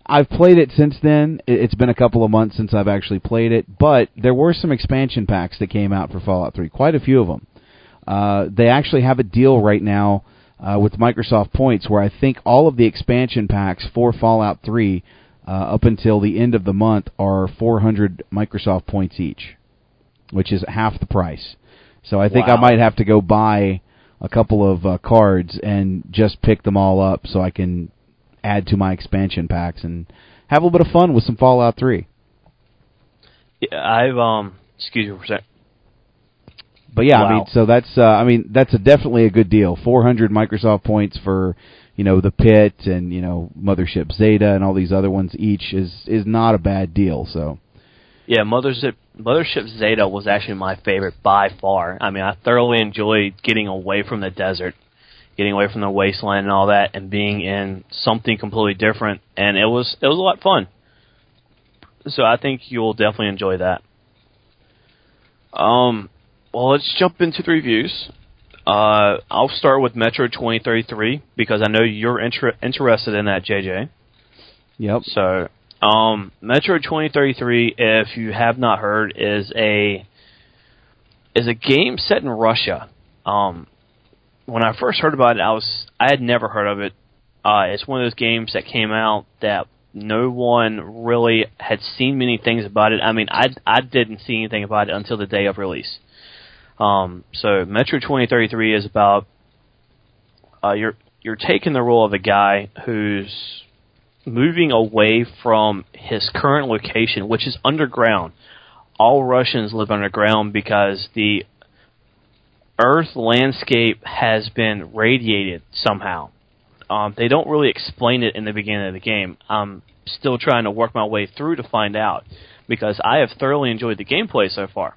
I've played it since then. It's been a couple of months since I've actually played it, but there were some expansion packs that came out for Fallout 3, quite a few of them. They actually have a deal right now with Microsoft Points where I think all of the expansion packs for Fallout 3 up until the end of the month are 400 Microsoft Points each, which is half the price. So I think I might have to go buy a couple of cards and just pick them all up so I can add to my expansion packs and have a little bit of fun with some Fallout 3. Yeah, I've excuse me for a second. But yeah, wow. I mean, so that's definitely a good deal. 400 Microsoft points for, you know, the Pit and, you know, Mothership Zeta and all these other ones each is not a bad deal. So yeah, Mothership Zeta was actually my favorite by far. I mean, I thoroughly enjoyed getting away from the desert, getting away from the wasteland and all that, and being in something completely different, and it was a lot of fun. So I think you'll definitely enjoy that. Well, let's jump into the reviews. I'll start with Metro 2033, because I know you're interested in that, JJ. Yep. So, Metro 2033, if you have not heard, is a game set in Russia. When I first heard about it, I had never heard of it. It's one of those games that came out that no one really had seen many things about it. I mean, I didn't see anything about it until the day of release. So Metro 2033 is about you're taking the role of a guy who's moving away from his current location, which is underground. All Russians live underground because the Earth landscape has been radiated somehow. They don't really explain it in the beginning of the game. I'm still trying to work my way through to find out, because I have thoroughly enjoyed the gameplay so far.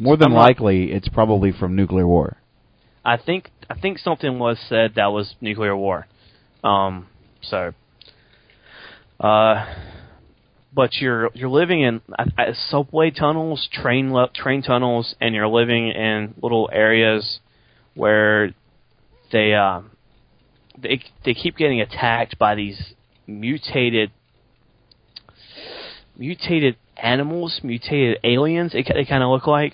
More than likely, it's probably from nuclear war. I think something was said that was nuclear war. But you're living in subway tunnels, train tunnels, and you're living in little areas where they keep getting attacked by these mutated animals, mutated aliens. They kind of look like.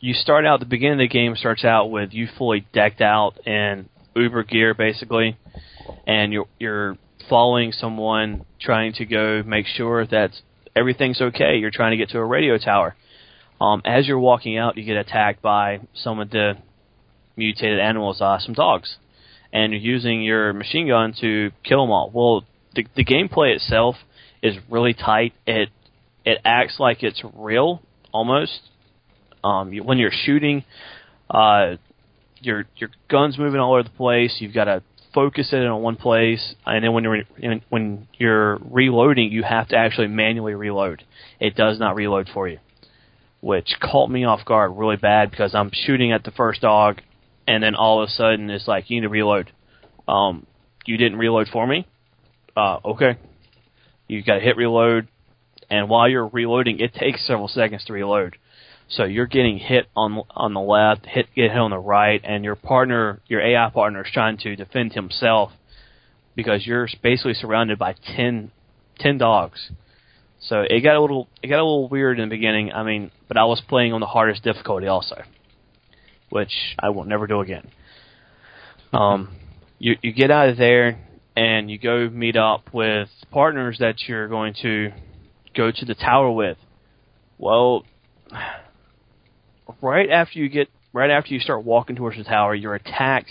You start out, the beginning of the game starts out with you fully decked out in Uber gear, basically, and you're following someone, trying to go make sure that everything's okay. You're trying to get to a radio tower. As you're walking out, you get attacked by some of the mutated animals, some dogs, and you're using your machine gun to kill them all. Well, the gameplay itself is really tight. It acts like it's real, almost. When you're shooting, your gun's moving all over the place. You've got to focus it in on one place, and then when you're reloading, you have to actually manually reload. It does not reload for you, which caught me off guard really bad because I'm shooting at the first dog, and then all of a sudden it's like, you need to reload. You didn't reload for me? Okay. You've got to hit reload, and while you're reloading, it takes several seconds to reload. So you're getting hit on the left, get hit on the right, and your partner, your AI partner, is trying to defend himself because you're basically surrounded by 10 dogs. So it got a little weird in the beginning. I mean, but I was playing on the hardest difficulty also, which I will never do again. You get out of there and you go meet up with partners that you're going to go to the tower with. Well, right after you start walking towards the tower, you're attacked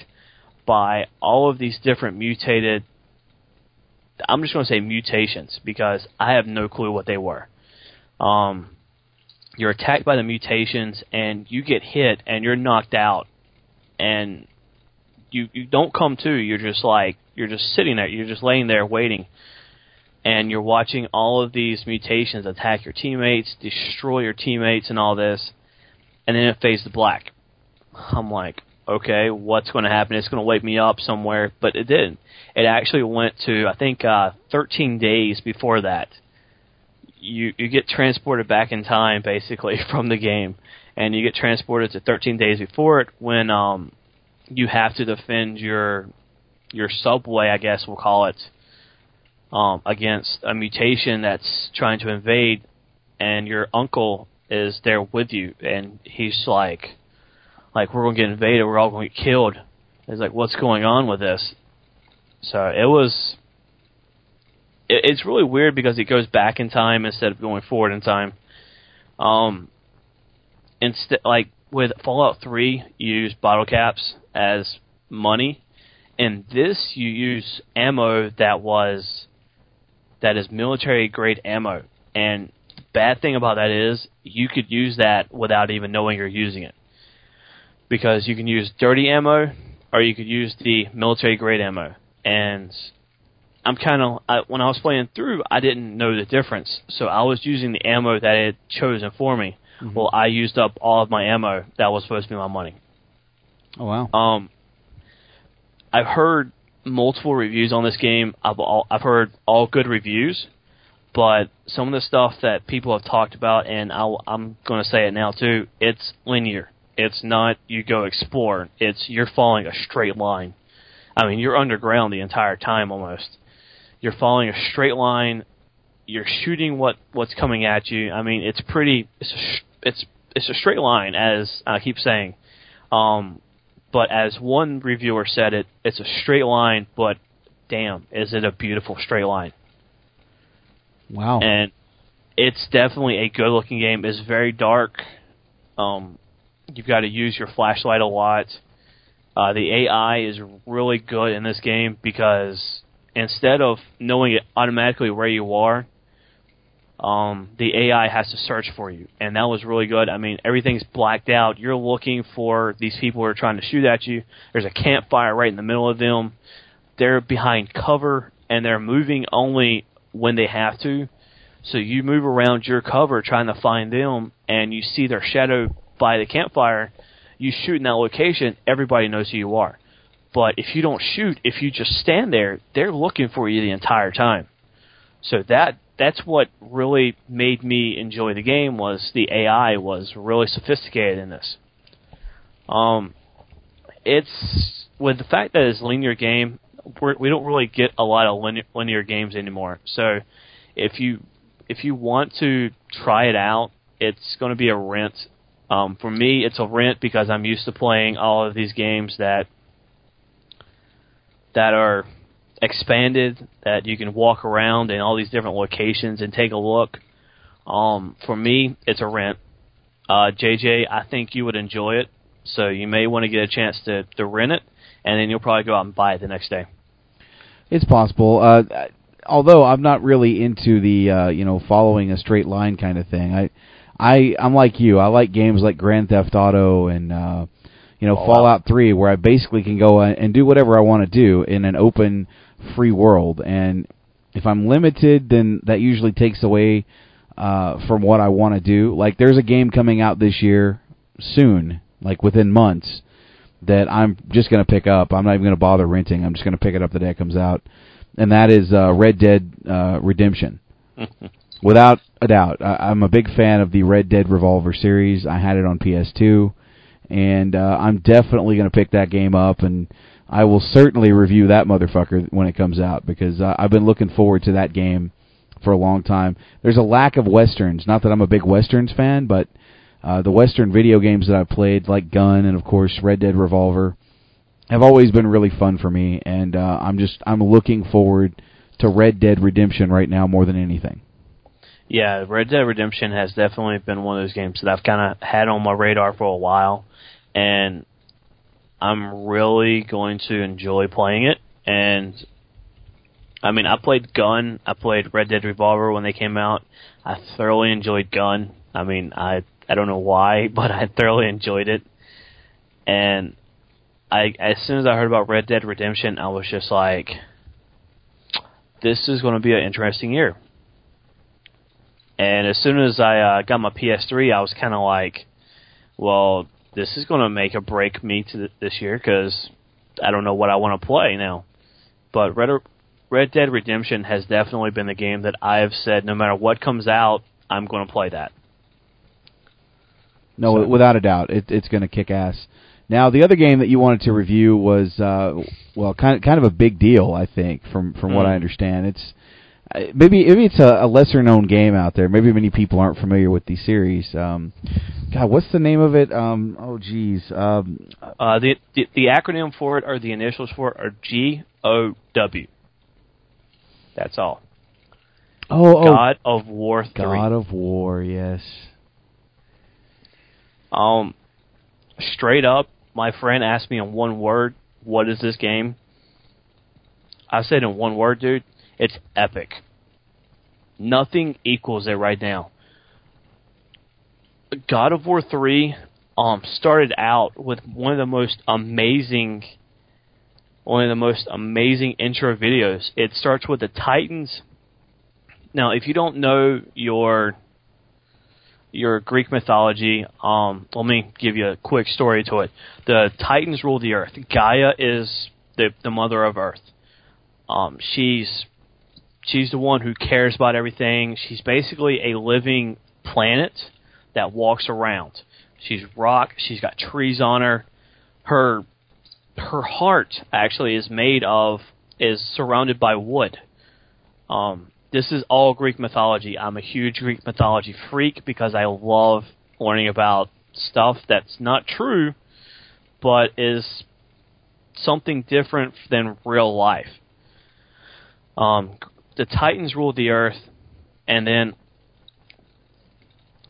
by all of these different mutated, I'm just going to say mutations, because I have no clue what they were. You're attacked by the mutations, and you get hit, and you're knocked out, and you don't come to. You're just sitting there. You're just laying there waiting, and you're watching all of these mutations attack your teammates, destroy your teammates, and all this. And then it fades to black. I'm like, okay, what's going to happen? It's going to wake me up somewhere. But it didn't. It actually went to, I think, 13 days before that. You get transported back in time, basically, from the game. And you get transported to 13 days before it when you have to defend your subway, I guess we'll call it, against a mutation that's trying to invade, and your uncle is there with you, and he's like we're going to get invaded, we're all going to get killed. It's like, what's going on with this? So it's really weird because it goes back in time instead of going forward in time. Like with Fallout 3, you use bottle caps as money, and this you use ammo that is military grade ammo, and bad thing about that is you could use that without even knowing you're using it, because you can use dirty ammo or you could use the military grade ammo. And when I was playing through, I didn't know the difference, so I was using the ammo that it had chosen for me. Mm-hmm. Well, I used up all of my ammo that was supposed to be my money. Oh wow! I've heard multiple reviews on this game. I've heard all good reviews. But some of the stuff that people have talked about, and I'm going to say it now too, it's linear. It's not you go explore. It's you're following a straight line. I mean, you're underground the entire time almost. You're following a straight line. You're shooting what's coming at you. I mean, it's pretty. It's a straight line, as I keep saying. But as one reviewer said it, it's a straight line. But damn, is it a beautiful straight line? Wow. And it's definitely a good-looking game. It's very dark. You've got to use your flashlight a lot. The AI is really good in this game because instead of knowing it automatically where you are, the AI has to search for you. And that was really good. I mean, everything's blacked out. You're looking for these people who are trying to shoot at you. There's a campfire right in the middle of them. They're behind cover, and they're moving only when they have to, so you move around your cover trying to find them, and you see their shadow by the campfire. You shoot in that location, everybody knows who you are. But if you don't shoot, if you just stand there, they're looking for you the entire time. So that's what really made me enjoy the game, was the AI was really sophisticated in this. It's with the fact that it's a linear game, we don't really get a lot of linear games anymore. So if you want to try it out, it's going to be a rent. For me, it's a rent because I'm used to playing all of these games that are expanded, that you can walk around in all these different locations and take a look. For me, it's a rent. JJ, I think you would enjoy it, so you may want to get a chance to rent it. And then you'll probably go out and buy it the next day. It's possible. Although I'm not really into the following a straight line kind of thing. I'm like you. I like games like Grand Theft Auto and you know, Fallout 3, where I basically can go and do whatever I want to do in an open, free world. And if I'm limited, then that usually takes away from what I want to do. Like, there's a game coming out this year soon, like within months, that I'm just going to pick up. I'm not even going to bother renting. I'm just going to pick it up the day it comes out. And that is Red Dead Redemption. Without a doubt. I'm a big fan of the Red Dead Revolver series. I had it on PS2, and I'm definitely going to pick that game up, and I will certainly review that motherfucker when it comes out, because I've been looking forward to that game for a long time. There's a lack of Westerns. Not that I'm a big Westerns fan, but the Western video games that I've played, like Gun and, of course, Red Dead Revolver, have always been really fun for me, and I'm looking forward to Red Dead Redemption right now more than anything. Yeah, Red Dead Redemption has definitely been one of those games that I've kind of had on my radar for a while, and I'm really going to enjoy playing it. And I mean, I played Gun, I played Red Dead Revolver when they came out. I thoroughly enjoyed Gun. I mean, I don't know why, but I thoroughly enjoyed it. And as soon as I heard about Red Dead Redemption, I was just like, this is going to be an interesting year. And as soon as I got my PS3, I was kind of like, well, this is going to make or break me to this year, because I don't know what I want to play now. But Red Dead Redemption has definitely been the game that I have said, no matter what comes out, I'm going to play that. No, so, without a doubt, it's going to kick ass. Now, the other game that you wanted to review was, kind of a big deal, I think, from what I understand. It's Maybe it's a lesser-known game out there. Maybe many people aren't familiar with the series. God, what's the name of it? The acronym for it, or the initials for it, are GOW. That's all. Oh, God of War 3. God of War, yes. Straight up, my friend asked me in one word, what is this game? I said in one word, dude. It's epic. Nothing equals it right now. God of War 3 started out with one of the most amazing intro videos. It starts with the Titans. Now, if you don't know your Greek mythology, let me give you a quick story to it. The Titans rule the Earth. Gaia is the mother of Earth. She's the one who cares about everything. She's basically a living planet that walks around. She's rock. She's got trees on her. Her heart actually is surrounded by wood. This is all Greek mythology. I'm a huge Greek mythology freak because I love learning about stuff that's not true, but is something different than real life. The Titans ruled the Earth, and then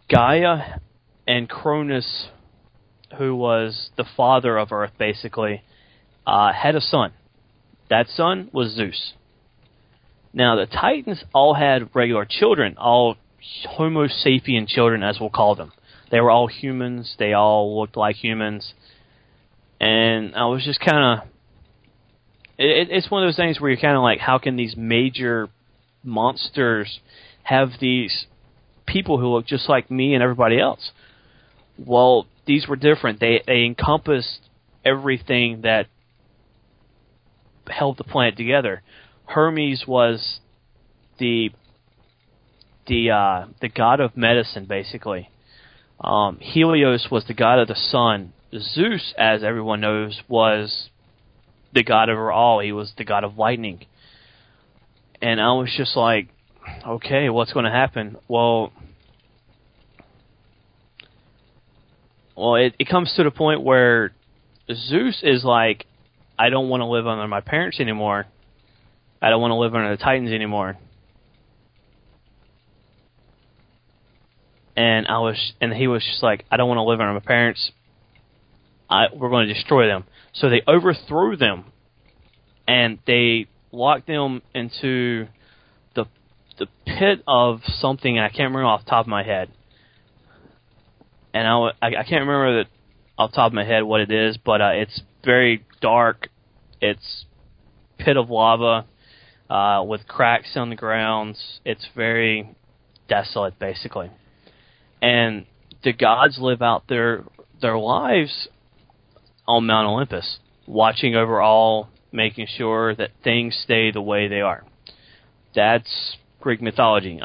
Gaia and Cronus, who was the father of Earth, basically, had a son. That son was Zeus. Now, the Titans all had regular children, all Homo sapien children, as we'll call them. They were all humans. They all looked like humans. And I was just kind of... It's one of those things where you're kind of like, how can these major monsters have these people who look just like me and everybody else? Well, these were different. They encompassed everything that held the planet together. Hermes was the god of medicine, basically. Helios was the god of the sun. Zeus, as everyone knows, was the god over all. He was the god of lightning. And I was just like, okay, what's going to happen? Well, it comes to the point where Zeus is like, I don't want to live under my parents anymore. I don't want to live under the Titans anymore. And he was just like, I don't want to live under my parents. We're going to destroy them. So they overthrew them, and they locked them into the pit of something. I can't remember off the top of my head, and I can't remember that off the top of my head what it is, but it's very dark. It's pit of lava with cracks on the ground. It's very desolate, basically. And the gods live out their lives on Mount Olympus, watching over all, making sure that things stay the way they are. That's Greek mythology.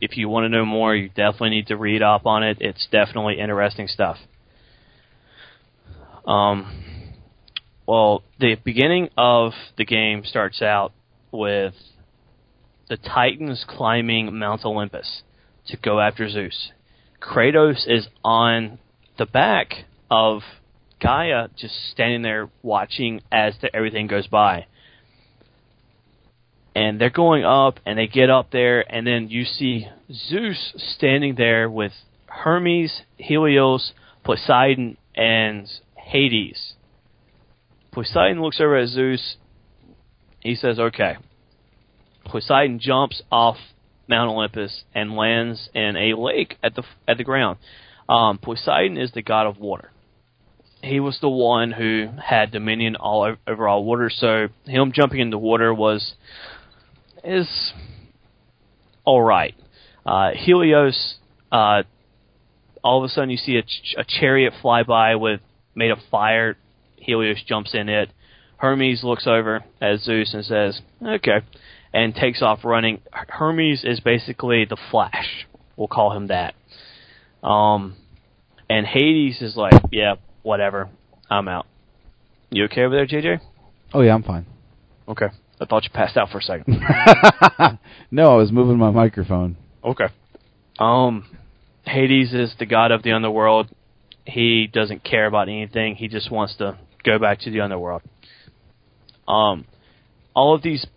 If you want to know more, you definitely need to read up on it. It's definitely interesting stuff. Well, the beginning of the game starts out with the Titans climbing Mount Olympus to go after Zeus. Kratos is on the back of Gaia, just standing there watching as everything goes by. And they're going up, and they get up there, and then you see Zeus standing there with Hermes, Helios, Poseidon, and Hades. Poseidon looks over at Zeus. He says, okay. Poseidon jumps off Mount Olympus and lands in a lake at the ground. Poseidon is the god of water. He was the one who had dominion over all water, so him jumping into water is all right. Helios, all of a sudden you see a chariot fly by made of fire. Helios jumps in it. Hermes looks over at Zeus and says, okay, and takes off running. Hermes is basically the Flash. We'll call him that. And Hades is like, yeah, whatever. I'm out. You okay over there, JJ? Oh, yeah, I'm fine. Okay. I thought you passed out for a second. No, I was moving my microphone. Okay. Hades is the god of the underworld. He doesn't care about anything. He just wants to go back to the underworld. All of these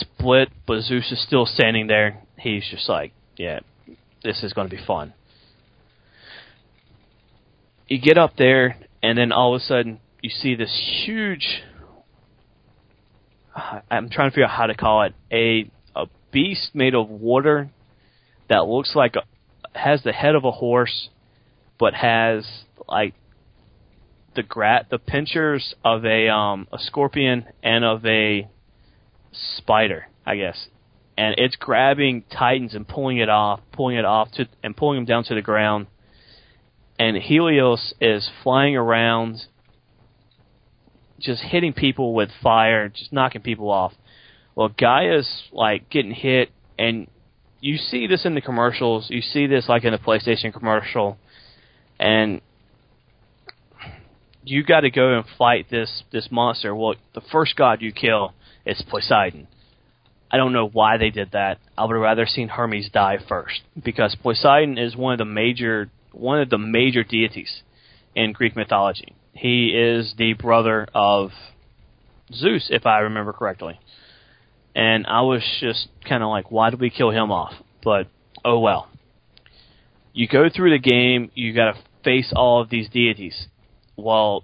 split, but Zeus is still standing there. He's just like, yeah, this is going to be fun. You get up there, and then all of a sudden, you see this huge, I'm trying to figure out how to call it, a beast made of water that looks like, has the head of a horse, but has, like, the pinchers of a scorpion and of a spider, I guess. And it's grabbing Titans and pulling it off, and pulling them down to the ground. And Helios is flying around, just hitting people with fire, just knocking people off. Well, Gaia's, like, getting hit, and you see this in the commercials. You see this, like, in the PlayStation commercial. And you got to go and fight this monster. Well, the first god you kill is Poseidon. I don't know why they did that. I would have rather seen Hermes die first, because Poseidon is one of the major deities in Greek mythology. He is the brother of Zeus, if I remember correctly. And I was just kind of like, why did we kill him off? But, oh well. You go through the game, you got to face all of these deities. Well,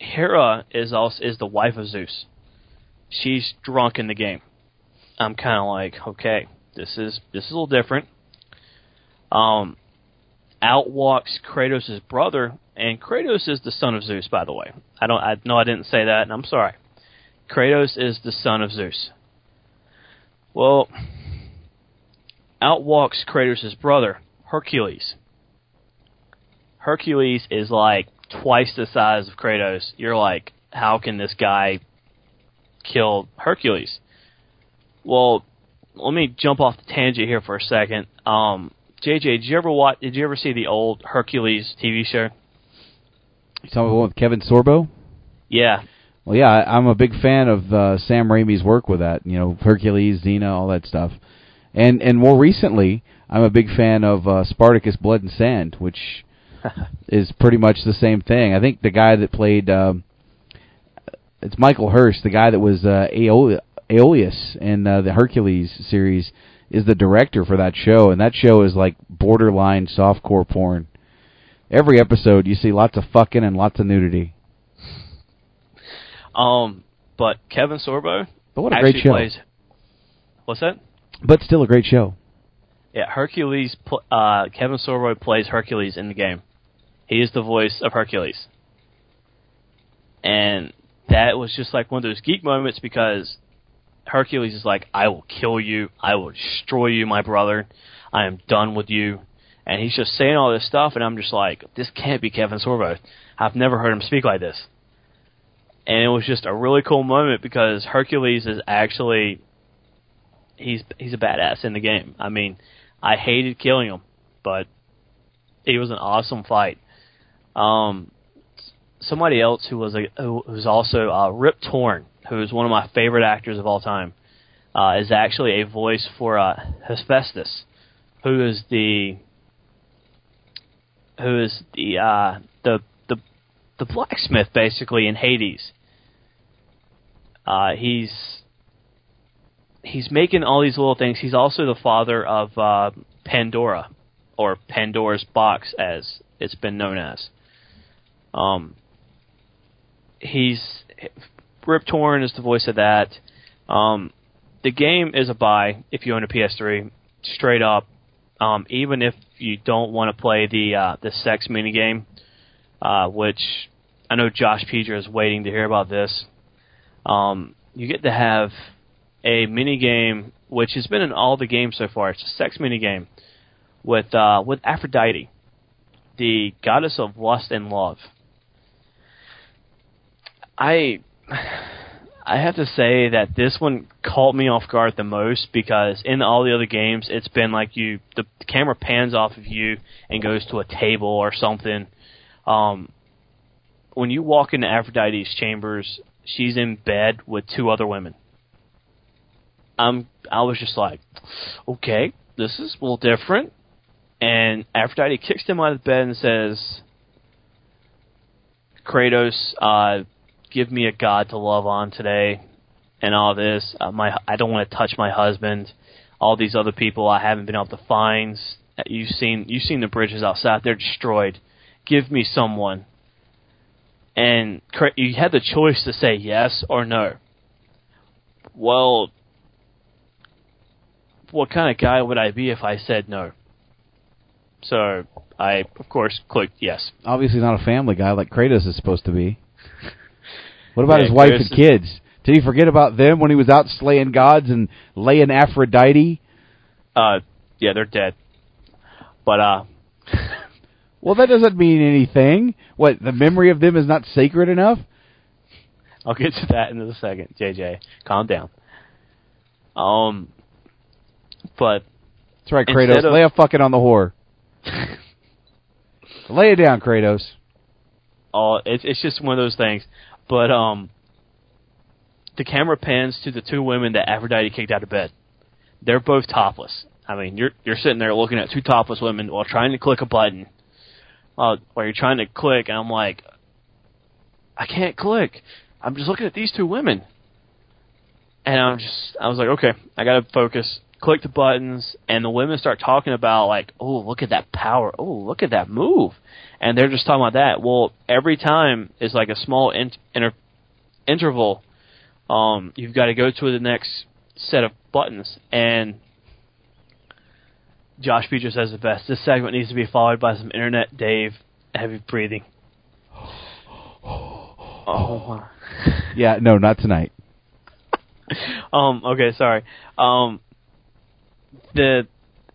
Hera is the wife of Zeus. She's drunk in the game. I'm kind of like, okay, this is a little different. Out walks Kratos' brother, and Kratos is the son of Zeus, by the way. I know I didn't say that, and I'm sorry. Kratos is the son of Zeus. Well, out walks Kratos' brother, Hercules. Hercules is like twice the size of Kratos. You're like, how can this guy kill Hercules? Well, let me jump off the tangent here for a second. JJ, did you ever see the old Hercules TV show? You talking about with Kevin Sorbo? Yeah. Well, yeah, I'm a big fan of Sam Raimi's work with that. You know, Hercules, Xena, all that stuff. And more recently, I'm a big fan of Spartacus Blood and Sand, which is pretty much the same thing. I think the guy that played, it's Michael Hurst, the guy that was Aeolus in the Hercules series, is the director for that show, and that show is like borderline softcore porn. Every episode, you see lots of fucking and lots of nudity. But Kevin Sorbo, but what a great show! Plays, what's that? But still a great show. Yeah, Hercules. Kevin Sorbo plays Hercules in the game. He is the voice of Hercules. And that was just like one of those geek moments because Hercules is like, I will kill you. I will destroy you, my brother. I am done with you. And he's just saying all this stuff, and I'm just like, this can't be Kevin Sorbo. I've never heard him speak like this. And it was just a really cool moment because Hercules is actually, he's a badass in the game. I mean, I hated killing him, but it was an awesome fight. Somebody else who was also Rip Torn, who is one of my favorite actors of all time, is actually a voice for Hephaestus, who is the blacksmith basically in Hades. He's making all these little things. He's also the father of Pandora, or Pandora's box as it's been known as. Rip Torn is the voice of that. The game is a buy if you own a PS3, straight up. Even if you don't want to play the sex minigame, which I know Josh Pedro is waiting to hear about this. You get to have a minigame, which has been in all the games so far. It's a sex minigame with Aphrodite, the goddess of lust and love. I have to say that this one caught me off guard the most because in all the other games, it's been like the camera pans off of you and goes to a table or something. When you walk into Aphrodite's chambers, she's in bed with two other women. I was just like, okay, this is a little different. And Aphrodite kicks them out of bed and says, Kratos, give me a god to love on today, and all this. I don't want to touch my husband. All these other people I haven't been able to find. You've seen the bridges outside; they're destroyed. Give me someone. And you had the choice to say yes or no. Well, what kind of guy would I be if I said no? So I, of course, clicked yes. Obviously, not a family guy like Kratos is supposed to be. What about his wife and kids? Did he forget about them when he was out slaying gods and laying Aphrodite? Yeah, they're dead. But, well, that doesn't mean anything. What, the memory of them is not sacred enough? I'll get to that in a second, JJ. Calm down. But... That's right, Kratos. Lay a fucking on the whore. Lay it down, Kratos. Oh, it's just one of those things. But the camera pans to the two women that Aphrodite kicked out of bed. They're both topless. I mean, you're sitting there looking at two topless women while trying to click a button. While you're trying to click, and I'm like, I can't click. I'm just looking at these two women. And I was like, okay, I gotta focus. Click the buttons, and the women start talking about, like, oh, look at that power. Oh, look at that move. And they're just talking about that. Well, every time is like a small interval. You've got to go to the next set of buttons. And Josh Beecher says the best. This segment needs to be followed by some internet Dave heavy breathing. Oh. Yeah, no, not tonight. Okay, sorry.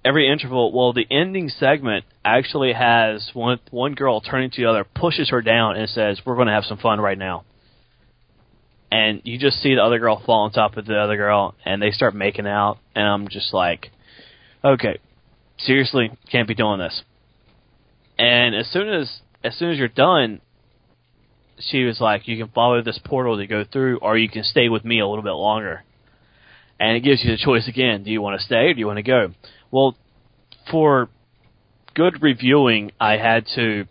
Every interval, well, the ending segment actually has one girl turning to the other, pushes her down, and says, "We're going to have some fun right now." And you just see the other girl fall on top of the other girl, and they start making out. And I'm just like, "Okay, seriously, can't be doing this." And as soon as you're done, she was like, "You can follow this portal to go through, or you can stay with me a little bit longer." And it gives you the choice again. Do you want to stay or do you want to go? Well, for good reviewing, I had to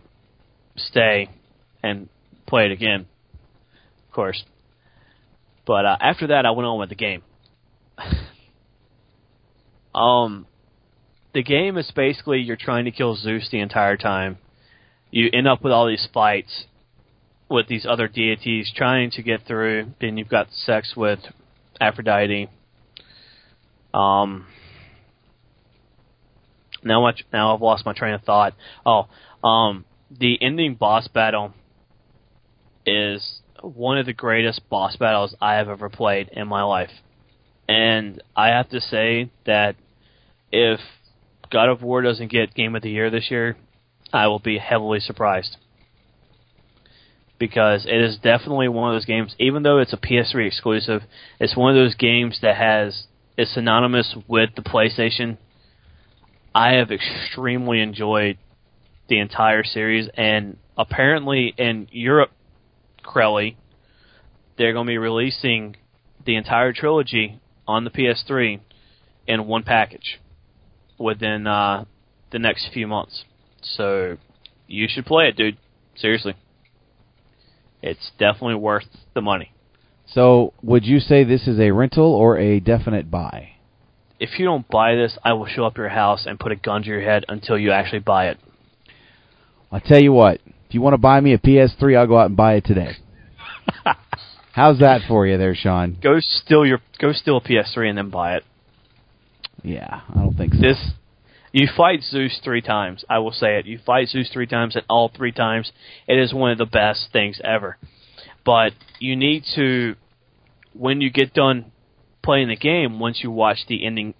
stay and play it again, of course. But after that, I went on with the game. The game is basically you're trying to kill Zeus the entire time. You end up with all these fights with these other deities trying to get through. Then you've got sex with Aphrodite. Now I've lost my train of thought. the ending boss battle is one of the greatest boss battles I have ever played in my life. And I have to say that if God of War doesn't get Game of the Year this year, I will be heavily surprised. Because it is definitely one of those games, even though it's a PS3 exclusive, it's one of those games that is synonymous with the PlayStation. I have extremely enjoyed the entire series, and apparently in Europe, Crowley, they're going to be releasing the entire trilogy on the PS3 in one package within the next few months. So you should play it, dude. Seriously. It's definitely worth the money. So, would you say this is a rental or a definite buy? If you don't buy this, I will show up your house and put a gun to your head until you actually buy it. I'll tell you what. If you want to buy me a PS3, I'll go out and buy it today. How's that for you there, Sean? Go steal a PS3 and then buy it. Yeah, I don't think so. You fight Zeus 3 times. I will say it. You fight Zeus 3 times, and all 3 times, it is one of the best things ever. But you need to, when you get done playing the game, once you watch the ending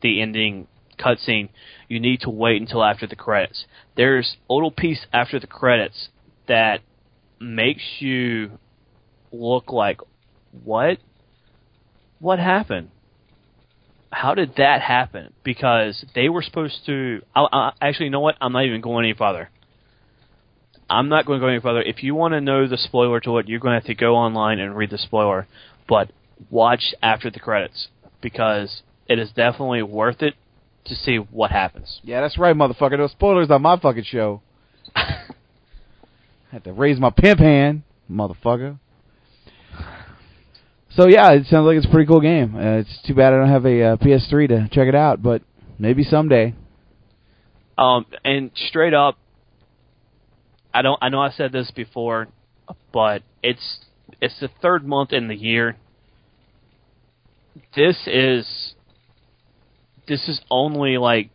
cutscene, you need to wait until after the credits. There's a little piece after the credits that makes you look like, what? What happened? How did that happen? Because they were supposed to... Actually, you know what? I'm not even going any farther. I'm not going to go any farther. If you want to know the spoiler to it, you're going to have to go online and read the spoiler. But watch after the credits, because it is definitely worth it to see what happens. Yeah, that's right, motherfucker. No spoilers on my fucking show. I had to raise my pimp hand, motherfucker. So, yeah, it sounds like it's a pretty cool game. It's too bad I don't have a PS3 to check it out, but maybe someday. And straight up, I know I said this before, but it's the third month in the year. This is only like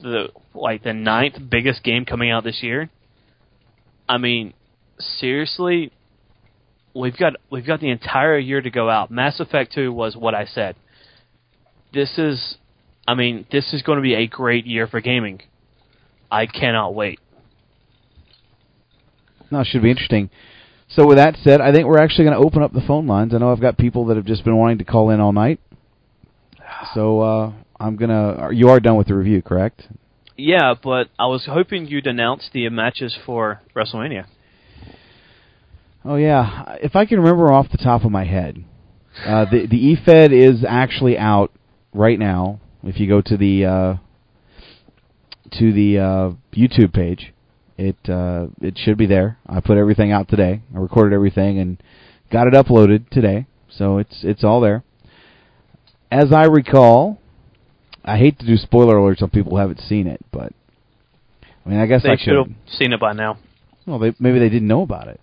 the ninth biggest game coming out this year. I mean, seriously. We've got the entire year to go out. Mass Effect 2 was what I said. This is going to be a great year for gaming. I cannot wait. No, it should be interesting. So with that said, I think we're actually going to open up the phone lines. I know I've got people that have just been wanting to call in all night. So you are done with the review, correct? Yeah, but I was hoping you'd announce the matches for WrestleMania. Oh, yeah. If I can remember off the top of my head, the E-Fed is actually out right now. If you go to the YouTube page, it should be there. I put everything out today. I recorded everything and got it uploaded today, so it's all there. As I recall, I hate to do spoiler alerts on people who haven't seen it, but I mean, I guess I should have seen it by now. Well, maybe they didn't know about it.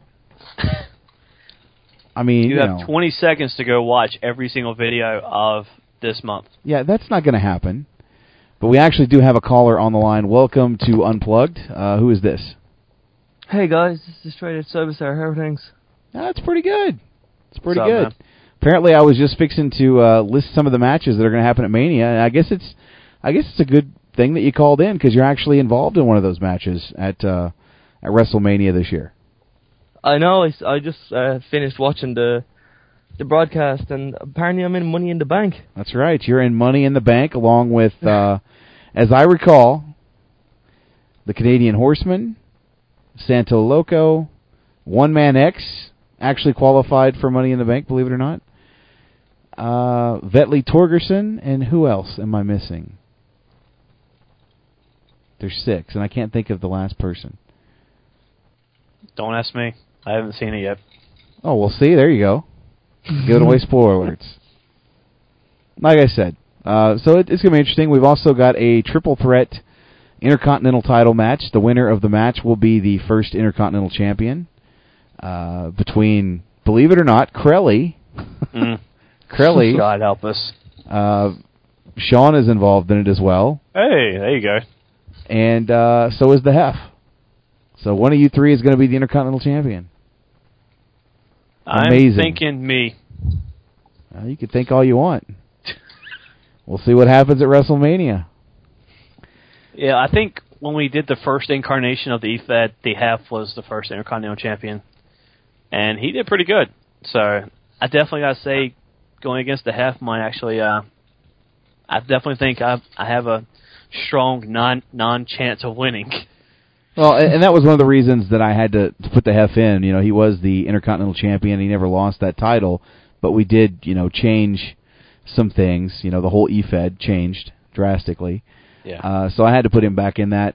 I mean, you have 20 seconds to go watch every single video of this month. Yeah, that's not going to happen. But we actually do have a caller on the line. Welcome to Unplugged. Who is this? Hey, guys. This is Traded Service there. How are things? That's pretty good. It's pretty good. Man? Apparently, I was just fixing to list some of the matches that are going to happen at Mania, and I guess it's a good thing that you called in because you're actually involved in one of those matches at WrestleMania this year. I know, I just finished watching the broadcast, and apparently I'm in Money in the Bank. That's right, you're in Money in the Bank, along with, as I recall, the Canadian Horseman, Santo Loco, One Man X, actually qualified for Money in the Bank, believe it or not, Vetley Torgerson, and who else am I missing? There's 6, and I can't think of the last person. Don't ask me. I haven't seen it yet. Oh, well, see, there you go. Giving away spoiler alerts. Like I said, so it's going to be interesting. We've also got a triple threat Intercontinental title match. The winner of the match will be the first Intercontinental champion between, believe it or not, Crelly. Crelly. God help us. Sean is involved in it as well. Hey, there you go. And so is the Hef. So one of you three is going to be the Intercontinental Champion. Amazing. I'm thinking me. Well, you can think all you want. We'll see what happens at WrestleMania. Yeah, I think when we did the first incarnation of the EFED, the half was the first Intercontinental Champion. And he did pretty good. So I definitely got to say, going against the half might actually, I definitely think I have a strong non-chance of winning. Well, and that was one of the reasons that I had to put the half in. You know, he was the Intercontinental Champion. He never lost that title. But we did, you know, change some things. You know, the whole EFED changed drastically. Yeah. So I had to put him back in that.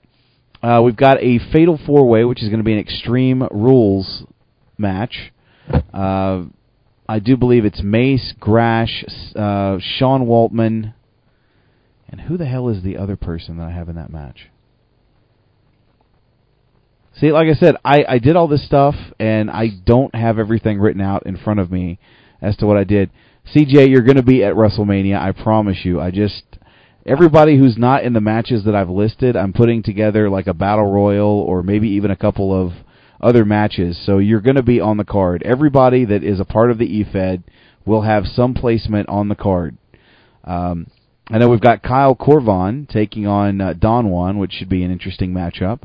We've got a Fatal 4-Way, which is going to be an Extreme Rules match. I do believe it's Mace, Grash, Sean Waltman, and who the hell is the other person that I have in that match? See, like I said, I did all this stuff, and I don't have everything written out in front of me as to what I did. CJ, you're going to be at WrestleMania, I promise you. Everybody who's not in the matches that I've listed, I'm putting together like a battle royal or maybe even a couple of other matches. So you're going to be on the card. Everybody that is a part of the EFED will have some placement on the card. I know we've got Kyle Corvin taking on Don Juan, which should be an interesting matchup.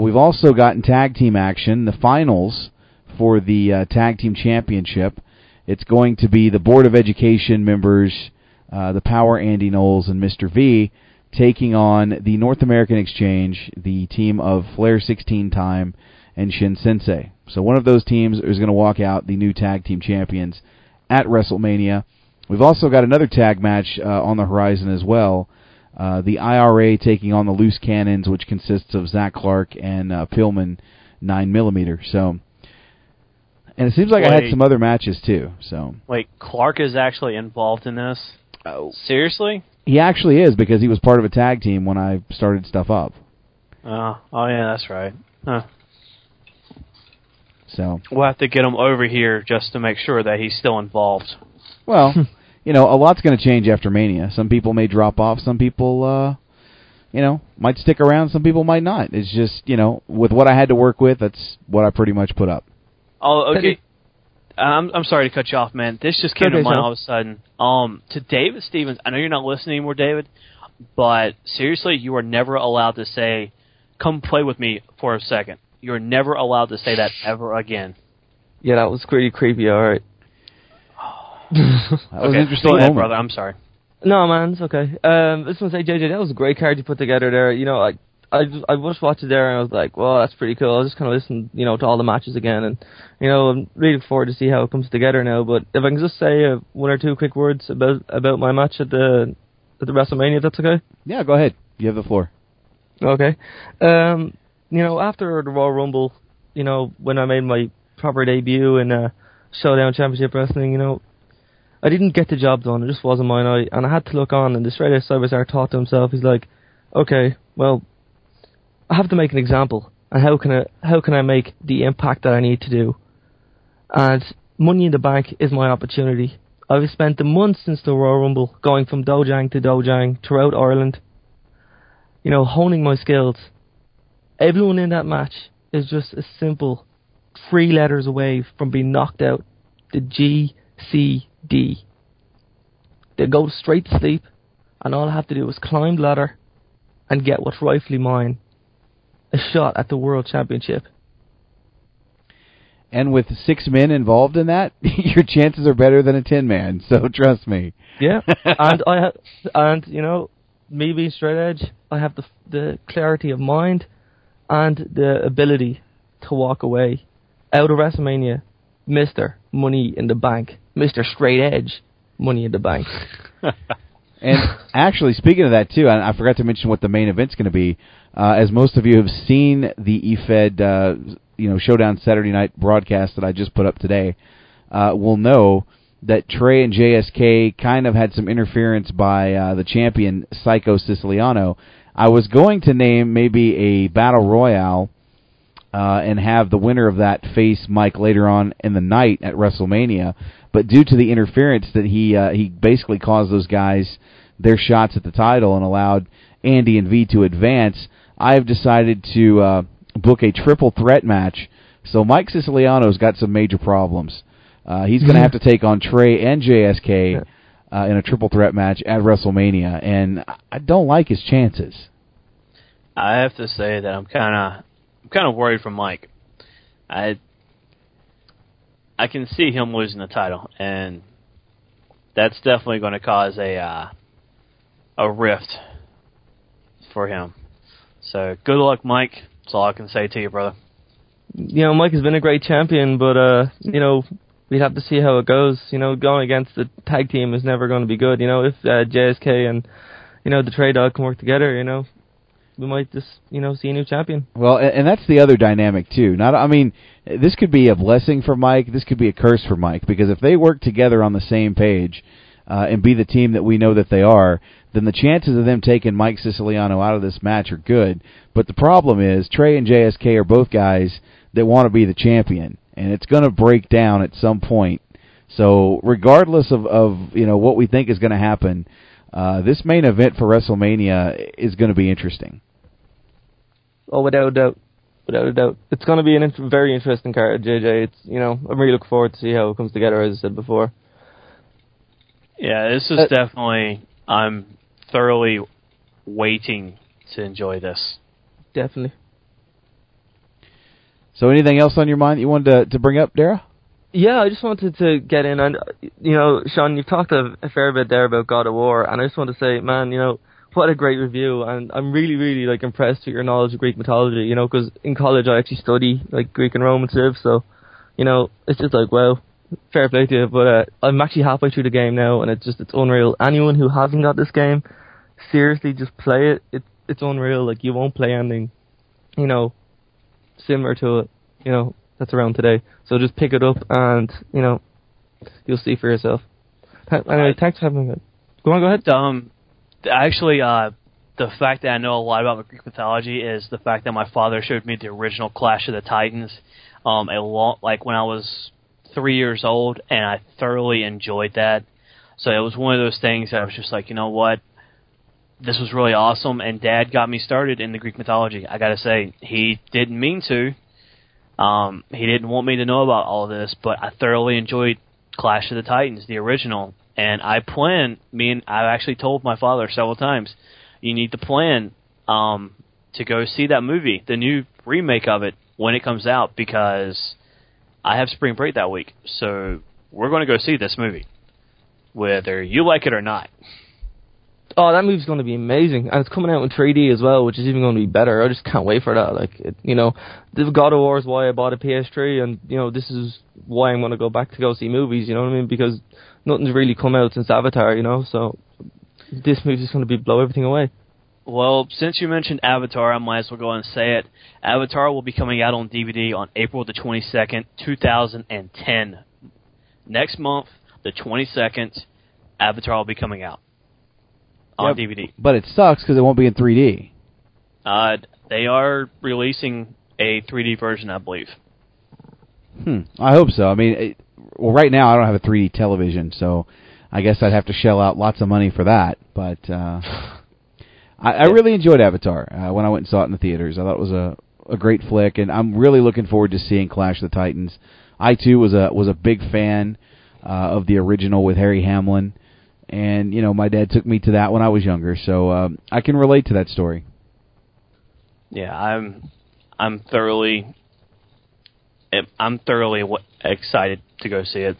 We've also gotten tag team action, the finals for the tag team championship. It's going to be the Board of Education members, the Power Andy Knowles and Mr. V, taking on the North American Exchange, the team of Flair 16 Time and Shin Sensei. So one of those teams is going to walk out the new tag team champions at WrestleMania. We've also got another tag match on the horizon as well. The IRA taking on the Loose Cannons, which consists of Zach Clark and Pillman 9mm. So, and it seems like I had some other matches too. So wait, Clark is actually involved in this? Oh. Seriously? He actually is, because he was part of a tag team when I started stuff up. Oh yeah, that's right. Huh. So we'll have to get him over here just to make sure that he's still involved. Well, you know, a lot's going to change after Mania. Some people may drop off. Some people, you know, might stick around. Some people might not. It's just, you know, with what I had to work with, that's what I pretty much put up. Oh, okay. I'm sorry to cut you off, man. This just came to mind all of a sudden. To David Stevens, I know you're not listening anymore, David, but seriously, you are never allowed to say, "Come play with me for a second." You're never allowed to say that ever again. Yeah, that was pretty creepy, all right. That was an interesting moment. Brother. I'm sorry. No, man, it's okay. I just want to say, JJ, that was a great card you put together there. You know, I just watched it there and I was like, well, that's pretty cool. I just kind of listened, you know, to all the matches again, and you know, I'm really looking forward to see how it comes together now. But if I can just say one or two quick words about my match at the WrestleMania, if that's okay. Yeah, go ahead. You have the floor. Okay. You know, after the Royal Rumble, you know, when I made my proper debut in Showdown Championship Wrestling, you know, I didn't get the job done. It just wasn't mine. I had to look on, and this radio cyberstar thought to himself, he's like, okay, well, I have to make an example, and how can I make the impact that I need to do? And Money in the Bank is my opportunity. I've spent the months since the Royal Rumble going from Dojang to Dojang throughout Ireland, you know, honing my skills. Everyone in that match is just a simple 3 letters away from being knocked out. The GCD. They go straight to sleep, and all I have to do is climb the ladder and get what's rightfully mine. A shot at the World Championship. And with 6 men involved in that, your chances are better than a 10-man, so trust me. Yeah, and you know, me being straight edge, I have the clarity of mind and the ability to walk away out of WrestleMania, Mr. Money in the Bank, Mr. Straight Edge, Money in the Bank. And actually, speaking of that, too, I forgot to mention what the main event's going to be. As most of you have seen the EFED Showdown Saturday night broadcast that I just put up today, will know that Trey and JSK kind of had some interference by the champion, Psycho Siciliano. I was going to name maybe a battle royale and have the winner of that face Mike later on in the night at WrestleMania, but due to the interference that he basically caused those guys their shots at the title and allowed Andy and V to advance, I have decided to book a triple threat match. So Mike Siciliano's got some major problems. He's going to have to take on Trey and JSK in a triple threat match at WrestleMania, and I don't like his chances. I have to say that I'm kind of worried for Mike. I can see him losing the title, and that's definitely going to cause a rift for him. So good luck, Mike. That's all I can say to you, brother. You know, Mike has been a great champion, but you know, we'd have to see how it goes. You know, going against the tag team is never going to be good. You know, if JSK and, you know, the Trey Dog can work together, you know, we might just, you know, see a new champion. Well, and that's the other dynamic too. This could be a blessing for Mike. This could be a curse for Mike, because if they work together on the same page and be the team that we know that they are, then the chances of them taking Mike Siciliano out of this match are good. But the problem is Trey and JSK are both guys that want to be the champion, and it's going to break down at some point. So regardless of you know, what we think is going to happen, this main event for WrestleMania is going to be interesting. Oh, without a doubt. Without a doubt. It's going to be a very interesting card, JJ. It's, you know, I'm really looking forward to see how it comes together, as I said before. Yeah, this is definitely... I'm thoroughly waiting to enjoy this. Definitely. So anything else on your mind you wanted to bring up, Dara? Yeah, I just wanted to get in. And, you know, Sean, you've talked a fair bit there about God of War, and I just want to say, man, you know, what a great review. And I'm really, really, like, impressed with your knowledge of Greek mythology, you know, because in college I actually study, like, Greek and Roman stuff. So, you know, it's just like, wow, fair play to you. But I'm actually halfway through the game now, and it's unreal. Anyone who hasn't got this game, seriously, just play it. It's unreal. Like, you won't play anything, you know, similar to it, you know, that's around today. So just pick it up, and, you know, you'll see for yourself. Anyway, thanks for having me. Go on, go ahead. Actually, the fact that I know a lot about Greek mythology is the fact that my father showed me the original Clash of the Titans when I was 3 years old, and I thoroughly enjoyed that. So it was one of those things that I was just like, you know what, this was really awesome, and Dad got me started in the Greek mythology. I gotta say, he didn't mean to. He didn't want me to know about all this, but I thoroughly enjoyed Clash of the Titans, the original. And I actually told my father several times, you need to plan to go see that movie, the new remake of it, when it comes out, because I have spring break that week. So we're going to go see this movie, whether you like it or not. Oh, that movie's going to be amazing. And it's coming out in 3D as well, which is even going to be better. I just can't wait for that. Like, you know, God of War is why I bought a PS3, and, you know, this is why I'm going to go back to go see movies, you know what I mean? Because nothing's really come out since Avatar, you know, so this movie's going to blow everything away. Well, since you mentioned Avatar, I might as well go and say it. Avatar will be coming out on DVD on April the 22nd, 2010. Next month, the 22nd, Avatar will be coming out. On DVD. But it sucks because it won't be in 3D. They are releasing a 3D version, I believe. I hope so. I mean, right now I don't have a 3D television, so I guess I'd have to shell out lots of money for that. But I really enjoyed Avatar when I went and saw it in the theaters. I thought it was a great flick, and I'm really looking forward to seeing Clash of the Titans. I, too, was a big fan of the original with Harry Hamlin. And, you know, my dad took me to that when I was younger, so I can relate to that story. Yeah, I'm thoroughly excited to go see it.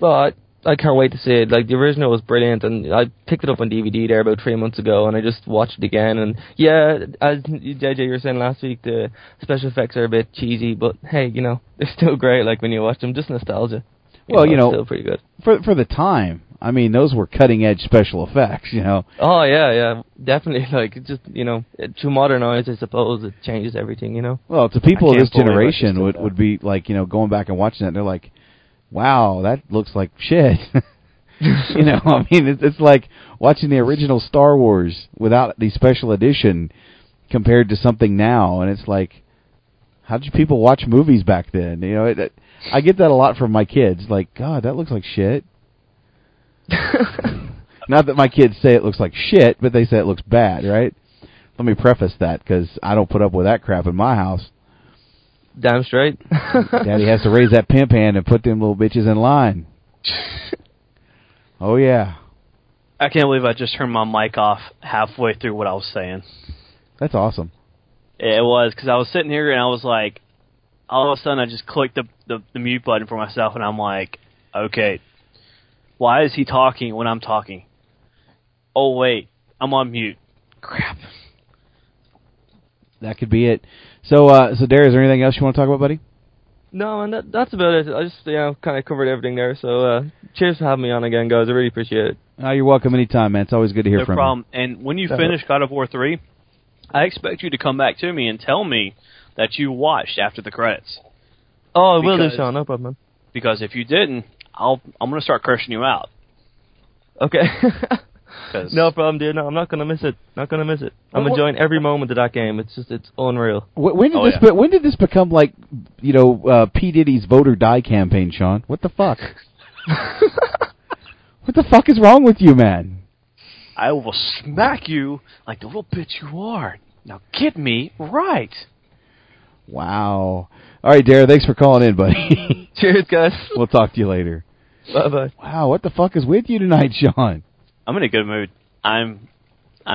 Well, I can't wait to see it. Like, the original was brilliant, and I picked it up on DVD there about 3 months ago, and I just watched it again. And yeah, as JJ, you were saying last week, the special effects are a bit cheesy, but hey, you know, they're still great. Like, when you watch them, just nostalgia. Well, you know, still pretty good. For the time, I mean, those were cutting-edge special effects, you know. Oh, yeah, definitely. Like, just, you know, to modernize, I suppose, it changes everything, you know. Well, to people of this generation would be, like, you know, going back and watching that, they're like, wow, that looks like shit. You know, I mean, it's like watching the original Star Wars without the special edition compared to something now, and it's like, how did people watch movies back then? You know, I get that a lot from my kids. Like, God, that looks like shit. Not that my kids say it looks like shit, but they say it looks bad, right? Let me preface that, because I don't put up with that crap in my house. Damn straight. Daddy has to raise that pimp hand and put them little bitches in line. Oh, yeah. I can't believe I just turned my mic off halfway through what I was saying. That's awesome. It was, because I was sitting here, and I was like, all of a sudden, I just clicked the mute button for myself, and I'm like, okay, why is he talking when I'm talking? Oh, wait, I'm on mute. Crap. That could be it. So Derry, is there anything else you want to talk about, buddy? No, and that's about it. I just, kind of covered everything there. So, cheers for having me on again, guys. I really appreciate it. You're welcome anytime, man. It's always good to hear from you. No problem. And when you finish God of War 3, I expect you to come back to me and tell me that you watched after the credits. Oh, I will do, Sean. No problem, man. Because if you didn't, I'm going to start cursing you out. Okay. No problem, dude. No, I'm not going to miss it. I'm enjoying every moment of that game. It's unreal. When did this become like, P. Diddy's Vote or Die campaign, Sean? What the fuck? What the fuck is wrong with you, man? I will smack you like the little bitch you are. Now get me right. Wow. All right, Dara, thanks for calling in, buddy. Cheers, guys. We'll talk to you later. Bye-bye. Wow, what the fuck is with you tonight, Sean? I'm in a good mood. I'm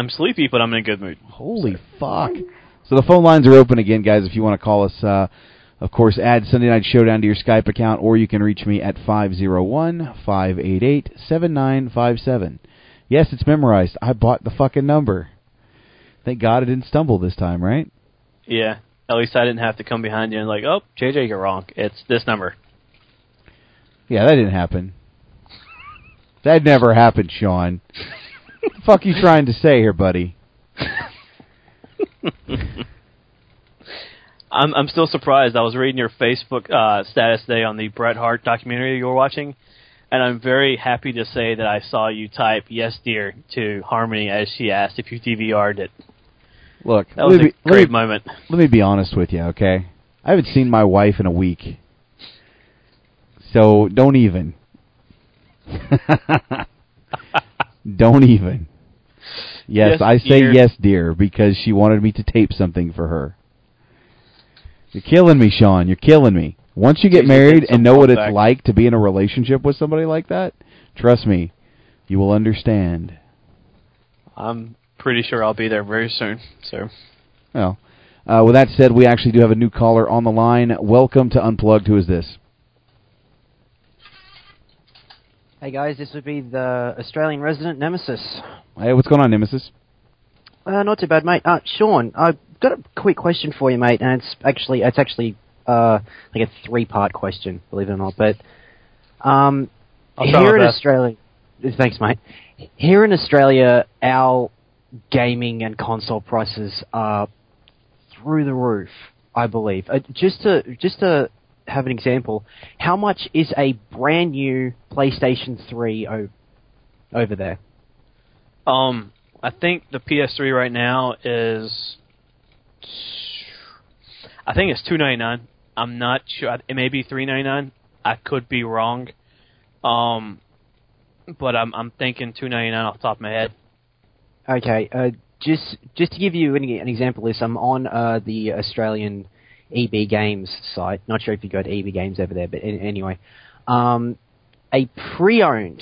sleepy, but I'm in a good mood. Holy fuck. So the phone lines are open again, guys, if you want to call us. Of course, add Sunday Night Showdown to your Skype account, or you can reach me at 501-588-7957. Yes, it's memorized. I bought the fucking number. Thank God I didn't stumble this time, right? Yeah. At least I didn't have to come behind you and like, oh, JJ, you're wrong. It's this number. Yeah, that didn't happen. That never happened, Sean. What the fuck are you trying to say here, buddy? I'm still surprised. I was reading your Facebook status today on the Bret Hart documentary you were watching, and I'm very happy to say that I saw you type, yes, dear, to Harmony as she asked if you DVR'd it. Look, that was a great moment. Let me be honest with you, okay? I haven't seen my wife in a week, so don't even. Don't even. Yes, I say dear. Yes, dear, because she wanted me to tape something for her. You're killing me, Sean. You're killing me. Once you get married and know what it's like to be in a relationship with somebody like that, trust me, you will understand. I'm pretty sure I'll be there very soon. So, well, with that said, we actually do have a new caller on the line. Welcome to Unplugged. Who is this? Hey, guys, this would be the Australian resident, Nemesis. Hey, what's going on, Nemesis? Not too bad, mate. Sean, I've got a quick question for you, mate, and it's actually like a three-part question, believe it or not. But here in Australia... Thanks, mate. Here in Australia, our gaming and console prices are through the roof, I believe. Just to have an example, how much is a brand new PlayStation 3 over there? I think the PS3 right now is... I think it's $299. I'm not sure. It may be $399. I could be wrong. But I'm thinking $299 off the top of my head. Okay. Just to give you an example of this, I'm on the Australian... EB Games site. Not sure if you go to EB Games over there, but anyway. A pre-owned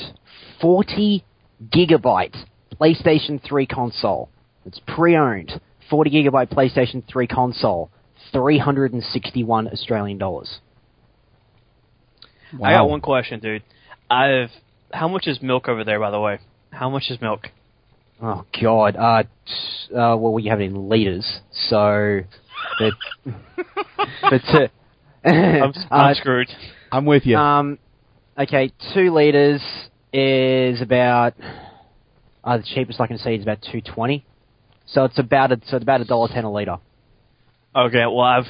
40-gigabyte PlayStation 3 console. It's pre-owned 40-gigabyte PlayStation 3 console. $361 Australian dollars. Wow. I got one question, dude. How much is milk over there, by the way? How much is milk? Oh, God. Well, we have it in liters, so... But I'm screwed. I'm with you. Okay, 2 liters is about the cheapest I can see is about $2.20. So it's about $1.10 a liter. Okay, well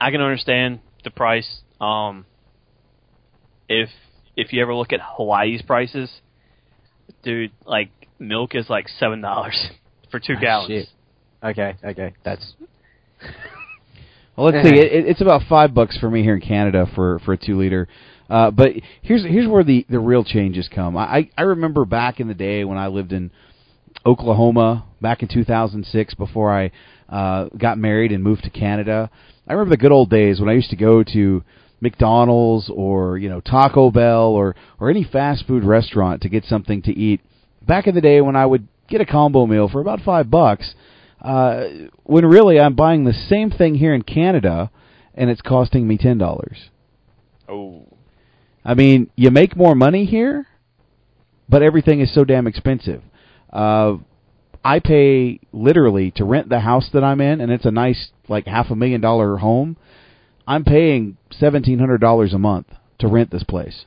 I can understand the price. If you ever look at Hawaii's prices, dude, like milk is like $7 for 2 gallons. Shit. Okay, that's. Well, let's see. It's about $5 for me here in Canada for a 2 liter. But here's where the real changes come. I remember back in the day when I lived in Oklahoma back in 2006 before I got married and moved to Canada. I remember the good old days when I used to go to McDonald's or, you know, Taco Bell or any fast food restaurant to get something to eat. Back in the day when I would get a combo meal for about $5, when really I'm buying the same thing here in Canada and it's costing me $10. Oh. I mean, you make more money here, but everything is so damn expensive. I pay literally to rent the house that I'm in, and it's a nice, like, $500,000 home. I'm paying $1,700 a month to rent this place.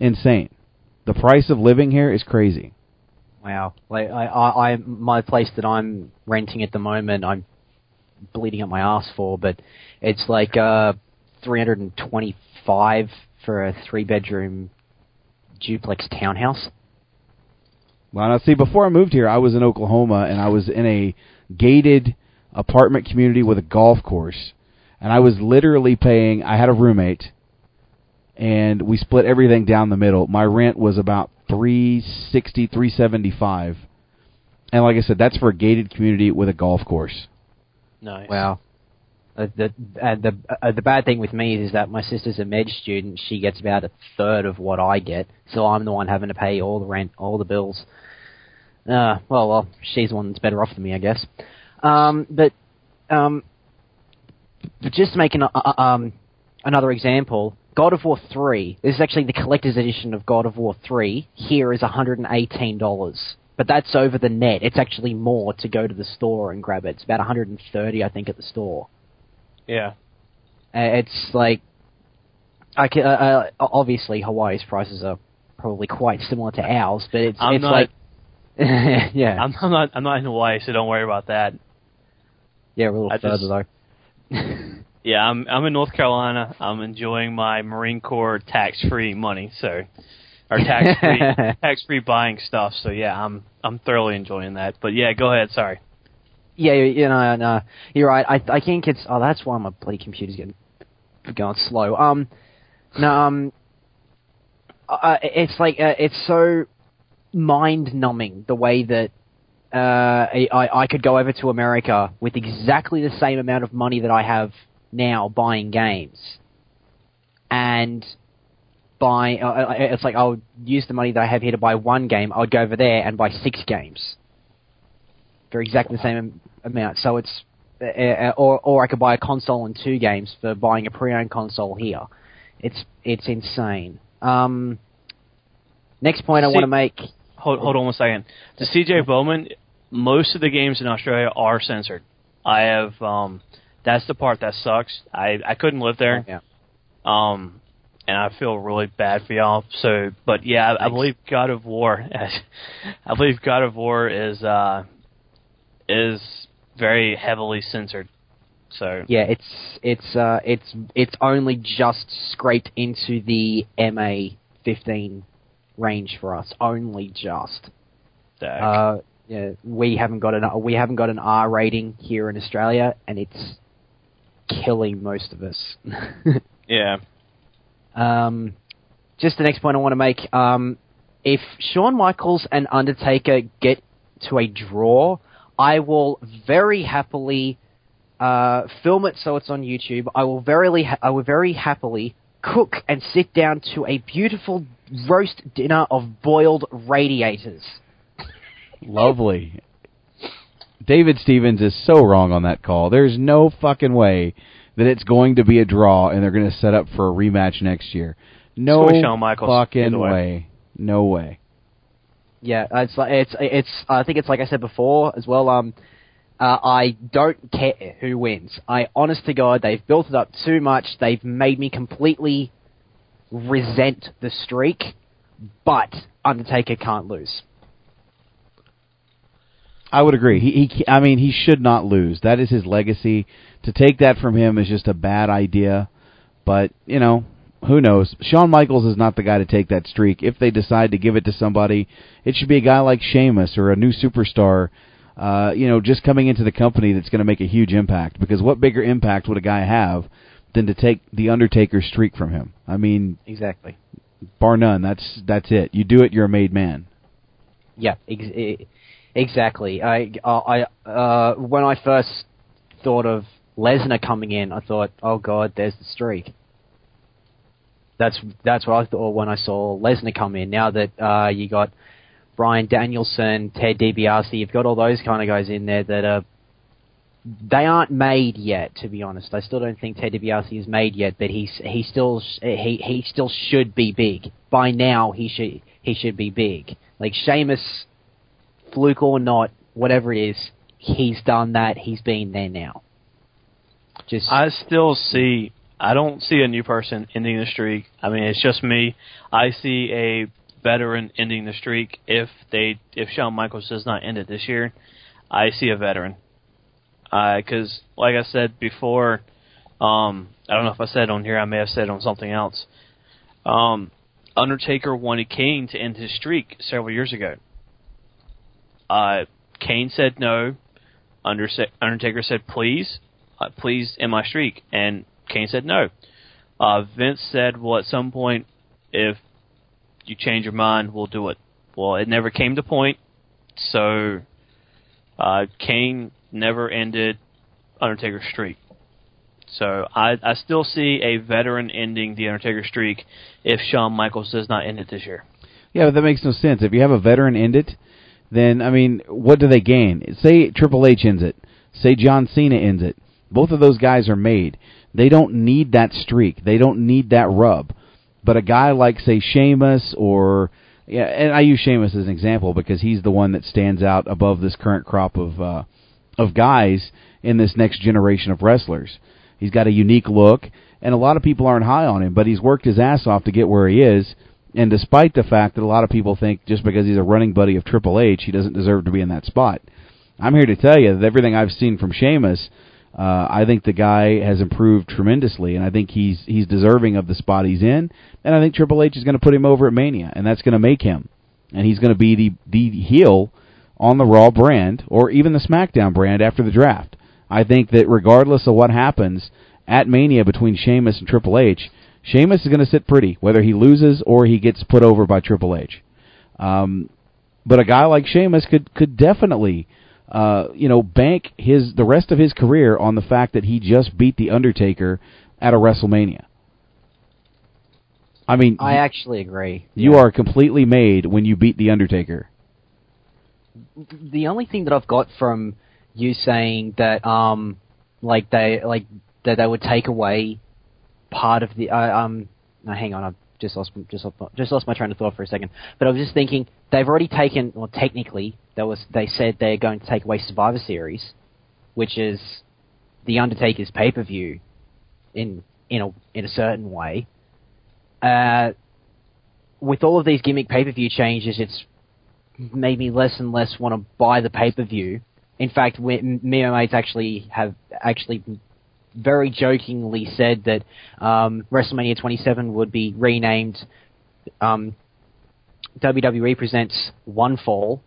Insane. The price of living here is crazy. Wow. Like, I my place that I'm renting at the moment, I'm bleeding up my ass for, but it's like $325 for a 3-bedroom duplex townhouse. Well, now, see, before I moved here, I was in Oklahoma, and I was in a gated apartment community with a golf course, and I was literally paying, I had a roommate, and we split everything down the middle. My rent was about $360, $375, and like I said, that's for a gated community with a golf course. Nice. Wow. The bad thing with me is that my sister's a med student. She gets about a third of what I get, so I'm the one having to pay all the rent, all the bills. Well, she's the one that's better off than me, I guess. But just to make another example, God of War 3, this is actually the collector's edition of God of War 3, here is $118. But that's over the net. It's actually more to go to the store and grab it. It's about $130, I think, at the store. Yeah. It's like, obviously Hawaii's prices are probably quite similar to ours, but it's not, like, yeah. I'm not in Hawaii, so don't worry about that. Yeah, we're a little further though. Yeah, I'm in North Carolina. I'm enjoying my Marine Corps tax-free money, so or tax-free tax-free buying stuff. So yeah, I'm thoroughly enjoying that. But yeah, go ahead. Sorry. Yeah, you know, no, you're right. I think it's... Oh, that's why my bloody computer's going slow. It's like... it's so mind-numbing the way that I could go over to America with exactly the same amount of money that I have now buying games. And buy... it's like I would use the money that I have here to buy one game. I would go over there and buy 6 games. For exactly the same amount, so it's, or I could buy a console and 2 games for buying a pre-owned console here. It's insane. Next point I want to make. Hold on one second. To CJ Bowman, most of the games in Australia are censored. I have, that's the part that sucks. I couldn't live there. Yeah. And I feel really bad for y'all. So, but yeah, I believe God of War. I believe God of War is very heavily censored. So yeah, it's only just scraped into the MA-15 range for us. Only just. Yeah, we haven't got an R rating here in Australia, and it's killing most of us. Yeah. Just the next point I want to make. If Shawn Michaels and Undertaker get to a draw, I will very happily film it so it's on YouTube. I will very happily cook and sit down to a beautiful roast dinner of boiled radiators. Lovely. David Stevens is so wrong on that call. There's no fucking way that it's going to be a draw and they're going to set up for a rematch next year. No fucking way. No way. Yeah, it's. I think it's like I said before as well. I don't care who wins. I, honest to God, they've built it up too much. They've made me completely resent the streak. But Undertaker can't lose. I would agree. He should not lose. That is his legacy. To take that from him is just a bad idea. But you know. Who knows? Shawn Michaels is not the guy to take that streak. If they decide to give it to somebody, it should be a guy like Sheamus or a new superstar, just coming into the company that's going to make a huge impact. Because what bigger impact would a guy have than to take the Undertaker's streak from him? I mean, exactly. Bar none. That's it. You do it, you're a made man. Yeah, exactly. I when I first thought of Lesnar coming in, I thought, oh God, there's the streak. That's what I thought when I saw Lesnar come in. Now that you got Bryan Danielson, Ted DiBiase, you've got all those kind of guys in there that are... They aren't made yet, to be honest. I still don't think Ted DiBiase is made yet, but he still should be big. By now, he should be big. Like Sheamus, fluke or not, whatever it is, he's done that. He's been there now. I don't see a new person ending the streak. I mean, it's just me. I see a veteran ending the streak if Shawn Michaels does not end it this year. I see a veteran. Because, like I said before, I don't know if I said on here, I may have said on something else. Undertaker wanted Kane to end his streak several years ago. Kane said no. Undertaker said, please end my streak. And Kane said no. Vince said, well, at some point, if you change your mind, we'll do it. Well, it never came to point, so Kane never ended Undertaker's streak. So I still see a veteran ending the Undertaker streak if Shawn Michaels does not end it this year. Yeah, but that makes no sense. If you have a veteran end it, then, I mean, what do they gain? Say Triple H ends it. Say John Cena ends it. Both of those guys are made. They don't need that streak. They don't need that rub. But a guy like, say, Sheamus or... Yeah, and I use Sheamus as an example because he's the one that stands out above this current crop of guys in this next generation of wrestlers. He's got a unique look, and a lot of people aren't high on him, but he's worked his ass off to get where he is, and despite the fact that a lot of people think just because he's a running buddy of Triple H, he doesn't deserve to be in that spot. I'm here to tell you that everything I've seen from Sheamus, I think the guy has improved tremendously, and I think he's deserving of the spot he's in, and I think Triple H is going to put him over at Mania, and that's going to make him, and he's going to be the heel on the Raw brand, or even the SmackDown brand after the draft. I think that regardless of what happens at Mania between Sheamus and Triple H, Sheamus is going to sit pretty, whether he loses or he gets put over by Triple H. But a guy like Sheamus could definitely bank the rest of his career on the fact that he just beat The Undertaker at a WrestleMania. I mean... I actually agree. You are completely made when you beat The Undertaker. The only thing that I've got from you saying that, that they would take away part of the, no, hang on, I've just lost my train of thought for a second. But I was just thinking they've already taken, well, technically, they said they're going to take away Survivor Series, which is the Undertaker's pay-per-view in a certain way. With all of these gimmick pay-per-view changes, it's made me less and less want to buy the pay-per-view. In fact, me and my mates have very jokingly said that WrestleMania 27 would be renamed WWE Presents One Fall,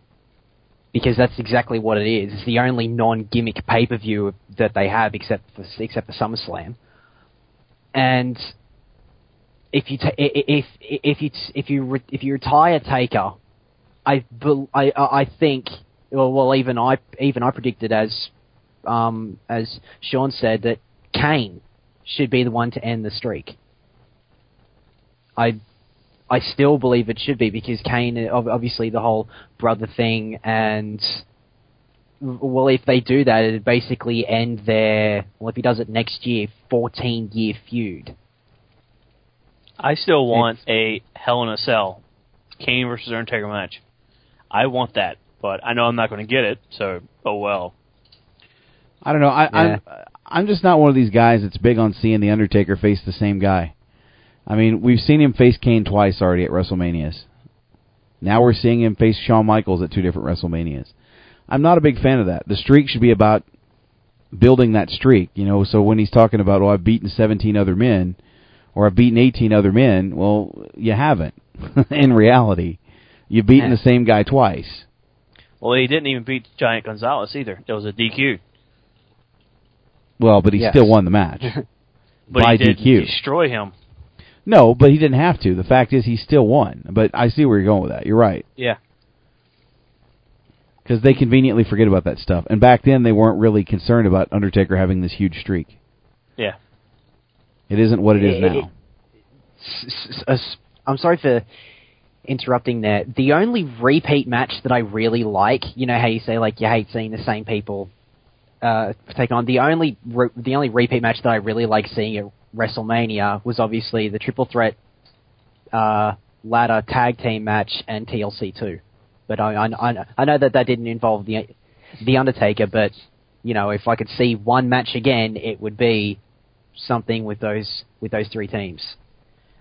because that's exactly what it is. It's the only non-gimmick pay-per-view that they have except for SummerSlam. And if you retire Taker, I think, even I predicted, as Sean said, that Kane should be the one to end the streak. I still believe it should be, because Kane, obviously the whole brother thing, and well, if they do that, it'd basically end their, well, if he does it next year, 14-year feud. I still want a Hell in a Cell Kane versus Undertaker match. I want that, but I know I'm not going to get it, so oh well. I don't know. I'm just not one of these guys that's big on seeing The Undertaker face the same guy. I mean, we've seen him face Kane twice already at WrestleManias. Now we're seeing him face Shawn Michaels at two different WrestleManias. I'm not a big fan of that. The streak should be about building that streak, you know, so when he's talking about, oh, I've beaten 17 other men, or I've beaten 18 other men, well, you haven't in reality. You've beaten the same guy twice. Well, he didn't even beat Giant Gonzalez either. It was a DQ. Well, but he still won the match. But by he didn't DQ. Destroy him. No, but he didn't have to. The fact is he still won. But I see where you're going with that. You're right. Yeah. because they conveniently forget about that stuff. And back then, they weren't really concerned about Undertaker having this huge streak. Yeah. It isn't what it is now. I'm sorry for interrupting there. The only repeat match that I really like, you know how you say, like, you hate seeing the same people take on. The only repeat match that I really like seeing at WrestleMania was obviously the Triple Threat Ladder Tag Team match and TLC 2. But I know that didn't involve the Undertaker, but, you know, if I could see one match again, it would be something with those three teams.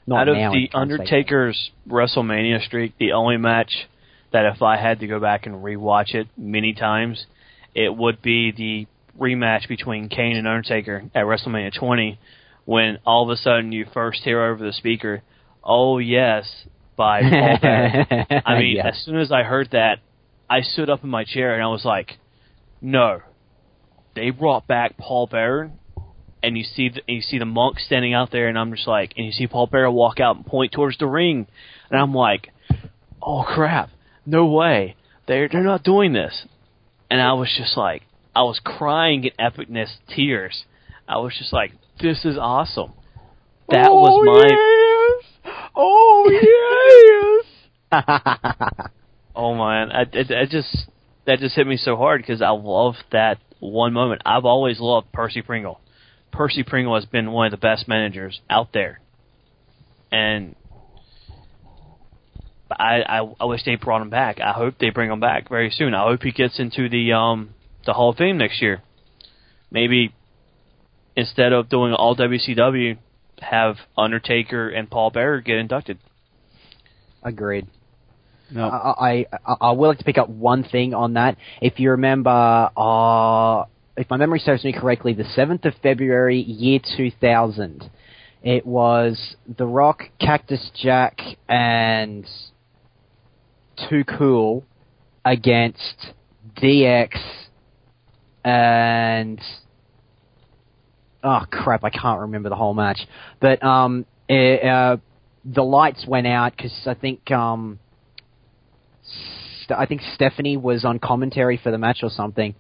Not out of the Undertaker's WrestleMania streak, the only match that if I had to go back and rewatch it many times, it would be the rematch between Kane and Undertaker at WrestleMania 20, when all of a sudden you first hear over the speaker, "Oh yes," by Paul Bearer. I mean, yeah. As soon as I heard that, I stood up in my chair and I was like, "No, they brought back Paul Bearer." And you see the monk standing out there, and I'm just like, and you see Paul Bearer walk out and point towards the ring, and I'm like, "Oh crap, no way, they're not doing this." And I was just like, I was crying in epicness tears. I was just like, this is awesome. That was my yes, oh yes. Oh man, that just hit me so hard because I love that one moment. I've always loved Percy Pringle. Percy Pringle has been one of the best managers out there. And I wish they brought him back. I hope they bring him back very soon. I hope he gets into the Hall of Fame next year. Maybe instead of doing all WCW, have Undertaker and Paul Bearer get inducted. Agreed. No. I would like to pick up one thing on that. If you remember... if my memory serves me correctly, the 7th of February, year 2000. It was The Rock, Cactus Jack, and Too Cool against DX and... Oh, crap, I can't remember the whole match. But the lights went out because I think... I think Stephanie was on commentary for the match or something.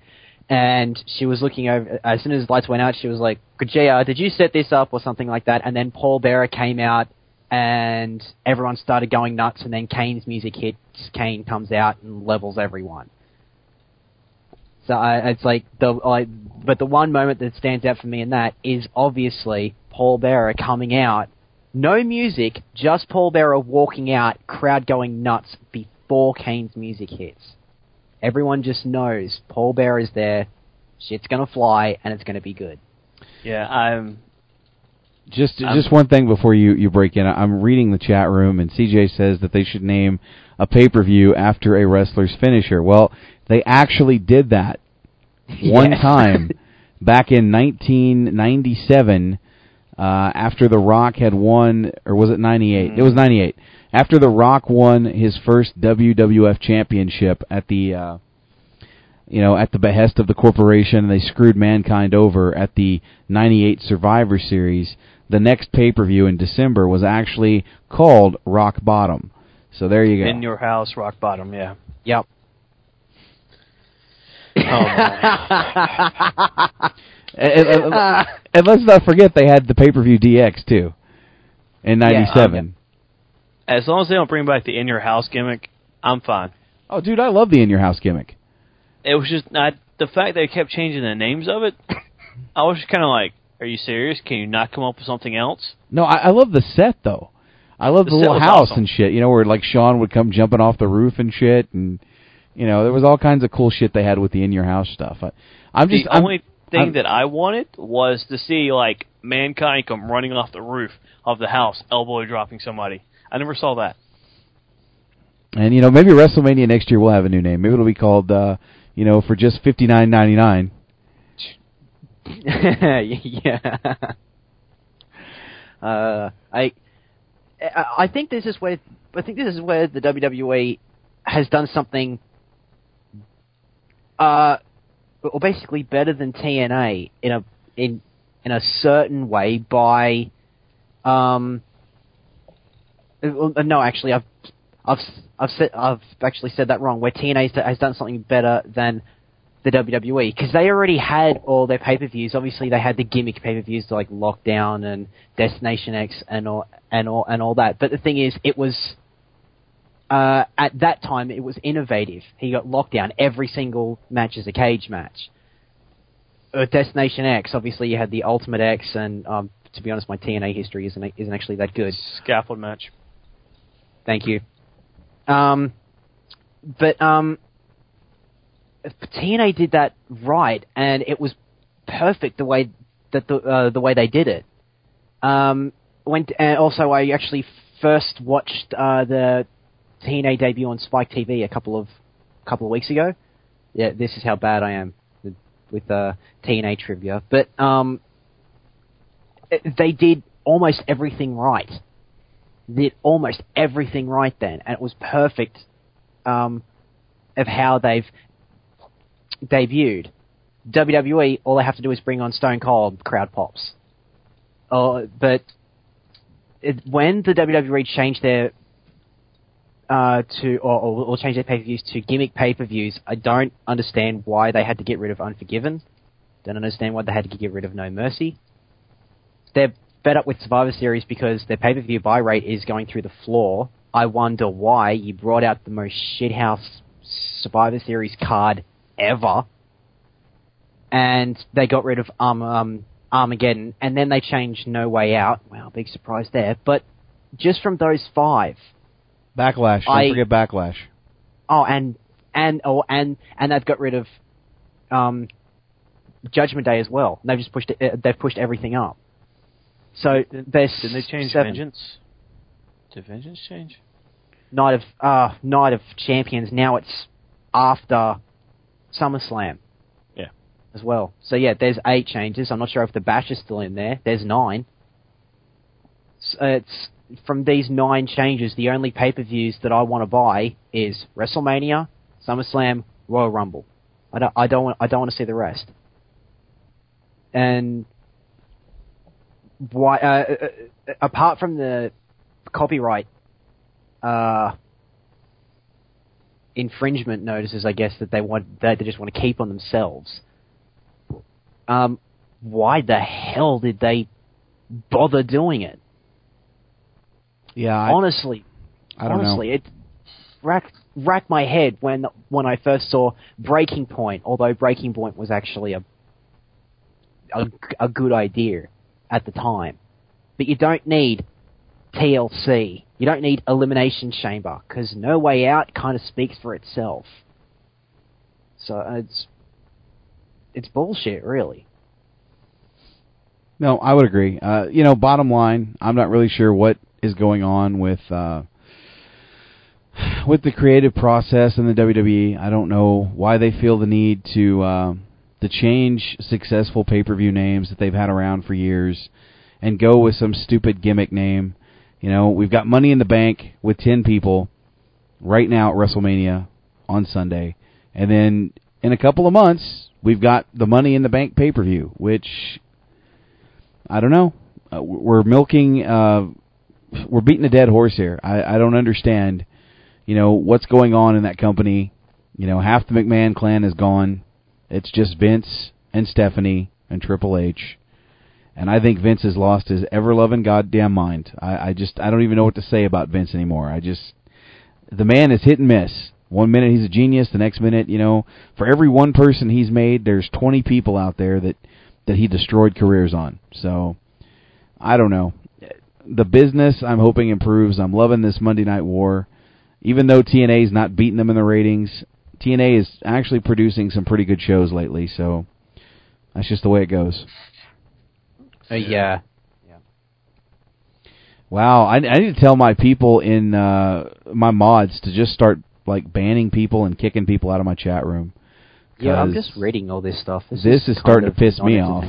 And she was looking over, as soon as the lights went out, she was like, "JR, did you set this up?" or something like that. And then Paul Bearer came out, and everyone started going nuts, and then Kane's music hits. Kane comes out and levels everyone. So it's like, but the one moment that stands out for me in that is obviously Paul Bearer coming out. No music, just Paul Bearer walking out, crowd going nuts before Kane's music hits. Everyone just knows Paul Bearer is there, shit's going to fly, and it's going to be good. Yeah, Just one thing before you break in. I'm reading the chat room, and CJ says that they should name a pay-per-view after a wrestler's finisher. Well, they actually did that one time back in 1997 after The Rock had won, or was it 98? Mm-hmm. It was 98. After The Rock won his first WWF championship at the, at the behest of the corporation, they screwed Mankind over at the 98 Survivor Series. The next pay-per-view in December was actually called Rock Bottom. So there you go. In Your House, Rock Bottom, yeah. Yep. Oh, and let's not forget they had the pay-per-view DX, too, in 97. As long as they don't bring back the in-your-house gimmick, I'm fine. Oh, dude, I love the in-your-house gimmick. It was just not the fact that they kept changing the names of it, I was just kind of like, are you serious? Can you not come up with something else? No, I love the set, though. I love the little house awesome. And shit, where, like, Shawn would come jumping off the roof and shit, and, there was all kinds of cool shit they had with the in-your-house stuff. The only thing that I wanted was to see, like, Mankind come running off the roof of the house, elbow dropping somebody. I never saw that. And, maybe WrestleMania next year will have a new name. Maybe it'll be called, for just $59.99. Yeah. I think this is where the WWE has done something, basically better than TNA in a certain way by, No, actually, I've I've actually said that wrong. Where TNA has done something better than the WWE, because they already had all their pay-per-views. Obviously, they had the gimmick pay-per-views like Lockdown and Destination X and all that. But the thing is, it was at that time it was innovative. He got Lockdown. Every single match is a cage match. Destination X, obviously, you had the Ultimate X, and to be honest, my TNA history isn't actually that good. Scaffold match. Thank you. TNA did that right, and it was perfect the way that the way they did it. And also, I actually first watched the TNA debut on Spike TV a couple of weeks ago. Yeah, this is how bad I am with TNA trivia, but they did almost everything right. Did almost everything right then, and it was perfect of how they've debuted. WWE, all they have to do is bring on Stone Cold, crowd pops. When the WWE changed their to change their pay-per-views to gimmick pay-per-views, I don't understand why they had to get rid of Unforgiven. Don't understand why they had to get rid of No Mercy. They're fed up with Survivor Series because their pay-per-view buy rate is going through the floor. I wonder why you brought out the most shithouse Survivor Series card ever, and they got rid of Armageddon, and then they changed No Way Out. Wow, big surprise there. But just from those five, Backlash. Don't forget Backlash. Oh, and they've got rid of Judgment Day as well. They've just pushed it, they've pushed everything up. So there's didn't they change seven. Vengeance? Did Vengeance change? Night of Champions. Now it's after SummerSlam. Yeah. As well. So yeah, there's 8 changes. I'm not sure if the Bash is still in there. There's 9. So it's from these 9 changes, the only pay-per-views that I want to buy is WrestleMania, SummerSlam, Royal Rumble. I don't want to see the rest. And why? Apart from the copyright infringement notices, I guess, that they just want to keep on themselves. Why the hell did they bother doing it? Yeah, honestly, I don't know. It racked my head when I first saw Breaking Point. Although Breaking Point was actually a good idea at the time, but you don't need TLC. You don't need Elimination Chamber, because No Way Out kind of speaks for itself. So it's bullshit, really. No, I would agree. Bottom line, I'm not really sure what is going on with the creative process in the WWE. I don't know why they feel the need to change successful pay-per-view names that they've had around for years and go with some stupid gimmick name. You know, we've got Money in the Bank with 10 people right now at WrestleMania on Sunday. And then in a couple of months, we've got the Money in the Bank pay-per-view, which, I don't know, we're beating a dead horse here. I don't understand, what's going on in that company. Half the McMahon clan is gone. It's just Vince and Stephanie and Triple H. And I think Vince has lost his ever-loving goddamn mind. I don't even know what to say about Vince anymore. The man is hit and miss. One minute he's a genius, the next minute, for every one person he's made, there's 20 people out there that he destroyed careers on. So, I don't know. The business, I'm hoping, improves. I'm loving this Monday Night War. Even though TNA's not beating them in the ratings, TNA is actually producing some pretty good shows lately, so that's just the way it goes. Yeah. Wow, I need to tell my people in my mods to just start banning people and kicking people out of my chat room. Yeah, I'm just reading all this stuff. This is starting to piss me off.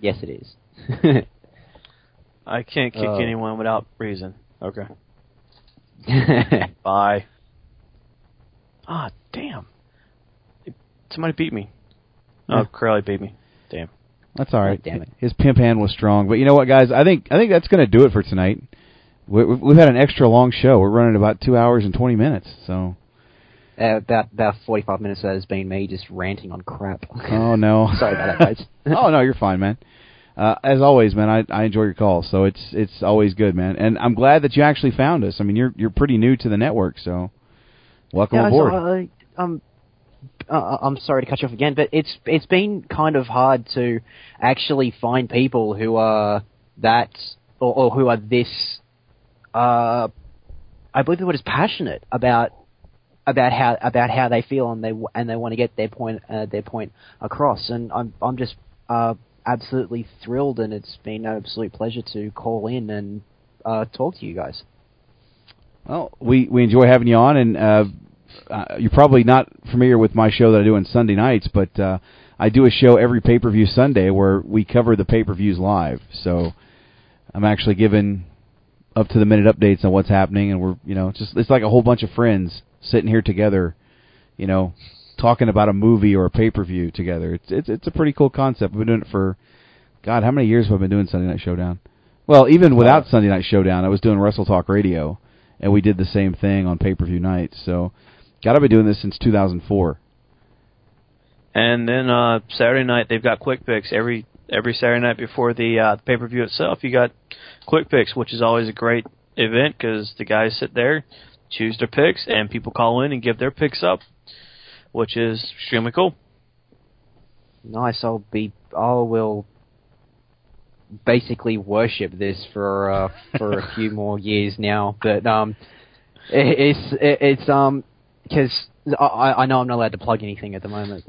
Yes, it is. I can't kick anyone without reason. Okay. Bye. Ah, damn. Somebody beat me. Oh, Crowley beat me. Damn. That's all right. His pimp hand was strong. But you know what, guys? I think that's going to do it for tonight. We've had an extra long show. We're running about 2 hours and 20 minutes, so... About 45 minutes that has been me just ranting on crap. Oh, no. Sorry about that, guys. Oh, no, you're fine, man. As always, man, I enjoy your calls, so it's always good, man. And I'm glad that you actually found us. I mean, you're pretty new to the network, so welcome aboard. I'm sorry to cut you off again, but it's been kind of hard to actually find people who are that or who are this. I believe they were just passionate about how they feel and they want to get their point across. And I'm just. Absolutely thrilled, and it's been an absolute pleasure to call in and talk to you guys. Well, we enjoy having you on, and you're probably not familiar with my show that I do on Sunday nights, but I do a show every pay-per-view Sunday where we cover the pay-per-views live. So I'm actually giving up-to-the-minute updates on what's happening, and we're it's like a whole bunch of friends sitting here together, talking about a movie or a pay-per-view together. It's a pretty cool concept. We've been doing it for, God, how many years have I been doing Sunday Night Showdown? Well, even without Sunday Night Showdown, I was doing Wrestle Talk Radio, and we did the same thing on pay-per-view nights. So, God, I've been doing this since 2004. And then Saturday night, they've got Quick Picks. Every Saturday night before the pay-per-view itself, you got Quick Picks, which is always a great event because the guys sit there, choose their picks, and people call in and give their picks up, which is extremely cool. Nice. I will basically worship this for a few more years now. But it's because I know I'm not allowed to plug anything at the moment.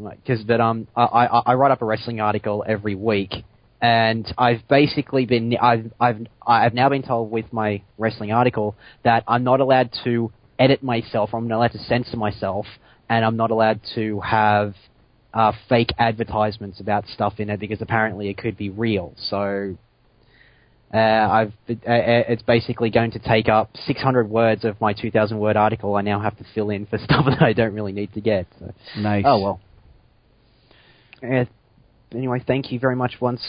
I write up a wrestling article every week, and I've basically been I've now been told with my wrestling article that I'm not allowed to edit myself. I'm not allowed to censor myself. And I'm not allowed to have fake advertisements about stuff in it because apparently it could be real. So it's basically going to take up 600 words of my 2,000-word article. I now have to fill in for stuff that I don't really need to get. So. Nice. Oh, well. Anyway, thank you very much once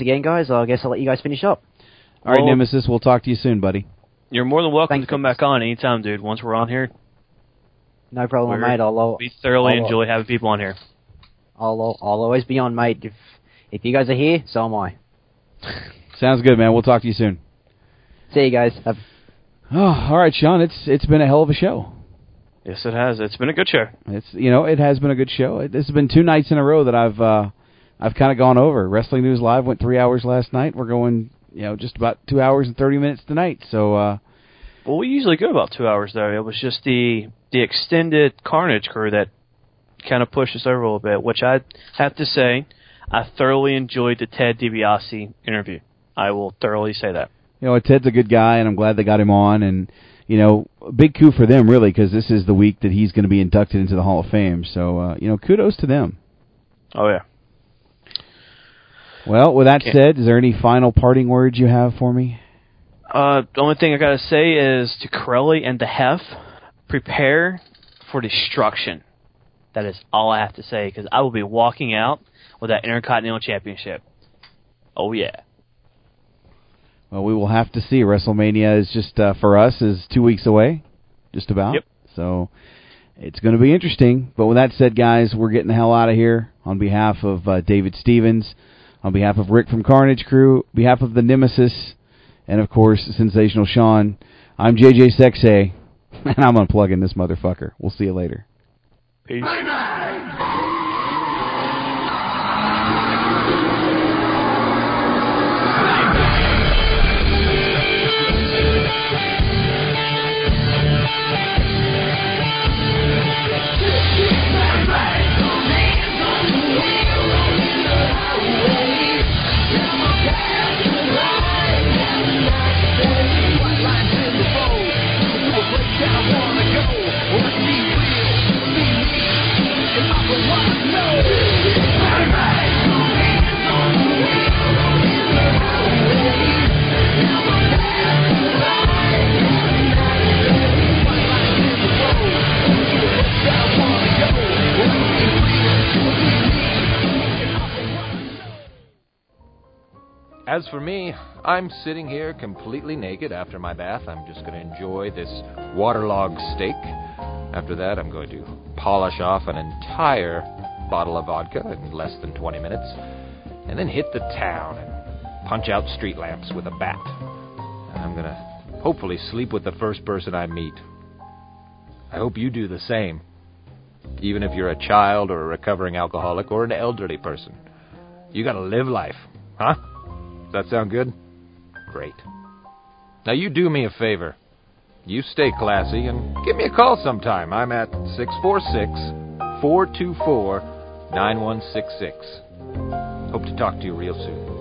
again, guys. I guess I'll let you guys finish up. All right, Nemesis, we'll talk to you soon, buddy. You're more than welcome to come back on anytime, dude, once we're on here. No problem, mate. We thoroughly enjoy having people on here. I'll always be on, mate. If you guys are here, so am I. Sounds good, man. We'll talk to you soon. See you guys. All right, Sean. It's been a hell of a show. Yes, it has. It's been a good show. It has been a good show. This has been two nights in a row that I've kind of gone over. Wrestling News Live went 3 hours last night. We're going just about 2 hours and 30 minutes tonight. So. Well, we usually go about 2 hours, though. It was just the extended Carnage crew that kind of pushed us over a little bit, which I have to say, I thoroughly enjoyed the Ted DiBiase interview. I will thoroughly say that. Ted's a good guy, and I'm glad they got him on. And, a big coup for them, really, because this is the week that he's going to be inducted into the Hall of Fame. So, kudos to them. Oh, yeah. Well, with that said, is there any final parting words you have for me? The only thing I gotta say is to Corelli and the Hef, prepare for destruction. That is all I have to say, because I will be walking out with that Intercontinental Championship. Oh yeah. Well, we will have to see. WrestleMania is just for us is 2 weeks away, just about. Yep. So it's going to be interesting. But with that said, guys, we're getting the hell out of here. On behalf of David Stevens, on behalf of Rick from Carnage Crew, on behalf of the Nemesis. And, of course, Sensational Sean. I'm JJ Sexay, and I'm unplugging this motherfucker. We'll see you later. Peace. Bye-bye. Down, wanna go, or be real, be me. As for me, I'm sitting here completely naked after my bath. I'm just going to enjoy this waterlogged steak. After that, I'm going to polish off an entire bottle of vodka in less than 20 minutes, and then hit the town and punch out street lamps with a bat. And I'm going to hopefully sleep with the first person I meet. I hope you do the same, even if you're a child or a recovering alcoholic or an elderly person. You got to live life, huh? Does that sound good? Great. Now you do me a favor. You stay classy and give me a call sometime. I'm at 646-424-9166. Hope to talk to you real soon.